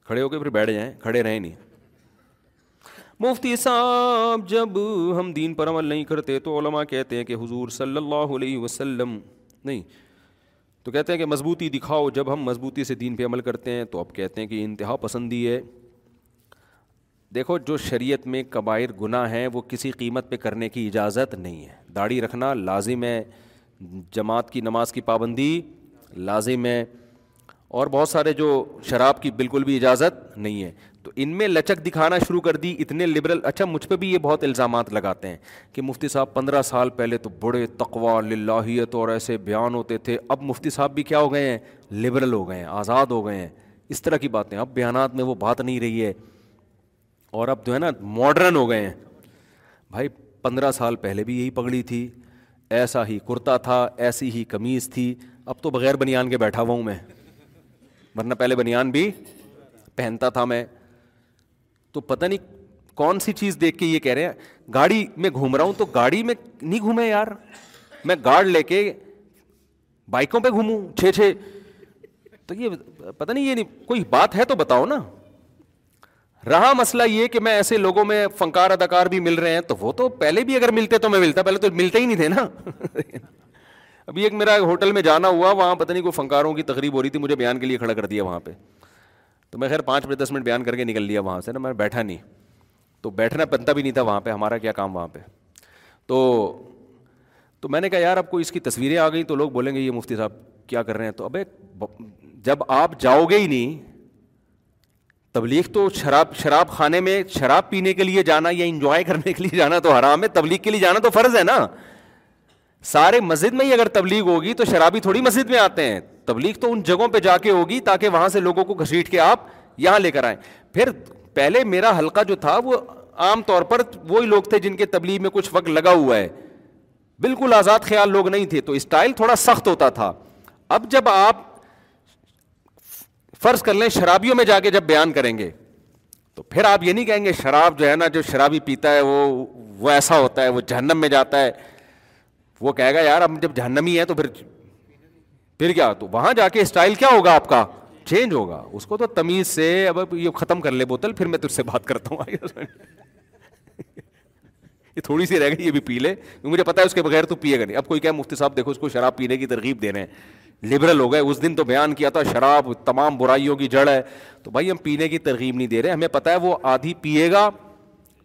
کھڑے ہو کے پھر بیٹھ جائیں, کھڑے رہیں نہیں. مفتی صاحب جب ہم دین پر عمل نہیں کرتے تو علماء کہتے ہیں کہ حضور صلی اللہ علیہ وسلم نہیں, تو کہتے ہیں کہ مضبوطی دکھاؤ. جب ہم مضبوطی سے دین پہ عمل کرتے ہیں تو اب کہتے ہیں کہ انتہا پسندی ہے. دیکھو جو شریعت میں کبائر گناہ ہیں وہ کسی قیمت پہ کرنے کی اجازت نہیں ہے. داڑھی رکھنا لازم ہے, جماعت کی نماز کی پابندی لازم ہے, اور بہت سارے جو شراب کی بالکل بھی اجازت نہیں ہے. تو ان میں لچک دکھانا شروع کر دی, اتنے لبرل. اچھا مجھ پہ بھی یہ بہت الزامات لگاتے ہیں کہ مفتی صاحب پندرہ سال پہلے تو بڑے تقوا للہیت اور ایسے بیان ہوتے تھے, اب مفتی صاحب بھی کیا ہو گئے ہیں, لبرل ہو گئے ہیں, آزاد ہو گئے ہیں, اس طرح کی باتیں اب بیانات میں وہ بات نہیں رہی ہے, اور اب جو ہے نا ماڈرن ہو گئے ہیں. بھائی پندرہ سال پہلے بھی یہی پگڑی تھی, ایسا ہی کرتا تھا, ایسی ہی قمیض تھی, اب تو بغیر بنیان کے بیٹھا ہوا ہوں میں, ورنہ پہلے بنیان بھی پہنتا تھا میں. تو پتہ نہیں کون سی چیز دیکھ کے یہ کہہ رہے ہیں گاڑی میں گھوم رہا ہوں, تو گاڑی میں نہیں گھومے یار, میں گاڑ لے کے بائکوں پہ گھوموں چھ چھ. تو یہ پتہ نہیں, یہ نہیں کوئی بات ہے تو بتاؤ نا. رہا مسئلہ یہ کہ میں ایسے لوگوں میں فنکار اداکار بھی مل رہے ہیں, تو وہ تو پہلے بھی اگر ملتے تو میں ملتا, پہلے تو ملتے ہی نہیں تھے نا. ابھی ایک میرا ہوٹل میں جانا ہوا, وہاں پتہ نہیں کوئی فنکاروں کی تقریب ہو رہی تھی, مجھے بیان کے لیے کھڑا کر دیا وہاں پہ. تو میں خیر پانچ منٹ دس منٹ بیان کر کے نکل لیا وہاں سے نا, میں بیٹھا نہیں. تو بیٹھنا بنتا بھی نہیں تھا وہاں پہ, ہمارا کیا کام وہاں پہ. تو تو میں نے کہا یار آپ کو اس کی تصویریں آ گئیں تو لوگ بولیں گے یہ مفتی صاحب کیا کر رہے ہیں. تو ابے جب آپ جاؤ گے ہی نہیں, تبلیغ تو شراب شراب خانے میں شراب پینے کے لیے جانا یا انجوائے کرنے کے لیے جانا تو حرام ہے, تبلیغ کے لیے جانا تو فرض ہے نا. سارے مسجد میں ہی اگر تبلیغ ہوگی تو شرابی تھوڑی مسجد میں آتے ہیں, تبلیغ تو ان جگہوں پہ جا کے ہوگی تاکہ وہاں سے لوگوں کو گھسیٹ کے آپ یہاں لے کر آئیں. پھر پہلے میرا حلقہ جو تھا وہ عام طور پر وہی لوگ تھے جن کے تبلیغ میں کچھ وقت لگا ہوا ہے, بالکل آزاد خیال لوگ نہیں تھے, تو اسٹائل تھوڑا سخت ہوتا تھا. اب جب آپ فرض کر لیں شرابیوں میں جا کے جب بیان کریں گے تو پھر آپ یہ نہیں کہیں گے شراب جو ہے نا جو شرابی پیتا ہے وہ وہ ایسا ہوتا ہے وہ جہنم میں جاتا ہے. وہ کہے گا یار ہم جب جہنمی ہیں تو پھر پھر کیا, تو وہاں جا کے اسٹائل کیا ہوگا آپ کا, چینج ہوگا. اس کو تو تمیز سے اب یہ ختم کر لے بوتل پھر میں تجھ سے بات کرتا ہوں, یہ تھوڑی سی رہ گئی یہ بھی پی لے, مجھے پتا ہے اس کے بغیر تو پیے گا نہیں. اب کوئی کہے مفتی صاحب دیکھو اس کو شراب پینے کی ترغیب دے رہے ہیں, لبرل ہو گئے. اس دن تو بیان کیا تھا شراب تمام برائیوں کی جڑ ہے, تو بھائی ہم پینے کی ترغیب نہیں دے رہے, ہمیں پتا ہے وہ آدھی پیے گا,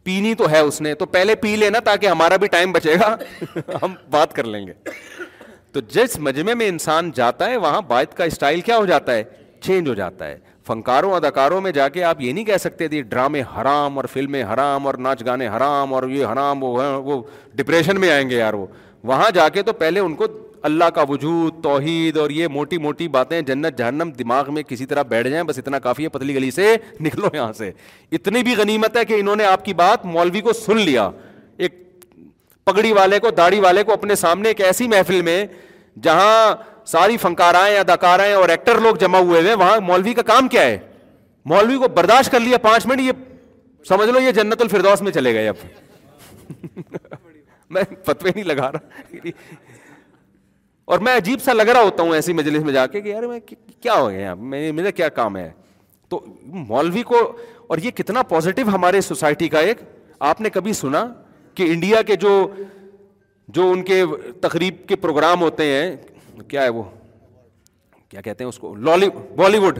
پینی تو ہے اس نے, تو پہلے پی لینا تاکہ ہمارا بھی ٹائم بچے گا, ہم بات کر لیں گے. تو جس مجمع میں انسان جاتا ہے وہاں بات کا اسٹائل کیا ہو جاتا ہے, چینج ہو جاتا ہے. فنکاروں اداکاروں میں جا کے آپ یہ نہیں کہہ سکتے تھے ڈرامے حرام اور فلمیں حرام اور ناچ گانے حرام اور یہ حرام, وہ وہ ڈپریشن میں آئیں گے یار. وہ وہاں جا کے تو پہلے ان کو اللہ کا وجود, توحید اور یہ موٹی موٹی باتیں جنت جہنم دماغ میں کسی طرح بیٹھ جائیں, بس اتنا کافی ہے, پتلی گلی سے نکلو یہاں سے. اتنی بھی غنیمت ہے کہ انہوں نے آپ کی بات مولوی کو سن لیا, ایک پگڑی والے کو داڑھی والے کو اپنے سامنے ایک ایسی محفل میں جہاں ساری فنکارائیں اداکارائیں اور ایکٹر لوگ جمع ہوئے ہوئے, وہاں مولوی کا کام کیا ہے, مولوی کو برداشت کر لیا پانچ منٹ, یہ سمجھ لو یہ جنت الفردوس میں چلے گئے. اب میں فتوی نہیں لگا رہا اور میں عجیب سا لگ رہا ہوتا ہوں ایسی مجلس میں جا کے کہ یار میں کیا ہو گیا, میرا کیا کام ہے. تو مولوی کو, اور یہ کتنا پازیٹیو ہمارے سوسائٹی کا, ایک آپ نے کبھی سنا کہ انڈیا کے جو جو ان کے تقریب کے پروگرام ہوتے ہیں, کیا ہے وہ کیا کہتے ہیں اس کو, بالی ووڈ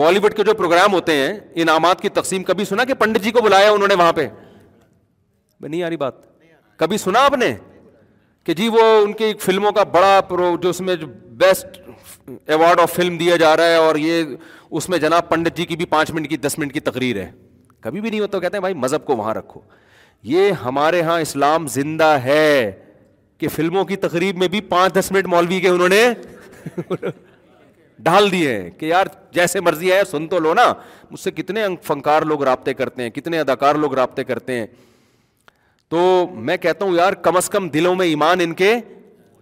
بالی ووڈ کے جو پروگرام ہوتے ہیں انعامات کی تقسیم, کبھی سنا کہ پنڈت جی کو بلایا انہوں نے وہاں پہ, نہیں آ رہی بات, کبھی سنا آپ نے کہ جی وہ ان کی فلموں کا بڑا پرو جو اس میں جو بیسٹ ایوارڈ آف فلم دیا جا رہا ہے اور یہ اس میں جناب پنڈت جی کی بھی پانچ منٹ کی دس منٹ کی تقریر ہے, کبھی بھی نہیں ہوتا. کہتے ہیں بھائی مذہب کو وہاں رکھو. یہ ہمارے ہاں اسلام زندہ ہے کہ فلموں کی تقریب میں بھی پانچ دس منٹ مولوی کے انہوں نے ڈال دیے ہیں کہ یار جیسے مرضی ہے سن تو لو نا. مجھ سے کتنے فنکار لوگ رابطے کرتے ہیں, کتنے اداکار لوگ رابطے کرتے ہیں. تو میں کہتا ہوں یار کم از کم دلوں میں ایمان ان کے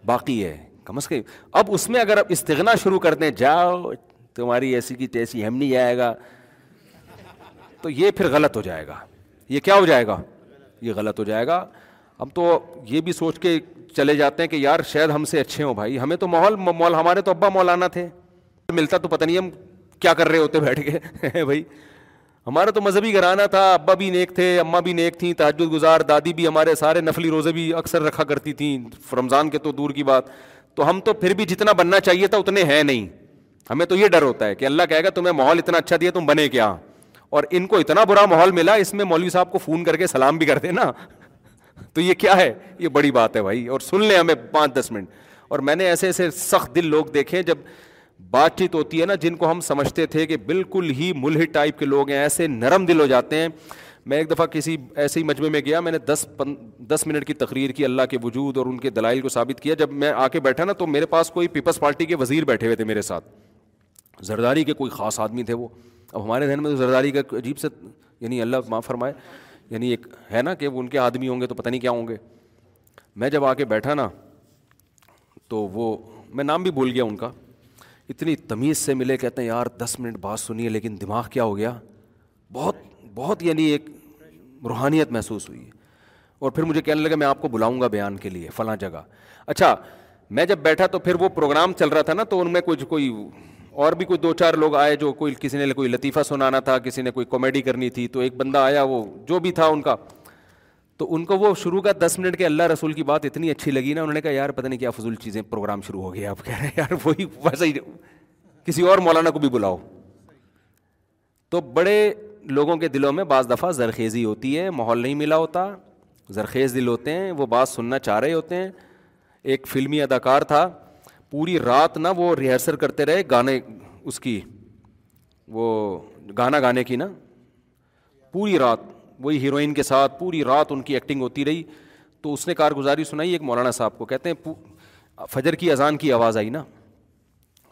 باقی ہے, کم از کم. اب اس میں اگر آپ استغنا شروع کر دیں, جاؤ تمہاری ایسی کی تیسی ہم نہیں آئے گا, تو یہ پھر غلط ہو جائے گا. یہ کیا ہو جائے گا, یہ غلط ہو جائے گا. ہم تو یہ بھی سوچ کے چلے جاتے ہیں کہ یار شاید ہم سے اچھے ہوں. بھائی ہمیں تو ماحول مول ہمارے تو ابا مولانا تھے, ملتا تو پتہ نہیں ہم کیا کر رہے ہوتے بیٹھ کے. بھائی ہمارا تو مذہبی گھرانہ تھا, ابا بھی نیک تھے, اماں بھی نیک تھیں, تہجد گزار, دادی بھی ہمارے سارے نفلی روزے بھی اکثر رکھا کرتی تھیں, رمضان کے تو دور کی بات. تو ہم تو پھر بھی جتنا بننا چاہیے تھا اتنے ہیں نہیں. ہمیں تو یہ ڈر ہوتا ہے کہ اللہ کہے گا تمہیں ماحول اتنا اچھا دیا تم بنے کیا, اور ان کو اتنا برا ماحول ملا, اس میں مولوی صاحب کو فون کر کے سلام بھی کر دیں نا, تو یہ کیا ہے, یہ بڑی بات ہے بھائی. اور سن لیں ہمیں پانچ دس منٹ. اور میں نے ایسے ایسے سخت دل لوگ دیکھے جب بات چیت ہوتی ہے نا, جن کو ہم سمجھتے تھے کہ بالکل ہی ملحد ٹائپ کے لوگ ہیں, ایسے نرم دل ہو جاتے ہیں. میں ایک دفعہ کسی ایسے ہی مجمع میں گیا, میں نے دس پن دس منٹ کی تقریر کی, اللہ کے وجود اور ان کے دلائل کو ثابت کیا. جب میں آ کے بیٹھا نا تو میرے پاس کوئی پیپلز پارٹی کے وزیر بیٹھے ہوئے تھے میرے ساتھ, زرداری کے کوئی خاص آدمی تھے وہ. اب ہمارے ذہن میں تو زرداری کا عجیب سے, یعنی اللہ معاف فرمائے, یعنی ایک ہے نا کہ وہ ان کے آدمی ہوں گے تو پتہ نہیں کیا ہوں گے. میں جب آ کے بیٹھا نا تو وہ میں نام بھی بھول گیا ان کا, اتنی تمیز سے ملے, کہتے ہیں یار دس منٹ بات سنی ہے لیکن دماغ کیا ہو گیا, بہت بہت یعنی ایک روحانیت محسوس ہوئی. اور پھر مجھے کہنے لگا میں آپ کو بلاؤں گا بیان کے لیے فلاں جگہ. اچھا میں جب بیٹھا تو پھر وہ پروگرام چل رہا تھا نا, تو ان میں کچھ کوئی اور بھی کوئی دو چار لوگ آئے, جو کوئی کسی نے کوئی لطیفہ سنانا تھا, کسی نے کوئی کامیڈی کرنی تھی. تو ایک بندہ آیا, وہ جو بھی تھا ان کا, تو ان کو وہ شروع کا دس منٹ کے اللہ رسول کی بات اتنی اچھی لگی نا, انہوں نے کہا یار پتہ نہیں کیا فضول چیزیں پروگرام شروع ہو گیا, آپ کہہ رہے ہیں یار وہی ویسے ہی, کسی اور مولانا کو بھی بلاؤ. تو بڑے لوگوں کے دلوں میں بعض دفعہ زرخیزی ہوتی ہے, ماحول نہیں ملا ہوتا, زرخیز دل ہوتے ہیں, وہ بات سننا چاہ رہے ہوتے ہیں. ایک فلمی اداکار تھا, پوری رات نا وہ ریہرسل کرتے رہے گانے, اس کی وہ گانا گانے کی نا پوری رات, وہی ہیروئن کے ساتھ پوری رات ان کی ایکٹنگ ہوتی رہی. تو اس نے کارگزاری سنائی ایک مولانا صاحب کو, کہتے ہیں فجر کی اذان کی آواز آئی نا,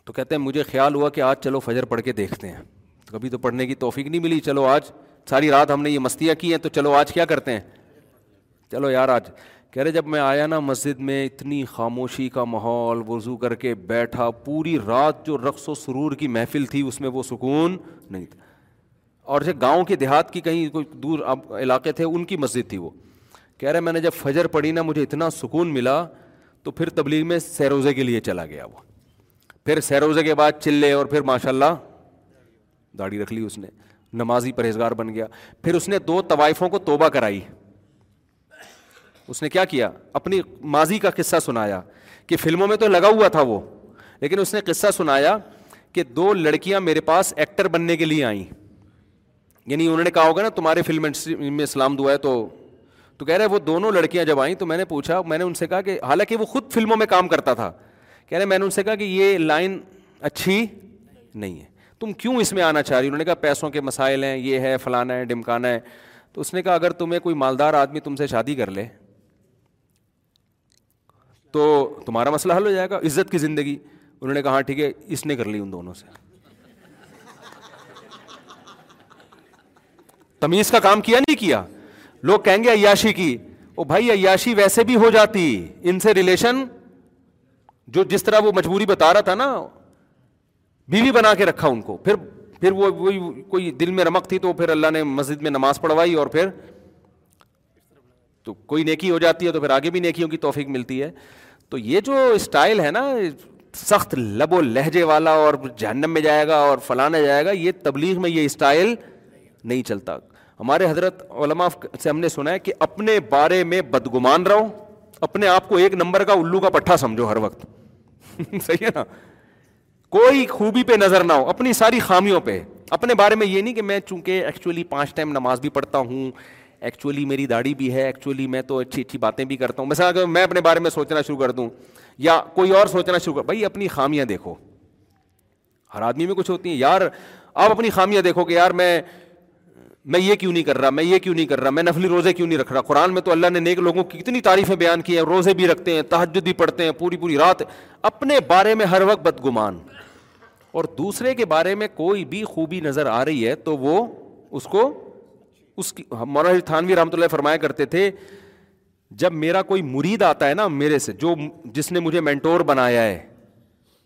تو کہتے ہیں مجھے خیال ہوا کہ آج چلو فجر پڑھ کے دیکھتے ہیں, کبھی تو پڑھنے کی توفیق نہیں ملی, چلو آج ساری رات ہم نے یہ مستیاں کی ہیں تو چلو آج کیا کرتے ہیں, چلو یار آج. کہہ رہے جب میں آیا نا مسجد میں اتنی خاموشی کا ماحول, وضو کر کے بیٹھا, پوری رات جو رقص و سرور کی محفل تھی اس میں وہ سکون نہیں تھا. اور جب گاؤں کے دیہات کی کہیں کوئی دور علاقے تھے ان کی مسجد تھی وہ, کہہ رہے میں نے جب فجر پڑھی نا مجھے اتنا سکون ملا, تو پھر تبلیغ میں سیروزے کے لیے چلا گیا وہ, پھر سیروزے کے بعد چلے اور پھر ماشاء اللہ داڑھی رکھ لی اس نے, نمازی پرہیزگار بن گیا. پھر اس نے دو طوائفوں کو توبہ کرائی. اس نے کیا کیا, اپنی ماضی کا قصہ سنایا کہ فلموں میں تو لگا ہوا تھا وہ, لیکن اس نے قصہ سنایا کہ دو لڑکیاں میرے پاس ایکٹر بننے کے لیے آئیں, یعنی انہوں نے کہا ہوگا نا تمہارے فلم میں اسلام دعا ہے, تو تو کہہ رہے وہ دونوں لڑکیاں جب آئیں تو میں نے پوچھا, میں نے ان سے کہا کہ حالانکہ وہ خود فلموں میں کام کرتا تھا, کہہ رہے میں نے ان سے کہا کہ یہ لائن اچھی نہیں ہے, تم کیوں اس میں آنا چاہ رہی. انہوں نے کہا پیسوں کے مسائل ہیں, یہ ہے, فلانا ہے, ڈمکانا ہے. تو اس نے کہا اگر تمہیں کوئی مالدار آدمی تم سے شادی کر لے تو تمہارا مسئلہ حل ہو جائے گا, عزت کی زندگی. انہوں نے کہا ہاں ٹھیک ہے, اس نے کر لی ان دونوں سے. تمیز کا کام کیا نہیں کیا. لوگ کہیں گے عیاشی کی, او بھائی عیاشی ویسے بھی ہو جاتی, ان سے ریلیشن جو جس طرح وہ مجبوری بتا رہا تھا نا, بیوی بنا کے رکھا ان کو. پھر پھر وہ کوئی دل میں رمق تھی تو پھر اللہ نے مسجد میں نماز پڑھوائی, اور پھر تو کوئی نیکی ہو جاتی ہے تو پھر آگے بھی نیکیوں کی توفیق ملتی ہے. تو یہ جو اسٹائل ہے نا سخت لب و لہجے والا, اور جہنم میں جائے گا اور فلانا جائے گا, یہ تبلیغ میں یہ اسٹائل نہیں چلتا. ہمارے حضرت علماء سے ہم نے سنا ہے کہ اپنے بارے میں بدگمان رہو, اپنے آپ کو ایک نمبر کا الو کا پٹھا سمجھو ہر وقت. صحیح ہے نا, کوئی خوبی پہ نظر نہ ہو, اپنی ساری خامیوں پہ. اپنے بارے میں یہ نہیں کہ میں چونکہ ایکچولی پانچ ٹائم نماز بھی پڑھتا ہوں, ایکچولی میری داڑھی بھی ہے, ایکچولی میں تو اچھی اچھی باتیں بھی کرتا ہوں, مثلا اگر میں اپنے بارے میں سوچنا شروع کر دوں یا کوئی اور سوچنا شروع کر, بھائی اپنی خامیاں دیکھو. ہر آدمی میں کچھ ہوتی ہیں یار, آپ اپنی خامیاں دیکھو کہ یار میں میں یہ کیوں نہیں کر رہا, میں یہ کیوں نہیں کر رہا, میں نفلی روزے کیوں نہیں رکھ رہا. قرآن میں تو اللہ نے نیک لوگوں کی کتنی تعریفیں بیان کی ہیں, روزے بھی رکھتے ہیں, تہجد بھی پڑھتے ہیں پوری پوری رات. اپنے بارے میں ہر وقت بدگمان, اور دوسرے کے بارے میں کوئی بھی خوبی نظر آ رہی ہے تو وہ اس کو اس کی. مولانا تھانوی رحمۃ اللہ فرمایا کرتے تھے, جب میرا کوئی مرید آتا ہے نا میرے سے, جو جس نے مجھے مینٹور بنایا ہے,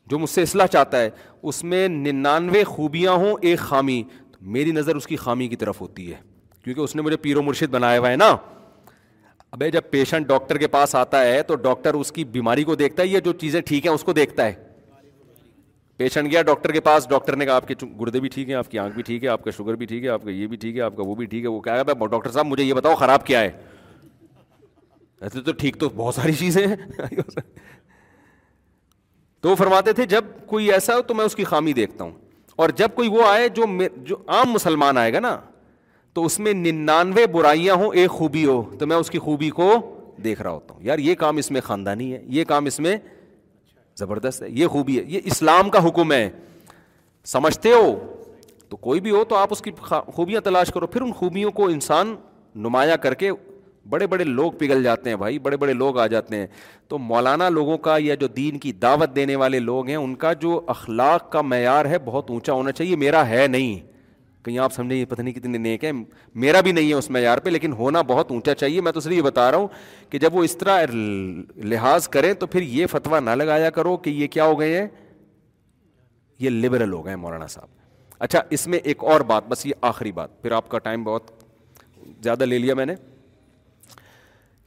جو مجھ سے اصلاح چاہتا ہے, اس میں ننانوے خوبیاں ہوں ایک خامی, میری نظر اس کی خامی کی طرف ہوتی ہے, کیونکہ اس نے مجھے پیر و مرشد بنایا ہوا ہے نا. ابے جب پیشنٹ ڈاکٹر کے پاس آتا ہے تو ڈاکٹر اس کی بیماری کو دیکھتا ہے یا جو چیزیں ٹھیک ہیں اس کو دیکھتا ہے. پیشنٹ گیا ڈاکٹر کے پاس, ڈاکٹر نے کہا آپ کے گردے بھی ٹھیک ہیں, آپ کی آنکھ بھی ٹھیک ہے, آپ کا شوگر بھی ٹھیک ہے, آپ کا یہ بھی ٹھیک ہے, آپ کا وہ بھی ٹھیک ہے. وہ کہا ڈاکٹر صاحب مجھے یہ بتاؤ خراب کیا ہے, ایسے تو ٹھیک تو بہت ساری چیزیں ہیں. تو فرماتے تھے جب کوئی ایسا ہو تو میں اس کی خامی دیکھتا ہوں, اور جب کوئی وہ آئے جو جو عام مسلمان آئے گا نا تو اس میں ننانوے برائیاں ہوں ایک خوبی ہو, تو میں اس کی خوبی کو دیکھ رہا ہوتا ہوں. یار یہ کام اس میں خاندانی ہے, یہ کام اس میں زبردست ہے, یہ خوبی ہے, یہ اسلام کا حکم ہے, سمجھتے ہو. تو کوئی بھی ہو تو آپ اس کی خوبیاں تلاش کرو, پھر ان خوبیوں کو انسان نمایاں کر کے بڑے بڑے لوگ پگھل جاتے ہیں بھائی, بڑے بڑے لوگ آ جاتے ہیں. تو مولانا لوگوں کا یا جو دین کی دعوت دینے والے لوگ ہیں ان کا جو اخلاق کا معیار ہے بہت اونچا ہونا چاہیے. میرا ہے نہیں, کہیں آپ سمجھیں یہ پتہ نہیں کتنے نیک ہیں, میرا بھی نہیں ہے اس معیار پہ, لیکن ہونا بہت اونچا چاہیے. میں تو اس لیے بتا رہا ہوں کہ جب وہ اس طرح لحاظ کریں تو پھر یہ فتویٰ نہ لگایا کرو کہ یہ کیا ہو گئے ہیں, یہ لبرل ہو گئے ہیں مولانا صاحب. اچھا اس میں ایک اور بات, بس یہ آخری بات, پھر آپ کا ٹائم بہت زیادہ لے لیا میں نے,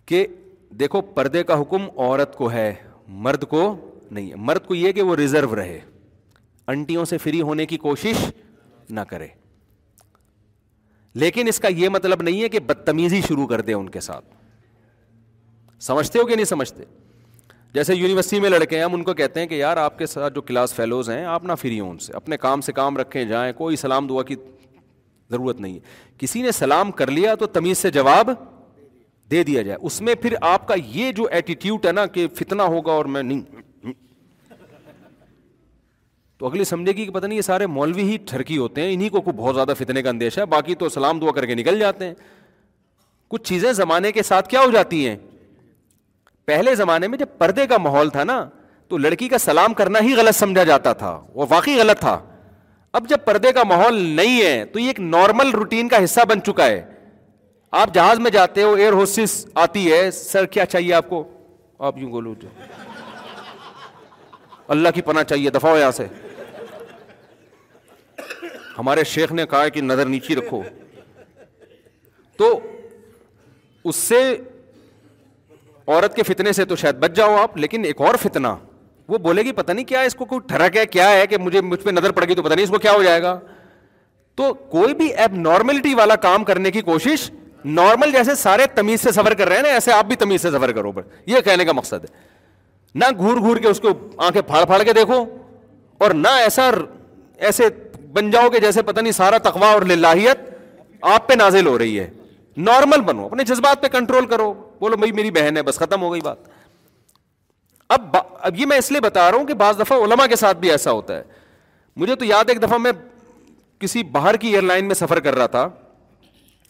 کہ دیکھو پردے کا حکم عورت کو ہے, مرد کو نہیں ہے. مرد کو یہ کہ وہ ریزرو رہے, انٹیوں سے فری ہونے کی کوشش نہ کرے, لیکن اس کا یہ مطلب نہیں ہے کہ بدتمیزی شروع کر دے ان کے ساتھ. سمجھتے ہو کہ نہیں سمجھتے؟ جیسے یونیورسٹی میں لڑکے ہیں, ہم ان کو کہتے ہیں کہ یار آپ کے ساتھ جو کلاس فیلوز ہیں آپ نہ فری ہوں ان سے, اپنے کام سے کام رکھیں, جائیں, کوئی سلام دعا کی ضرورت نہیں ہے. کسی نے سلام کر لیا تو تمیز سے جواب دے دیا جائے. اس میں پھر آپ کا یہ جو ایٹیٹیوڈ ہے نا کہ فتنہ ہوگا اور میں نہیں, تو اگلی سمجھے گی کہ پتہ نہیں یہ سارے مولوی ہی ٹھرکی ہوتے ہیں, انہی کو کو بہت زیادہ فتنے کا اندیشہ ہے, باقی تو سلام دعا کر کے نکل جاتے ہیں. کچھ چیزیں زمانے کے ساتھ کیا ہو جاتی ہیں. پہلے زمانے میں جب پردے کا ماحول تھا نا تو لڑکی کا سلام کرنا ہی غلط سمجھا جاتا تھا, وہ واقعی غلط تھا. اب جب پردے کا ماحول نہیں ہے تو یہ ایک نارمل روٹین کا حصہ بن چکا ہے. آپ جہاز میں جاتے ہو, ایئر ہوسٹس آتی ہے, سر کیا چاہیے آپ کو, آپ یوں بولو جو اللہ کی پناہ چاہیے دفعہ یہاں سے, ہمارے شیخ نے کہا ہے کہ نظر نیچی رکھو. تو اس سے عورت کے فتنے سے تو شاید بچ جاؤ آپ, لیکن ایک اور فتنہ وہ بولے گی پتہ نہیں کیا ہے اس کو, کوئی ٹھڑک ہے کیا ہے کہ مجھے مجھ پہ نظر پڑ گئی تو پتہ نہیں اس کو کیا ہو جائے گا. تو کوئی بھی ایب نارملٹی والا کام کرنے کی کوشش, نارمل جیسے سارے تمیز سے سفر کر رہے ہیں نا ایسے آپ بھی تمیز سے سفر کرو, پر یہ کہنے کا مقصد ہے نہ گھور گھور کے اس کو آنکھیں پھاڑ پھاڑ کے دیکھو, اور نہ ایسا ایسے بن جاؤ کہ جیسے پتہ نہیں سارا تقویٰ اور للہیت آپ پہ نازل ہو رہی ہے. نارمل بنو, اپنے جذبات پہ کنٹرول کرو, بولو بھائی میری بہن ہے, بس ختم ہو گئی بات. اب با, اب یہ میں اس لیے بتا رہا ہوں کہ بعض دفعہ علماء کے ساتھ بھی ایسا ہوتا ہے. مجھے تو یاد ایک دفعہ میں کسی باہر کی ایئر لائن میں سفر کر رہا تھا,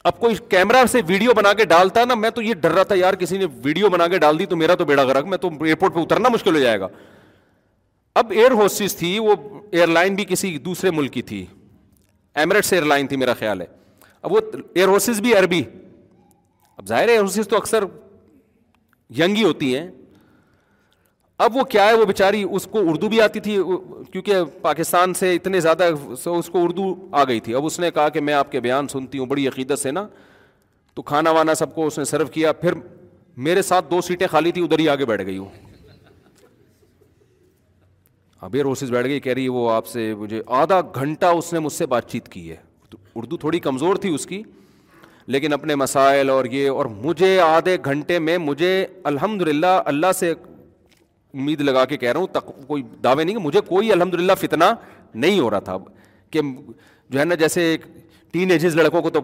اب کوئی کیمرہ سے ویڈیو بنا کے ڈالتا نا, میں تو یہ ڈر رہا تھا یار کسی نے ویڈیو بنا کے ڈال دی تو میرا تو بیڑا غرق, میں تو ایئرپورٹ پہ اترنا مشکل ہو جائے گا. اب ایئر ہوسٹس تھی, وہ ایئر لائن بھی کسی دوسرے ملک کی تھی, ایمریٹس ایئر لائن تھی میرا خیال ہے. اب وہ ایئر ہوسٹس بھی عربی, اب ظاہر ہے ایئر ہوسٹس تو اکثر ینگ ہی ہوتی ہیں. اب وہ کیا ہے وہ بیچاری, اس کو اردو بھی آتی تھی کیونکہ پاکستان سے اتنے زیادہ اس کو اردو آ گئی تھی. اب اس نے کہا کہ میں آپ کے بیان سنتی ہوں بڑی عقیدت سے نا, تو کھانا وانا سب کو اس نے سرو کیا, پھر میرے ساتھ دو سیٹیں خالی تھی ادھر ہی آگے بیٹھ گئی ہوں. اب یہ روسیز بیٹھ گئی, کہہ رہی ہے وہ آپ سے مجھے آدھا گھنٹہ اس نے مجھ سے بات چیت کی ہے. اردو تھوڑی کمزور تھی اس کی لیکن اپنے مسائل اور یہ, اور مجھے آدھے گھنٹے میں مجھے الحمدللہ اللہ سے امید لگا کے کہہ رہا ہوں, تق... کوئی دعوے نہیں, مجھے کوئی الحمدللہ فتنہ نہیں ہو رہا تھا کہ جو ہے نا جیسے ٹین ایجز لڑکوں کو, تو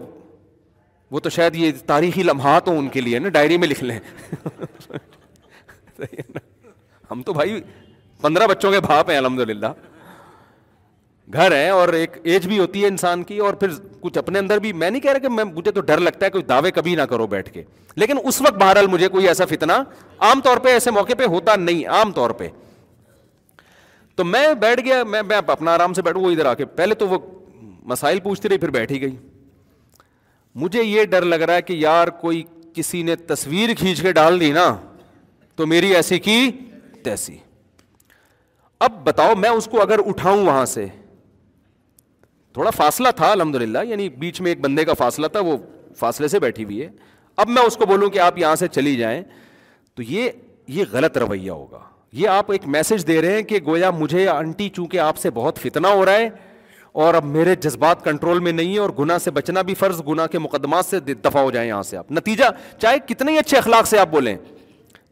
وہ تو شاید یہ تاریخی لمحات ہوں ان کے لیے نا, ڈائری میں لکھ لیں. ہم تو بھائی پندرہ بچوں کے باپ ہیں الحمدللہ, گھر ہیں اور ایک ایج بھی ہوتی ہے انسان کی, اور پھر کچھ اپنے اندر بھی. میں نہیں کہہ رہا کہ میں, مجھے تو ڈر لگتا ہے کوئی دعوے کبھی نہ کرو بیٹھ کے, لیکن اس وقت بہرحال مجھے کوئی ایسا فتنہ عام طور پہ ایسے موقع پہ ہوتا نہیں عام طور پہ. تو میں بیٹھ گیا, میں میں اپنا آرام سے بیٹھوں, وہ ادھر آ کے پہلے تو وہ مسائل پوچھتی رہی پھر بیٹھ ہی گئی. مجھے یہ ڈر لگ رہا ہے کہ یار کوئی کسی نے تصویر کھینچ کے ڈال دی نا تو میری ایسی کی تیسی. اب بتاؤ میں اس کو اگر اٹھاؤں وہاں سے, تھوڑا فاصلہ تھا الحمدللہ, یعنی بیچ میں ایک بندے کا فاصلہ تھا, وہ فاصلے سے بیٹھی ہوئی ہے. اب میں اس کو بولوں کہ آپ یہاں سے چلی جائیں تو یہ یہ غلط رویہ ہوگا. یہ آپ ایک میسج دے رہے ہیں کہ گویا مجھے آنٹی چونکہ آپ سے بہت فتنہ ہو رہا ہے اور اب میرے جذبات کنٹرول میں نہیں ہے, اور گناہ سے بچنا بھی فرض, گناہ کے مقدمات سے دفع ہو جائیں یہاں سے آپ. نتیجہ چاہے کتنے ہی اچھے اخلاق سے آپ بولیں,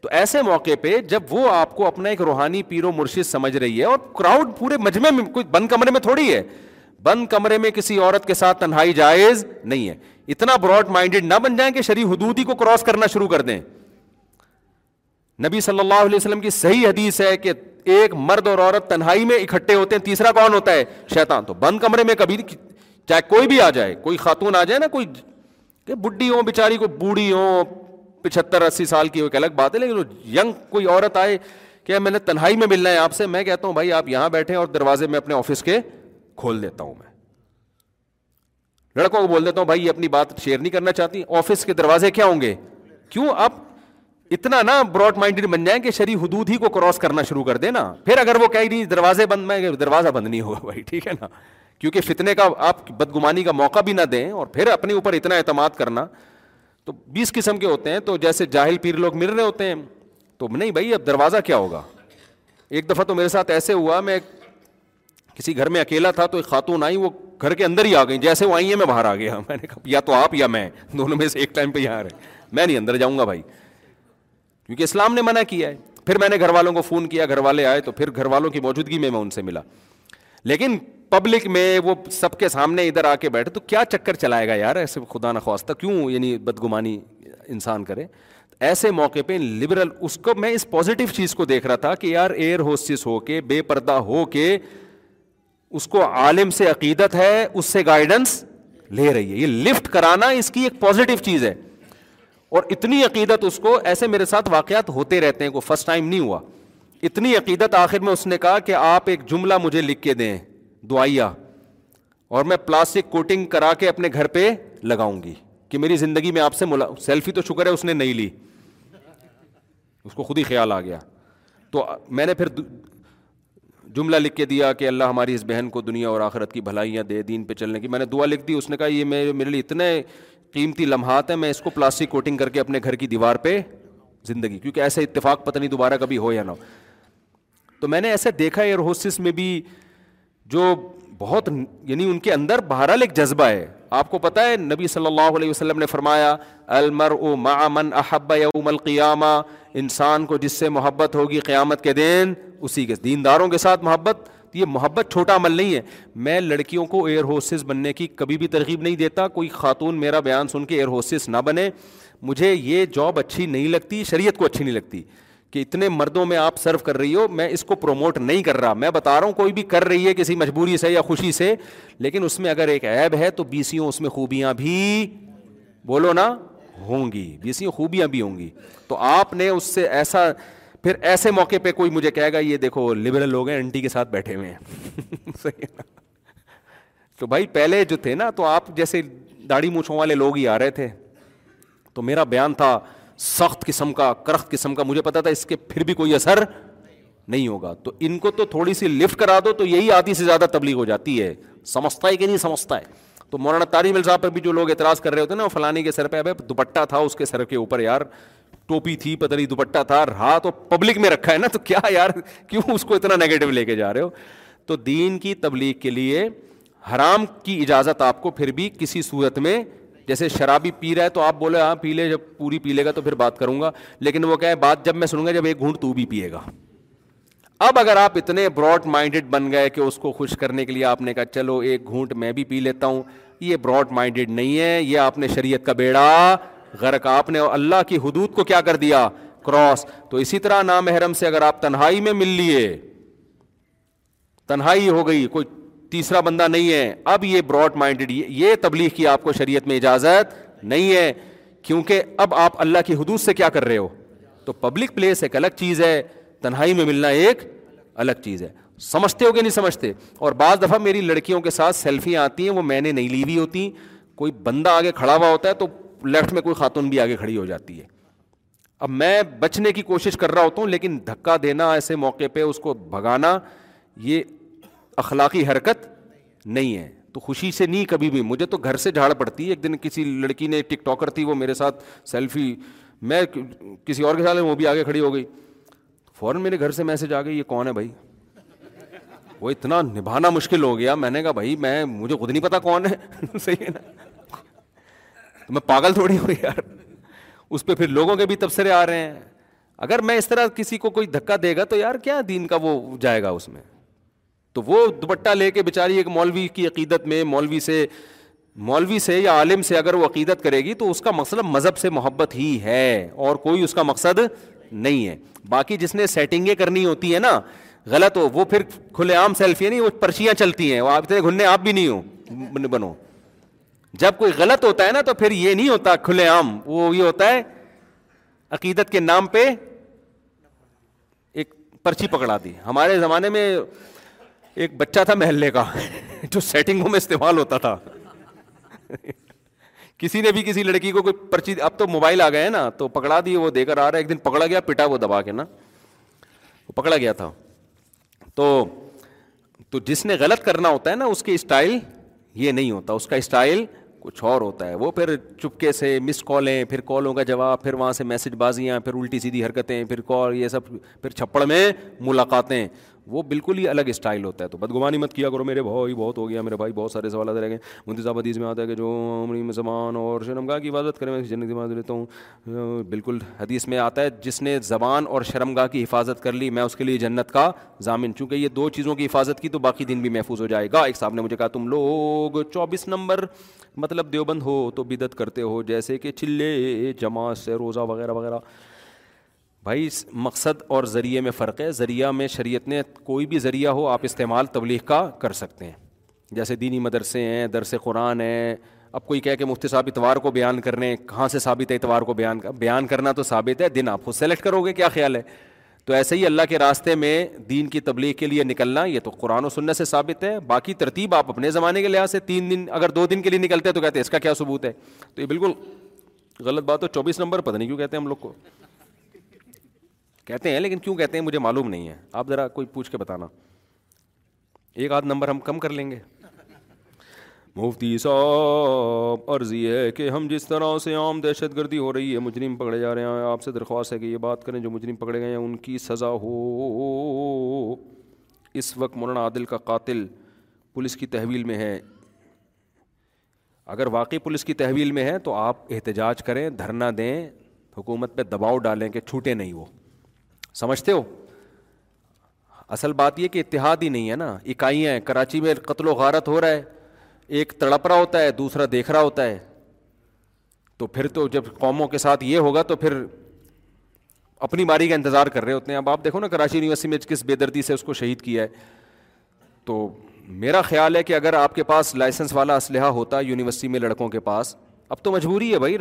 تو ایسے موقع پہ جب وہ آپ کو اپنا ایک روحانی پیر و مرشد سمجھ رہی ہے, اور کراؤڈ پورے مجمع میں, کوئی بند کمرے میں تھوڑی ہے, بند کمرے میں کسی عورت کے ساتھ تنہائی جائز نہیں ہے. اتنا براڈ مائنڈڈ نہ بن جائیں کہ شرعی حدود ہی کو کراس کرنا شروع کر دیں. نبی صلی اللہ علیہ وسلم کی صحیح حدیث ہے کہ ایک مرد اور عورت تنہائی میں اکٹھے ہوتے ہیں, تیسرا کون ہوتا ہے؟ شیطان. تو بند کمرے میں کبھی چاہے کوئی بھی آ جائے, کوئی خاتون آ جائے نا, کوئی کہ بڈھی ہو بیچاری, کوئی بوڑھی ہو پچہتر اسی سال کی ہو ایک الگ بات ہے, لیکن ینگ کوئی عورت آئے کہ میں نے تنہائی میں ملنا ہے آپ سے, میں کہتا ہوں بھائی آپ یہاں بیٹھے اور دروازے میں اپنے آفس کے کھول دیتا ہوں. میں لڑکوں کو بول دیتا ہوں بھائی یہ اپنی بات شیئر نہیں کرنا چاہتی, آفس کے دروازے کیا ہوں گے. کیوں آپ اتنا نا براڈ مائنڈڈ بن جائیں کہ شرعی حدود ہی کو کراس کرنا شروع کر دینا. پھر اگر وہ کہے نہیں دروازے بند, میں دروازہ بند نہیں ہوگا بھائی, ٹھیک ہے نا, کیونکہ فتنے کا آپ بدگمانی کا موقع بھی نہ دیں, اور پھر اپنے اوپر اتنا اعتماد کرنا. تو بیس قسم کے ہوتے ہیں, تو جیسے جاہل پیر لوگ مل رہے ہوتے ہیں, تو نہیں بھائی اب دروازہ کیا ہوگا. ایک دفعہ تو میرے ساتھ ایسے ہوا, میں کسی گھر میں اکیلا تھا, تو ایک خاتون آئی, وہ گھر کے اندر ہی آ گئی, جیسے وہ آئی ہیں میں باہر آ گیا. میں نے کہا یا تو آپ یا میں, دونوں میں سے ایک ٹائم پہ یہاں رہے, میں نہیں اندر جاؤں گا بھائی, کیونکہ اسلام نے منع کیا ہے. پھر میں نے گھر والوں کو فون کیا, گھر والے آئے, تو پھر گھر والوں کی موجودگی میں میں ان سے ملا. لیکن پبلک میں وہ سب کے سامنے ادھر آ کے بیٹھے تو کیا چکر چلائے گا یار, ایسے خدا نخواستہ کیوں یعنی بدگمانی انسان کرے. ایسے موقع پہ لبرل اس کو میں اس پازیٹیو چیز کو دیکھ رہا تھا کہ یار ایئر ہوسٹس ہو کے بے پردہ ہو کے اس کو عالم سے عقیدت ہے, اس سے گائیڈنس لے رہی ہے. یہ لفٹ کرانا اس کی ایک پازیٹیو چیز ہے, اور اتنی عقیدت اس کو, ایسے میرے ساتھ واقعات ہوتے رہتے ہیں, کوئی فرسٹ ٹائم نہیں ہوا. اتنی عقیدت آخر میں اس نے کہا کہ آپ ایک جملہ مجھے لکھ کے دیں دعائیہ, اور میں پلاسٹک کوٹنگ کرا کے اپنے گھر پہ لگاؤں گی کہ میری زندگی میں آپ سے ملا... سیلفی تو شکر ہے اس نے نہیں لی, اس کو خود ہی خیال آ گیا. تو میں نے پھر جملہ لکھ کے دیا کہ اللہ ہماری اس بہن کو دنیا اور آخرت کی بھلائیاں دے, دین پہ چلنے کی. میں نے دعا لکھ دی, اس نے کہا یہ میرے لیے اتنے قیمتی لمحات ہیں, میں اس کو پلاسٹک کوٹنگ کر کے اپنے گھر کی دیوار پہ زندگی, کیونکہ ایسے اتفاق پتہ نہیں دوبارہ کبھی ہو یا نہ ہو. تو میں نے ایسے دیکھا ایئر ہوسٹس میں بھی جو بہت یعنی ان کے اندر بہرحال ایک جذبہ ہے. آپ کو پتہ ہے نبی صلی اللہ علیہ وسلم نے فرمایا المرء مع من احب یوم القیامہ, انسان کو جس سے محبت ہوگی قیامت کے دن اسی کے دینداروں کے ساتھ محبت. یہ محبت چھوٹا عمل نہیں ہے. میں لڑکیوں کو ایئر ہوسٹس بننے کی کبھی بھی ترغیب نہیں دیتا, کوئی خاتون میرا بیان سن کے ایئر ہوسٹس نہ بنے. مجھے یہ جاب اچھی نہیں لگتی, شریعت کو اچھی نہیں لگتی کہ اتنے مردوں میں آپ سرو کر رہی ہو. میں اس کو پروموٹ نہیں کر رہا, میں بتا رہا ہوں کوئی بھی کر رہی ہے کسی مجبوری سے یا خوشی سے, لیکن اس میں اگر ایک عیب ہے تو بیسیوں اس میں خوبیاں بھی بولو نا ہوں گی, بیسیوں خوبیاں بھی ہوں گی. تو آپ نے اس سے ایسا, پھر ایسے موقع پہ کوئی مجھے کہے گا یہ دیکھو لبرل لوگ ہیں انٹی کے ساتھ بیٹھے ہوئے ہیں. صحیح ہے نا. تو بھائی پہلے جو تھے نا تو آپ جیسے داڑھی مونچھوں والے لوگ ہی آ رہے تھے, تو میرا بیان تھا سخت قسم کا, کرخت قسم کا. مجھے پتا تھا اس کے پھر بھی کوئی اثر نہیں ہوگا. تو ان کو تو تھوڑی سی لفٹ کرا دو تو یہی آدھی سے زیادہ تبلیغ ہو جاتی ہے, سمجھتا ہے کہ نہیں سمجھتا ہے. تو مولانا طارق مل صاحب پر بھی جو لوگ اعتراض کر رہے ہوتے ہیں نا, وہ فلانے کے سر پہ ابے دوپٹہ تھا اس کے سر کے اوپر, یار ٹوپی تھی پتہ نہیں دوپٹہ تھا, رہا تو پبلک میں رکھا ہے نا, تو کیا یار کیوں اس کو اتنا نیگیٹو لے کے جا رہے ہو. تو دین کی تبلیغ کے لیے حرام کی اجازت آپ کو پھر بھی کسی صورت میں, جیسے شرابی پی رہا ہے تو آپ بولے ہاں پی لے, جب پوری پی لے گا تو پھر بات کروں گا, لیکن وہ کہے بات جب میں سنوں گا جب ایک گھونٹ تو بھی پیے گا. اب اگر آپ اتنے براڈ مائنڈیڈ بن گئے کہ اس کو خوش کرنے کے لیے آپ نے کہا چلو ایک گھونٹ میں بھی پی لیتا ہوں, یہ براڈ مائنڈیڈ نہیں ہے, یہ آپ نے شریعت کا بیڑا غرق, آپ نے اللہ کی حدود کو کیا کر دیا, کراس. تو اسی طرح نامحرم سے اگر آپ تنہائی میں مل لیے, تنہائی ہو گئی, کوئی تیسرا بندہ نہیں ہے, اب یہ براڈ مائنڈیڈ, یہ تبلیغ کی آپ کو شریعت میں اجازت نہیں ہے, کیونکہ اب آپ اللہ کی حدود سے کیا کر رہے ہو. تو پبلک پلیس ایک الگ چیز ہے, تنہائی میں ملنا ایک الگ چیز ہے. سمجھتے ہو کہ نہیں سمجھتے. اور بعض دفعہ میری لڑکیوں کے ساتھ سیلفیاں آتی ہیں, وہ میں نے نہیں لی ہوئی ہوتی, کوئی بندہ آگے کھڑا ہوا ہوتا ہے تو لیفٹ میں کوئی خاتون بھی آگے کھڑی ہو جاتی ہے. اب میں بچنے کی کوشش کر رہا ہوتا ہوں, لیکن دھکا دینا ایسے موقع پہ اس کو بھگانا یہ اخلاقی حرکت نہیں ہے. تو خوشی سے نہیں کبھی بھی, مجھے تو گھر سے جھاڑ پڑتی ہے. ایک دن کسی لڑکی نے, ٹک ٹاکر تھی وہ, میرے ساتھ سیلفی, میں کسی اور کے ساتھ, وہ بھی آگے کھڑی ہو گئی, فوراً میرے گھر سے میسج آ گئی یہ کون ہے بھائی. وہ اتنا نبھانا مشکل ہو گیا, میں نے کہا بھائی میں, مجھے خود نہیں پتا کون ہے. صحیح ہے نا, تو میں پاگل تھوڑی ہوں یار. اس پہ پھر لوگوں کے بھی تبصرے آ رہے ہیں. اگر میں اس طرح کسی کو کوئی دھکا دے گا تو یار کیا دین کا وہ جائے گا اس میں. تو وہ دوپٹہ لے کے بیچاری ایک مولوی کی عقیدت میں, مولوی سے مولوی سے یا عالم سے اگر وہ عقیدت کرے گی تو اس کا مقصد مذہب سے محبت ہی ہے, اور کوئی اس کا مقصد نہیں ہے. باقی جس نے سیٹنگیں کرنی ہوتی ہیں نا غلط, ہو وہ پھر کھلے عام سیلفیاں نہیں, وہ پرچیاں چلتی ہیں, وہ آپ اتنے گھننے آپ بھی نہیں ہو بنو. جب کوئی غلط ہوتا ہے نا تو پھر یہ نہیں ہوتا کھلے عام, وہ یہ ہوتا ہے عقیدت کے نام پہ ایک پرچی پکڑا دی. ہمارے زمانے میں ایک بچہ تھا محلے کا جو سیٹنگوں میں استعمال ہوتا تھا. کسی نے بھی کسی لڑکی کو کوئی پرچی, اب تو موبائل آ گئے ہیں نا, تو پکڑا دی, وہ دے کر آ رہا ہے. ایک دن پکڑا گیا, پٹا وہ دبا کے نا, وہ پکڑا گیا تھا. تو تو جس نے غلط کرنا ہوتا ہے نا اس کی اسٹائل یہ نہیں ہوتا, اس کا اسٹائل کچھ اور ہوتا ہے. وہ پھر چپکے سے مس کالیں, پھر کالوں کا جواب, پھر وہاں سے میسج بازیاں, پھر الٹی سیدھی حرکتیں, پھر کال, یہ سب, پھر چھپڑ میں ملاقاتیں. وہ بالکل ہی الگ اسٹائل ہوتا ہے. تو بدگمانی مت کیا کرو میرے بھائی, بہت ہو گیا میرے بھائی, بہت سارے سوالات رہ گئے. منتظب حدیث میں آتا ہے کہ جو عمری مسلمان اور شرمگاہ کی حفاظت کرے, میں جنت کی مان لیتا ہوں. بالکل حدیث میں آتا ہے جس نے زبان اور شرمگاہ کی حفاظت کر لی میں اس کے لیے جنت کا ضامن. چونکہ یہ دو چیزوں کی حفاظت کی تو باقی دن بھی محفوظ ہو جائے گا. ایک صاحب نے مجھے کہا تم لوگ چوبیس نمبر مطلب دیوبند ہو تو بدعت کرتے ہو, جیسے کہ چلے جماعت سے روزہ وغیرہ وغیرہ. بھائی مقصد اور ذریعے میں فرق ہے. ذریعہ میں شریعت نے کوئی بھی ذریعہ ہو آپ استعمال تبلیغ کا کر سکتے ہیں, جیسے دینی مدرسے ہیں, درس قرآن ہیں. اب کوئی کہہ کہ مفتی صاحب اتوار کو بیان کر رہے ہیں, کہاں سے ثابت ہے اتوار کو بیان کا؟ بیان کرنا تو ثابت ہے, دن آپ خود سلیکٹ کرو گے, کیا خیال ہے؟ تو ایسے ہی اللہ کے راستے میں دین کی تبلیغ کے لیے نکلنا یہ تو قرآن و سنت سے ثابت ہے. باقی ترتیب آپ اپنے زمانے کے لحاظ سے تین دن اگر دو دن کے لیے نکلتے ہیں تو کہتے ہیں اس کا کیا ثبوت ہے. تو یہ بالکل غلط بات ہو. چوبیس نمبر پتہ نہیں کیوں کہتے ہیں ہم لوگ کو, کہتے ہیں لیکن کیوں کہتے ہیں مجھے معلوم نہیں ہے, آپ ذرا کوئی پوچھ کے بتانا, ایک آدھ نمبر ہم کم کر لیں گے. مفتی صاحب عرضی ہے کہ ہم جس طرح سے عام دہشت گردی ہو رہی ہے, مجرم پکڑے جا رہے ہیں, آپ سے درخواست ہے کہ یہ بات کریں جو مجرم پکڑے گئے ہیں ان کی سزا ہو. اس وقت مولانا عادل کا قاتل پولیس کی تحویل میں ہے. اگر واقعی پولیس کی تحویل میں ہے تو آپ احتجاج کریں, دھرنا دیں, حکومت پہ دباؤ ڈالیں کہ چھوٹے نہیں وہ, سمجھتے ہو؟ اصل بات یہ کہ اتحاد ہی نہیں ہے نا, اکائیاں ہیں. کراچی میں قتل و غارت ہو رہا ہے, ایک تڑپ رہا ہوتا ہے, دوسرا دیکھ رہا ہوتا ہے. تو پھر تو جب قوموں کے ساتھ یہ ہوگا تو پھر اپنی باری کا انتظار کر رہے ہوتے ہیں. اب آپ دیکھو نا کراچی یونیورسٹی میں کس بے دردی سے اس کو شہید کیا ہے. تو میرا خیال ہے کہ اگر آپ کے پاس لائسنس والا اسلحہ ہوتا یونیورسٹی میں لڑکوں کے پاس, اب تو مجبوری ہے بھائی,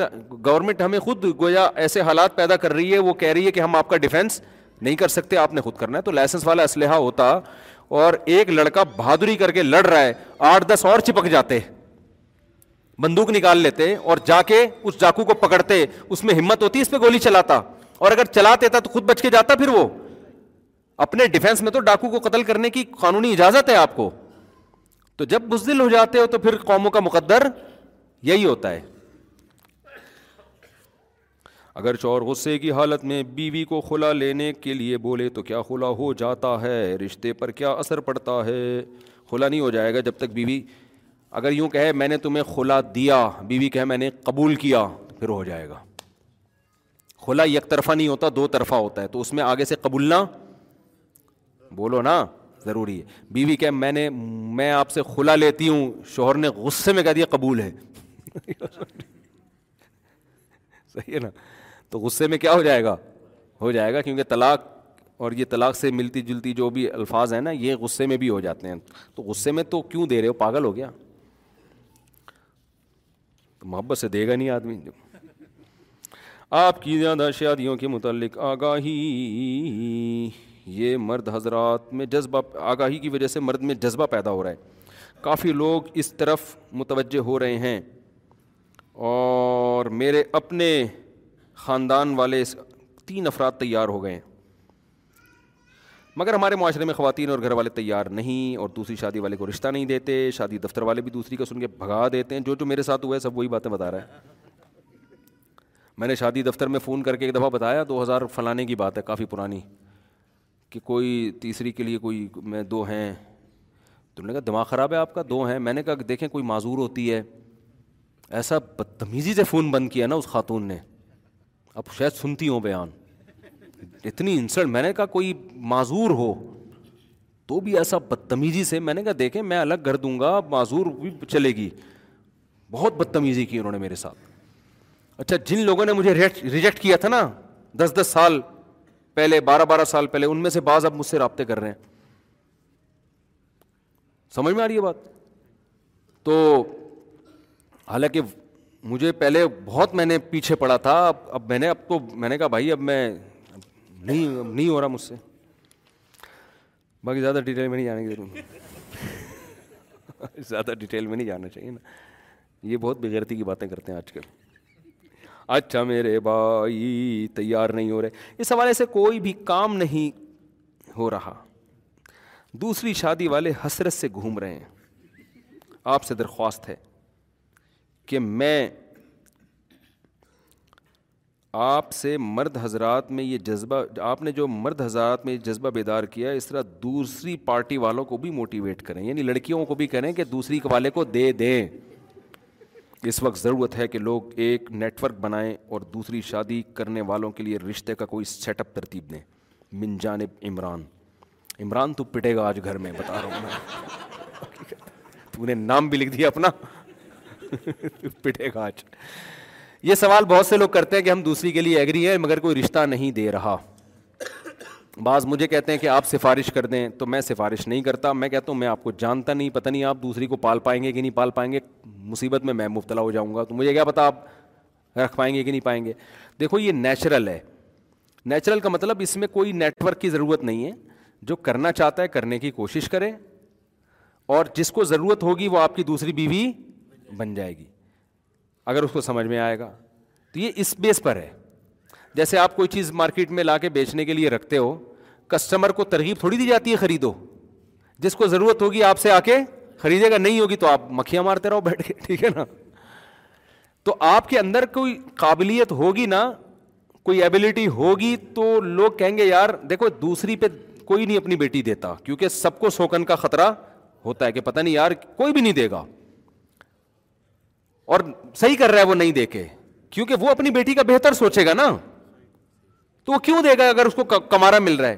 گورنمنٹ ہمیں خود گویا ایسے حالات پیدا کر رہی ہے, وہ کہہ رہی ہے کہ ہم آپ کا ڈیفینس نہیں کر سکتے, آپ نے خود کرنا ہے. تو لائسنس والا اسلحہ ہوتا اور ایک لڑکا بہادری کر کے لڑ رہا ہے, آٹھ دس اور چپک جاتے, بندوق نکال لیتے اور جا کے اس ڈاکو کو پکڑتے, اس میں ہمت ہوتی اس پہ گولی چلاتا, اور اگر چلا دیتا تو خود بچ کے جاتا. پھر وہ اپنے ڈیفینس میں, تو ڈاکو کو قتل کرنے کی قانونی اجازت ہے آپ کو. تو جب بزدل ہو جاتے ہو تو پھر قوموں کا مقدر یہی ہوتا ہے. اگر شوہر غصے کی حالت میں بیوی کو خلا لینے کے لیے بولے تو کیا خلا ہو جاتا ہے؟ رشتے پر کیا اثر پڑتا ہے؟ خلا نہیں ہو جائے گا جب تک بیوی, اگر یوں کہے میں نے تمہیں خلا دیا, بیوی کہے میں نے قبول کیا, پھر ہو جائے گا. خلا یک طرفہ نہیں ہوتا, دو طرفہ ہوتا ہے. تو اس میں آگے سے قبولنا بولو نا ضروری ہے. بیوی کہے میں نے میں آپ سے خلا لیتی ہوں, شوہر نے غصے میں کہہ دیا قبول ہے, صحیح ہے نا؟ تو غصے میں کیا ہو جائے گا؟ ہو جائے گا, کیونکہ طلاق اور یہ طلاق سے ملتی جلتی جو بھی الفاظ ہیں نا یہ غصے میں بھی ہو جاتے ہیں. تو غصے میں تو کیوں دے رہے ہو, پاگل ہو گیا؟ تو محبت سے دے گا نہیں آدمی. آپ کی زیادہ شادیوں کے متعلق آگاہی, یہ مرد حضرات میں جذبہ, آگاہی کی وجہ سے مرد میں جذبہ پیدا ہو رہا ہے. کافی لوگ اس طرف متوجہ ہو رہے ہیں اور میرے اپنے خاندان والے تین افراد تیار ہو گئے ہیں, مگر ہمارے معاشرے میں خواتین اور گھر والے تیار نہیں, اور دوسری شادی والے کو رشتہ نہیں دیتے, شادی دفتر والے بھی دوسری کا سن کے بھگا دیتے ہیں. جو جو میرے ساتھ ہوا ہے سب وہی باتیں بتا رہا ہے. میں نے شادی دفتر میں فون کر کے ایک دفعہ بتایا, دو ہزار فلانے کی بات ہے کافی پرانی, کہ کوئی تیسری کے لیے کوئی میں دو ہیں. تم نے کہا دماغ خراب ہے آپ کا, دو ہیں؟ میں نے کہا دیکھیں کوئی معذور ہوتی ہے. ایسا بدتمیزی سے فون بند کیا نا اس خاتون نے, اب شاید سنتی ہوں بیان, اتنی انسلٹ. میں نے کہا کوئی معذور ہو تو بھی ایسا بدتمیزی سے, میں نے کہا دیکھیں میں الگ کر دوں گا, معذور بھی چلے گی. بہت بدتمیزی کی انہوں نے میرے ساتھ. اچھا جن لوگوں نے مجھے ریجیکٹ کیا تھا نا دس دس سال پہلے, بارہ بارہ سال پہلے, ان میں سے بعض اب مجھ سے رابطے کر رہے ہیں. سمجھ میں آ رہی ہے بات؟ تو حالانکہ مجھے پہلے بہت میں نے پیچھے پڑا تھا, اب اب میں نے اب تو میں نے کہا بھائی اب میں نہیں نہیں ہو رہا مجھ سے. باقی زیادہ ڈیٹیل میں نہیں جانے کی ضرورت, زیادہ ڈیٹیل میں نہیں جانا چاہیے نا, یہ بہت بغیرتی کی باتیں کرتے ہیں آج کل. اچھا میرے بھائی تیار نہیں ہو رہے, اس حوالے سے کوئی بھی کام نہیں ہو رہا. دوسری شادی والے حسرت سے گھوم رہے ہیں. آپ سے درخواست ہے کہ میں آپ سے مرد حضرات میں یہ جذبہ، آپ نے جو مرد حضرات میں یہ جذبہ بیدار کیا ہے، اس طرح دوسری پارٹی والوں کو بھی موٹیویٹ کریں، یعنی لڑکیوں کو بھی کریں کہ دوسری والے کو دے دیں. اس وقت ضرورت ہے کہ لوگ ایک نیٹ ورک بنائیں اور دوسری شادی کرنے والوں کے لیے رشتے کا کوئی سیٹ اپ ترتیب دیں. من جانب عمران، عمران تو پٹے گا آج گھر میں، بتا رہا ہوں میں، تو نے نام بھی لکھ دیا اپنا، پٹے گا آج. یہ سوال بہت سے لوگ کرتے ہیں کہ ہم دوسری کے لیے ایگری ہیں مگر کوئی رشتہ نہیں دے رہا. بعض مجھے کہتے ہیں کہ آپ سفارش کر دیں، تو میں سفارش نہیں کرتا. میں کہتا ہوں میں آپ کو جانتا نہیں، پتہ نہیں آپ دوسری کو پال پائیں گے کہ نہیں پال پائیں گے، مصیبت میں میں مبتلا ہو جاؤں گا، تو مجھے کیا پتہ آپ رکھ پائیں گے کہ نہیں پائیں گے. دیکھو یہ نیچرل ہے، نیچرل کا مطلب اس میں کوئی نیٹ ورک کی ضرورت نہیں ہے. جو کرنا چاہتا ہے کرنے کی کوشش کرے، اور جس کو ضرورت ہوگی وہ آپ کی دوسری بیوی بن جائے گی اگر اس کو سمجھ میں آئے گا. تو یہ اس بیس پر ہے، جیسے آپ کوئی چیز مارکیٹ میں لا کے بیچنے کے لیے رکھتے ہو، کسٹمر کو ترغیب تھوڑی دی جاتی ہے خریدو، جس کو ضرورت ہوگی آپ سے آ کے خریدے گا، نہیں ہوگی تو آپ مکھیاں مارتے رہو بیٹھ کے، ٹھیک ہے نا. تو آپ کے اندر کوئی قابلیت ہوگی نا، کوئی ایبیلیٹی ہوگی، تو لوگ کہیں گے یار دیکھو دوسری پہ کوئی نہیں اپنی بیٹی دیتا، کیونکہ سب کو سوکن کا خطرہ ہوتا ہے کہ پتہ نہیں یار کوئی بھی نہیں دے گا، اور صحیح کر رہا ہے وہ نہیں دے کے، کیونکہ وہ اپنی بیٹی کا بہتر سوچے گا نا، تو وہ کیوں دے گا اگر اس کو کنوارا مل رہا ہے.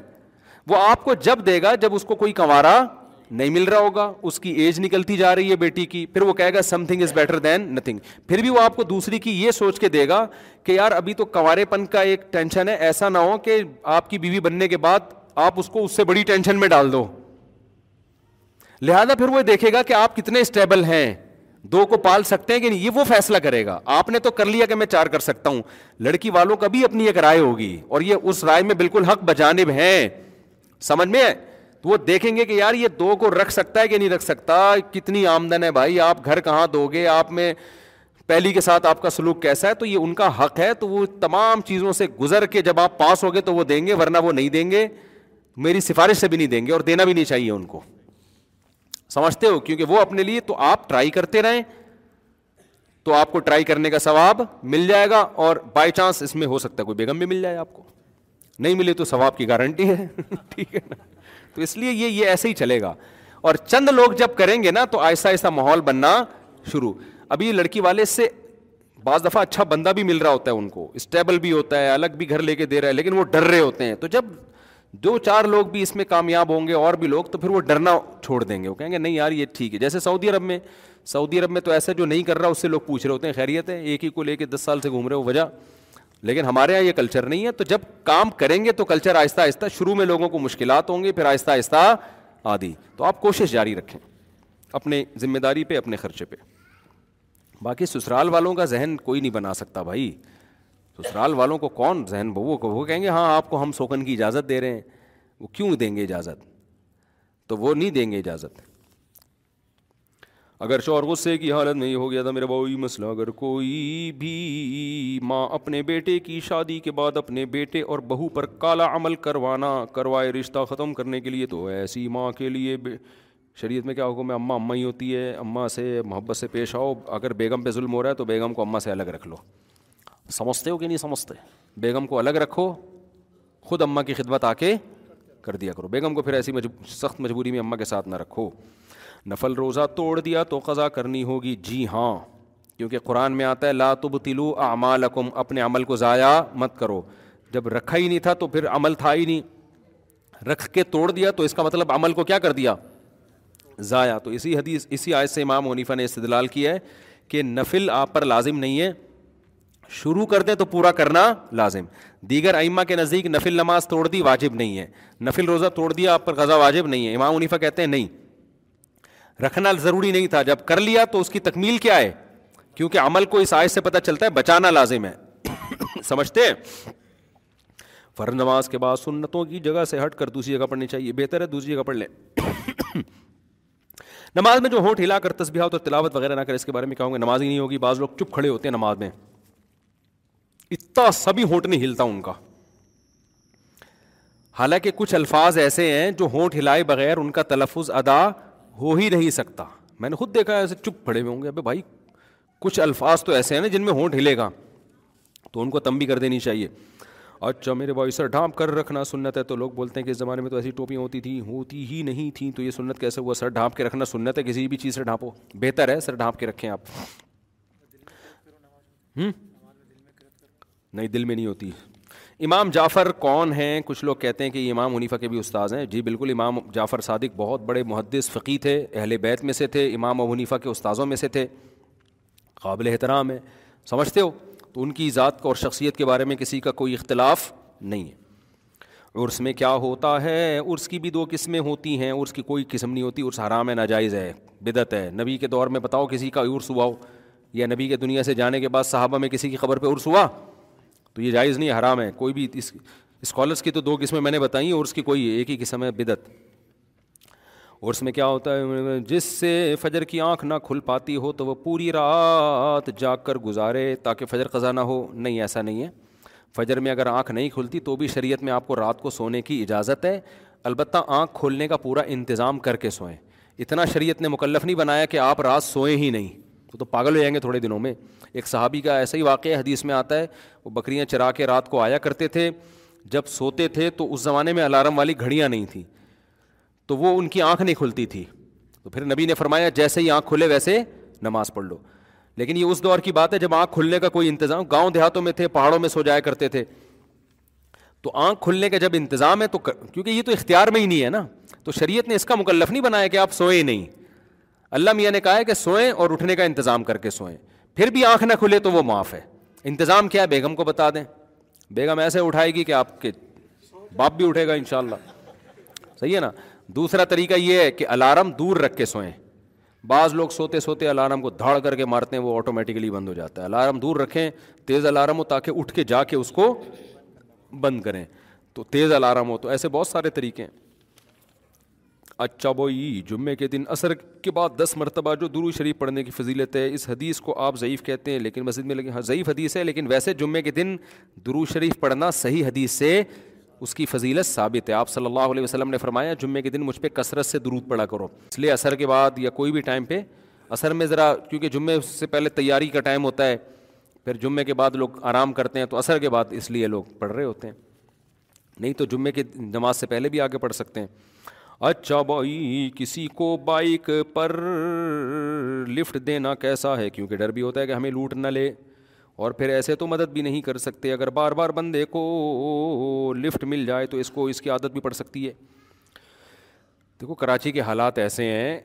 وہ آپ کو جب دے گا جب اس کو کوئی کنوارا نہیں مل رہا ہوگا، اس کی ایج نکلتی جا رہی ہے بیٹی کی، پھر وہ کہے گا something is better than nothing. پھر بھی وہ آپ کو دوسری کی یہ سوچ کے دے گا کہ یار ابھی تو کنوارے پن کا ایک ٹینشن ہے، ایسا نہ ہو کہ آپ کی بیوی بننے کے بعد آپ اس کو اس سے بڑی ٹینشن میں ڈال دو. لہذا پھر وہ دیکھے گا کہ آپ کتنے اسٹیبل ہیں، دو کو پال سکتے ہیں کہ نہیں، یہ وہ فیصلہ کرے گا. آپ نے تو کر لیا کہ میں چار کر سکتا ہوں. لڑکی والوں کا بھی اپنی ایک رائے ہوگی، اور یہ اس رائے میں بالکل حق بجانب ہیں، سمجھ میں ہے. تو وہ دیکھیں گے کہ یار یہ دو کو رکھ سکتا ہے کہ نہیں رکھ سکتا، کتنی آمدن ہے بھائی، آپ گھر کہاں دو گے، آپ میں پہلی کے ساتھ آپ کا سلوک کیسا ہے. تو یہ ان کا حق ہے، تو وہ تمام چیزوں سے گزر کے جب آپ پاس ہوگے تو وہ دیں گے، ورنہ وہ نہیں دیں گے، میری سفارش سے بھی نہیں دیں گے، اور دینا بھی نہیں چاہیے ان کو، سمجھتے ہو، کیونکہ وہ اپنے لیے. تو آپ ٹرائی کرتے رہیں تو آپ کو ٹرائی کرنے کا ثواب مل جائے گا، اور بائی چانس اس میں ہو سکتا ہے کوئی بیگم بھی مل جائے آپ کو، نہیں ملے تو ثواب کی گارنٹی ہے، ٹھیک ہے نا. تو اس لیے یہ یہ ایسے ہی چلے گا، اور چند لوگ جب کریں گے نا تو آہستہ آہستہ ماحول بننا شروع. ابھی لڑکی والے سے بعض دفعہ اچھا بندہ بھی مل رہا ہوتا ہے ان کو، اسٹیبل بھی ہوتا ہے، الگ بھی گھر لے کے دے رہا ہے، لیکن وہ ڈر رہے ہوتے ہیں. تو جب دو چار لوگ بھی اس میں کامیاب ہوں گے اور بھی لوگ، تو پھر وہ ڈرنا چھوڑ دیں گے، وہ کہیں گے نہیں یار یہ ٹھیک ہے. جیسے سعودی عرب میں، سعودی عرب میں تو ایسا جو نہیں کر رہا اس سے لوگ پوچھ رہے ہوتے ہیں خیریت ہے، ایک ہی کو لے کے دس سال سے گھوم رہے ہو وجہ. لیکن ہمارے یہاں یہ کلچر نہیں ہے. تو جب کام کریں گے تو کلچر آہستہ آہستہ، شروع میں لوگوں کو مشکلات ہوں گی، پھر آہستہ آہستہ عادی. تو آپ کوشش جاری رکھیں اپنے ذمہ داری پہ، اپنے خرچے پہ. باقی سسرال والوں کا ذہن کوئی نہیں بنا سکتا بھائی، سسرال والوں کو کون ذہن، وہ وہ کہیں گے ہاں آپ کو ہم سوکن کی اجازت دے رہے ہیں. وہ کیوں دیں گے اجازت؟ تو وہ نہیں دیں گے اجازت. اگر شوہر غصے کی حالت میں یہ ہو گیا تھا میرا وہی مسئلہ، اگر کوئی بھی ماں اپنے بیٹے کی شادی کے بعد اپنے بیٹے اور بہو پر کالا عمل کروانا کروائے رشتہ ختم کرنے کے لیے، تو ایسی ماں کے لیے شریعت میں کیا حکم ہے؟ اماں اماں ہی ہوتی ہے، اماں سے محبت سے پیش آؤ. اگر بیگم پہ ظلم ہو رہا ہے تو بیگم کو اماں سے الگ رکھ لو. سمجھتے ہو کہ نہیں سمجھتے؟ بیگم کو الگ رکھو، خود اماں کی خدمت آ کے کر دیا کرو. بیگم کو پھر ایسی مجب... سخت مجبوری میں اماں کے ساتھ نہ رکھو. نفل روزہ توڑ دیا تو قضا کرنی ہوگی، جی ہاں، کیونکہ قرآن میں آتا ہے لا تبطلوا اعمالکم، اپنے عمل کو ضائع مت کرو. جب رکھا ہی نہیں تھا تو پھر عمل تھا ہی نہیں، رکھ کے توڑ دیا تو اس کا مطلب عمل کو کیا کر دیا؟ ضائع. تو اسی حدیث، اسی آیت سے امام حنیفہ نے استدلال کیا ہے کہ نفل آپ پر لازم نہیں ہے، شروع کر دیں تو پورا کرنا لازم. دیگر ائمہ کے نزدیک نفل نماز توڑ دی واجب نہیں ہے، نفل روزہ توڑ دیا آپ پر قضا واجب نہیں ہے. امام حنیفہ کہتے ہیں نہیں، رکھنا ضروری نہیں تھا، جب کر لیا تو اس کی تکمیل کیا ہے، کیونکہ عمل کو اس آیت سے پتہ چلتا ہے بچانا لازم ہے. سمجھتے ہیں؟ فرض نماز کے بعد سنتوں کی جگہ سے ہٹ کر دوسری جگہ پڑھنی چاہیے، بہتر ہے دوسری جگہ پڑھ لیں. نماز میں جو ہونٹ ہلا کر تسبیحات اور تلاوت وغیرہ نہ کرے، اس کے بارے میں کہوں گا، نماز ہی نہیں ہوگی. بعض لوگ چپ کھڑے ہوتے ہیں نماز میں، اتنا سبھی ہونٹ نہیں ہلتا ان کا. حالانکہ کچھ الفاظ ایسے ہیں جو ہونٹ ہلائے بغیر ان کا تلفظ ادا ہو ہی نہیں سکتا. میں نے خود دیکھا ایسے چپ پڑے ہوئے ہوں گے. ابے بھائی کچھ الفاظ تو ایسے ہیں نا جن میں ہونٹ ہلے گا، تو ان کو تنبیہ کر دینی چاہیے. اچھا میرے بھائی سر ڈھانپ کر رکھنا سنت ہے؟ تو لوگ بولتے ہیں کہ اس زمانے میں تو ایسی ٹوپیاں ہوتی تھیں ہوتی ہی نہیں تھیں، تو یہ سنت کیسے ہوا؟ سر ڈھانپ کے رکھنا سنت ہے، کسی بھی چیز سے ڈھانپو، بہتر ہے سر ڈھانپ کے رکھیں آپ. ہوں نہیں، دل میں نہیں ہوتی. امام جعفر کون ہیں؟ کچھ لوگ کہتے ہیں کہ یہ امام حنیفہ کے بھی استاذ ہیں. جی بالکل، امام جعفر صادق بہت بڑے محدث فقیہ تھے، اہل بیت میں سے تھے، امام ابو حنیفہ کے استاذوں میں سے تھے، قابل احترام ہیں. سمجھتے ہو؟ تو ان کی ذات اور شخصیت کے بارے میں کسی کا کوئی اختلاف نہیں ہے. عرس میں کیا ہوتا ہے؟ عرس کی بھی دو قسمیں ہوتی ہیں، عرس کی کوئی قسم نہیں ہوتی. عرس حرام ہے، ناجائز ہے، بدعت ہے. نبی کے دور میں بتاؤ کسی کا عرس ہوا ہو، یا نبی کے دنیا سے جانے کے بعد صحابہ میں کسی کی قبر پہ عرس ہوا؟ تو یہ جائز نہیں، حرام ہے. کوئی بھی اس اسکالرس کی تو دو قسمیں میں نے بتائیں، اور اس کی کوئی ایک ہی قسم ہے، بدعت. اور اس میں کیا ہوتا ہے؟ جس سے فجر کی آنکھ نہ کھل پاتی ہو تو وہ پوری رات جاگ کر گزارے تاکہ فجر قضا نہ ہو. نہیں، ایسا نہیں ہے. فجر میں اگر آنکھ نہیں کھلتی تو بھی شریعت میں آپ کو رات کو سونے کی اجازت ہے، البتہ آنکھ کھولنے کا پورا انتظام کر کے سوئیں. اتنا شریعت نے مکلف نہیں بنایا کہ آپ رات سوئیں ہی نہیں، تو پاگل ہو جائیں گے تھوڑے دنوں میں. ایک صحابی کا ایسا ہی واقعہ حدیث میں آتا ہے، وہ بکریاں چرا کے رات کو آیا کرتے تھے. جب سوتے تھے تو اس زمانے میں الارم والی گھڑیاں نہیں تھیں، تو وہ ان کی آنکھ نہیں کھلتی تھی. تو پھر نبی نے فرمایا جیسے ہی آنکھ کھلے ویسے نماز پڑھ لو. لیکن یہ اس دور کی بات ہے جب آنکھ کھلنے کا کوئی انتظام، گاؤں دیہاتوں میں تھے، پہاڑوں میں سو جایا کرتے تھے. تو آنکھ کھلنے کا جب انتظام ہے تو کیونکہ یہ تو اختیار میں ہی نہیں ہے نا، تو شریعت نے اس کا مکلف نہیں بنایا کہ آپ سوئیں نہیں. اللہ میاں نے کہا ہے کہ سوئیں اور اٹھنے کا انتظام کر کے سوئیں. پھر بھی آنکھ نہ کھلے تو وہ معاف ہے. انتظام کیا ہے؟ بیگم کو بتا دیں، بیگم ایسے اٹھائے گی کہ آپ کے باپ بھی اٹھے گا انشاءاللہ. صحیح ہے نا. دوسرا طریقہ یہ ہے کہ الارم دور رکھ کے سوئیں. بعض لوگ سوتے سوتے الارم کو دھاڑ کر کے مارتے ہیں، وہ آٹومیٹکلی بند ہو جاتا ہے. الارم دور رکھیں، تیز الارم ہو تاکہ اٹھ کے جا کے اس کو بند کریں، تو تیز الارم ہو. تو ایسے بہت سارے طریقے ہیں. اچھا بھائی، جمعے کے دن عصر کے بعد دس مرتبہ جو درود شریف پڑھنے کی فضیلت ہے، اس حدیث کو آپ ضعیف کہتے ہیں لیکن مسجد میں لگے. ہاں ضعیف حدیث ہے، لیکن ویسے جمعے کے دن درود شریف پڑھنا صحیح حدیث سے اس کی فضیلت ثابت ہے. آپ صلی اللہ علیہ وسلم نے فرمایا جمعے کے دن مجھ پہ کثرت سے درود پڑھا کرو. اس لیے عصر کے بعد یا کوئی بھی ٹائم پہ، عصر میں ذرا کیونکہ جمعے سے پہلے تیاری کا ٹائم ہوتا ہے، پھر جمعے کے بعد لوگ آرام کرتے ہیں، تو عصر کے بعد اس لیے لوگ پڑھ رہے ہوتے ہیں. نہیں تو جمعے کی نماز سے پہلے بھی آگے پڑھ سکتے ہیں. اچھا بھائی، کسی کو بائک پر لفٹ دینا کیسا ہے؟ کیونکہ ڈر بھی ہوتا ہے کہ ہمیں لوٹ نہ لے، اور پھر ایسے تو مدد بھی نہیں کر سکتے. اگر بار بار بندے کو لفٹ مل جائے تو اس کو اس کی عادت بھی پڑ سکتی ہے. دیکھو کراچی کے حالات ایسے ہیں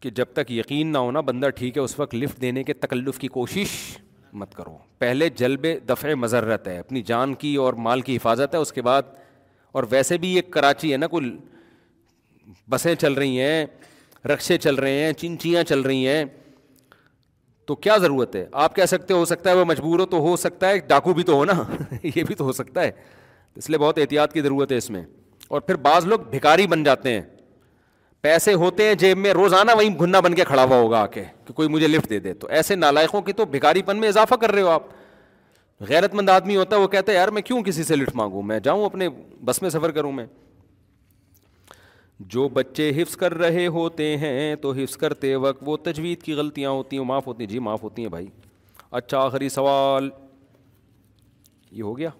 کہ جب تک یقین نہ ہونا بندہ ٹھیک ہے، اس وقت لفٹ دینے کے تکلف کی کوشش مت کرو. پہلے جلب دفع مضرت ہے، اپنی جان کی اور مال کی حفاظت ہے، اس کے بعد. اور ویسے بھی یہ کراچی ہے نا، کوئی بسیں چل رہی ہیں، رکشے چل رہے ہیں، چنچیاں چل رہی ہیں، تو کیا ضرورت ہے؟ آپ کہہ سکتے ہو سکتا ہے وہ مجبور ہو، تو ہو سکتا ہے ڈاکو بھی تو ہو نا یہ بھی تو ہو سکتا ہے. اس لیے بہت احتیاط کی ضرورت ہے اس میں. اور پھر بعض لوگ بھکاری بن جاتے ہیں، پیسے ہوتے ہیں جیب میں، روزانہ وہیں گھننا بن کے کھڑا ہوا ہوگا آ کے کہ کوئی مجھے لفٹ دے دے. تو ایسے نالائقوں کی تو بھکاری پن میں اضافہ کر رہے ہو آپ. غیرت مند آدمی ہوتا ہے وہ کہتا ہے یار میں کیوں کسی سے لفٹ مانگوں، میں جاؤں اپنے بس میں سفر کروں. میں جو بچے حفظ کر رہے ہوتے ہیں تو حفظ کرتے وقت وہ تجوید کی غلطیاں ہوتی ہیں، معاف ہوتی ہیں؟ جی معاف ہوتی ہیں بھائی. اچھا آخری سوال یہ ہو گیا.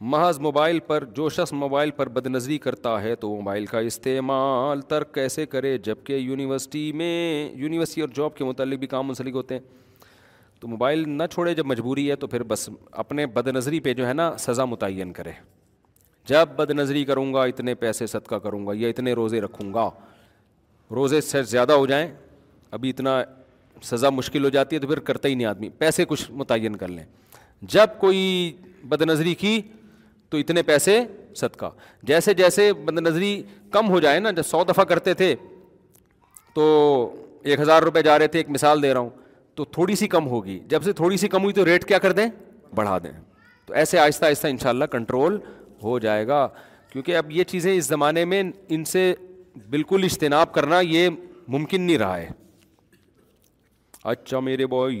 محض موبائل پر جو شخص موبائل پر بد نظری کرتا ہے تو موبائل کا استعمال ترک کیسے کرے، جبکہ یونیورسٹی میں یونیورسٹی اور جاب کے متعلق بھی کام منسلک ہوتے ہیں؟ تو موبائل نہ چھوڑے جب مجبوری ہے، تو پھر بس اپنے بد نظری پہ جو ہے نا سزا متعین کرے. جب بد نظری کروں گا اتنے پیسے صدقہ کروں گا، یا اتنے روزے رکھوں گا. روزے سے زیادہ ہو جائیں، ابھی اتنا سزا مشکل ہو جاتی ہے تو پھر کرتا ہی نہیں آدمی. پیسے کچھ متعین کر لیں، جب کوئی بد نظری کی تو اتنے پیسے صدقہ. جیسے جیسے بد نظری کم ہو جائے نا، جب سو دفعہ کرتے تھے تو ایک ہزار روپے جا رہے تھے، ایک مثال دے رہا ہوں، تو تھوڑی سی کم ہوگی. جب سے تھوڑی سی کم ہوئی تو ریٹ کیا کر دیں، بڑھا دیں. تو ایسے آہستہ آہستہ انشاءاللہ کنٹرول ہو جائے گا. کیونکہ اب یہ چیزیں اس زمانے میں ان سے بالکل اجتناب کرنا یہ ممکن نہیں رہا ہے. اچھا میرے بھائی،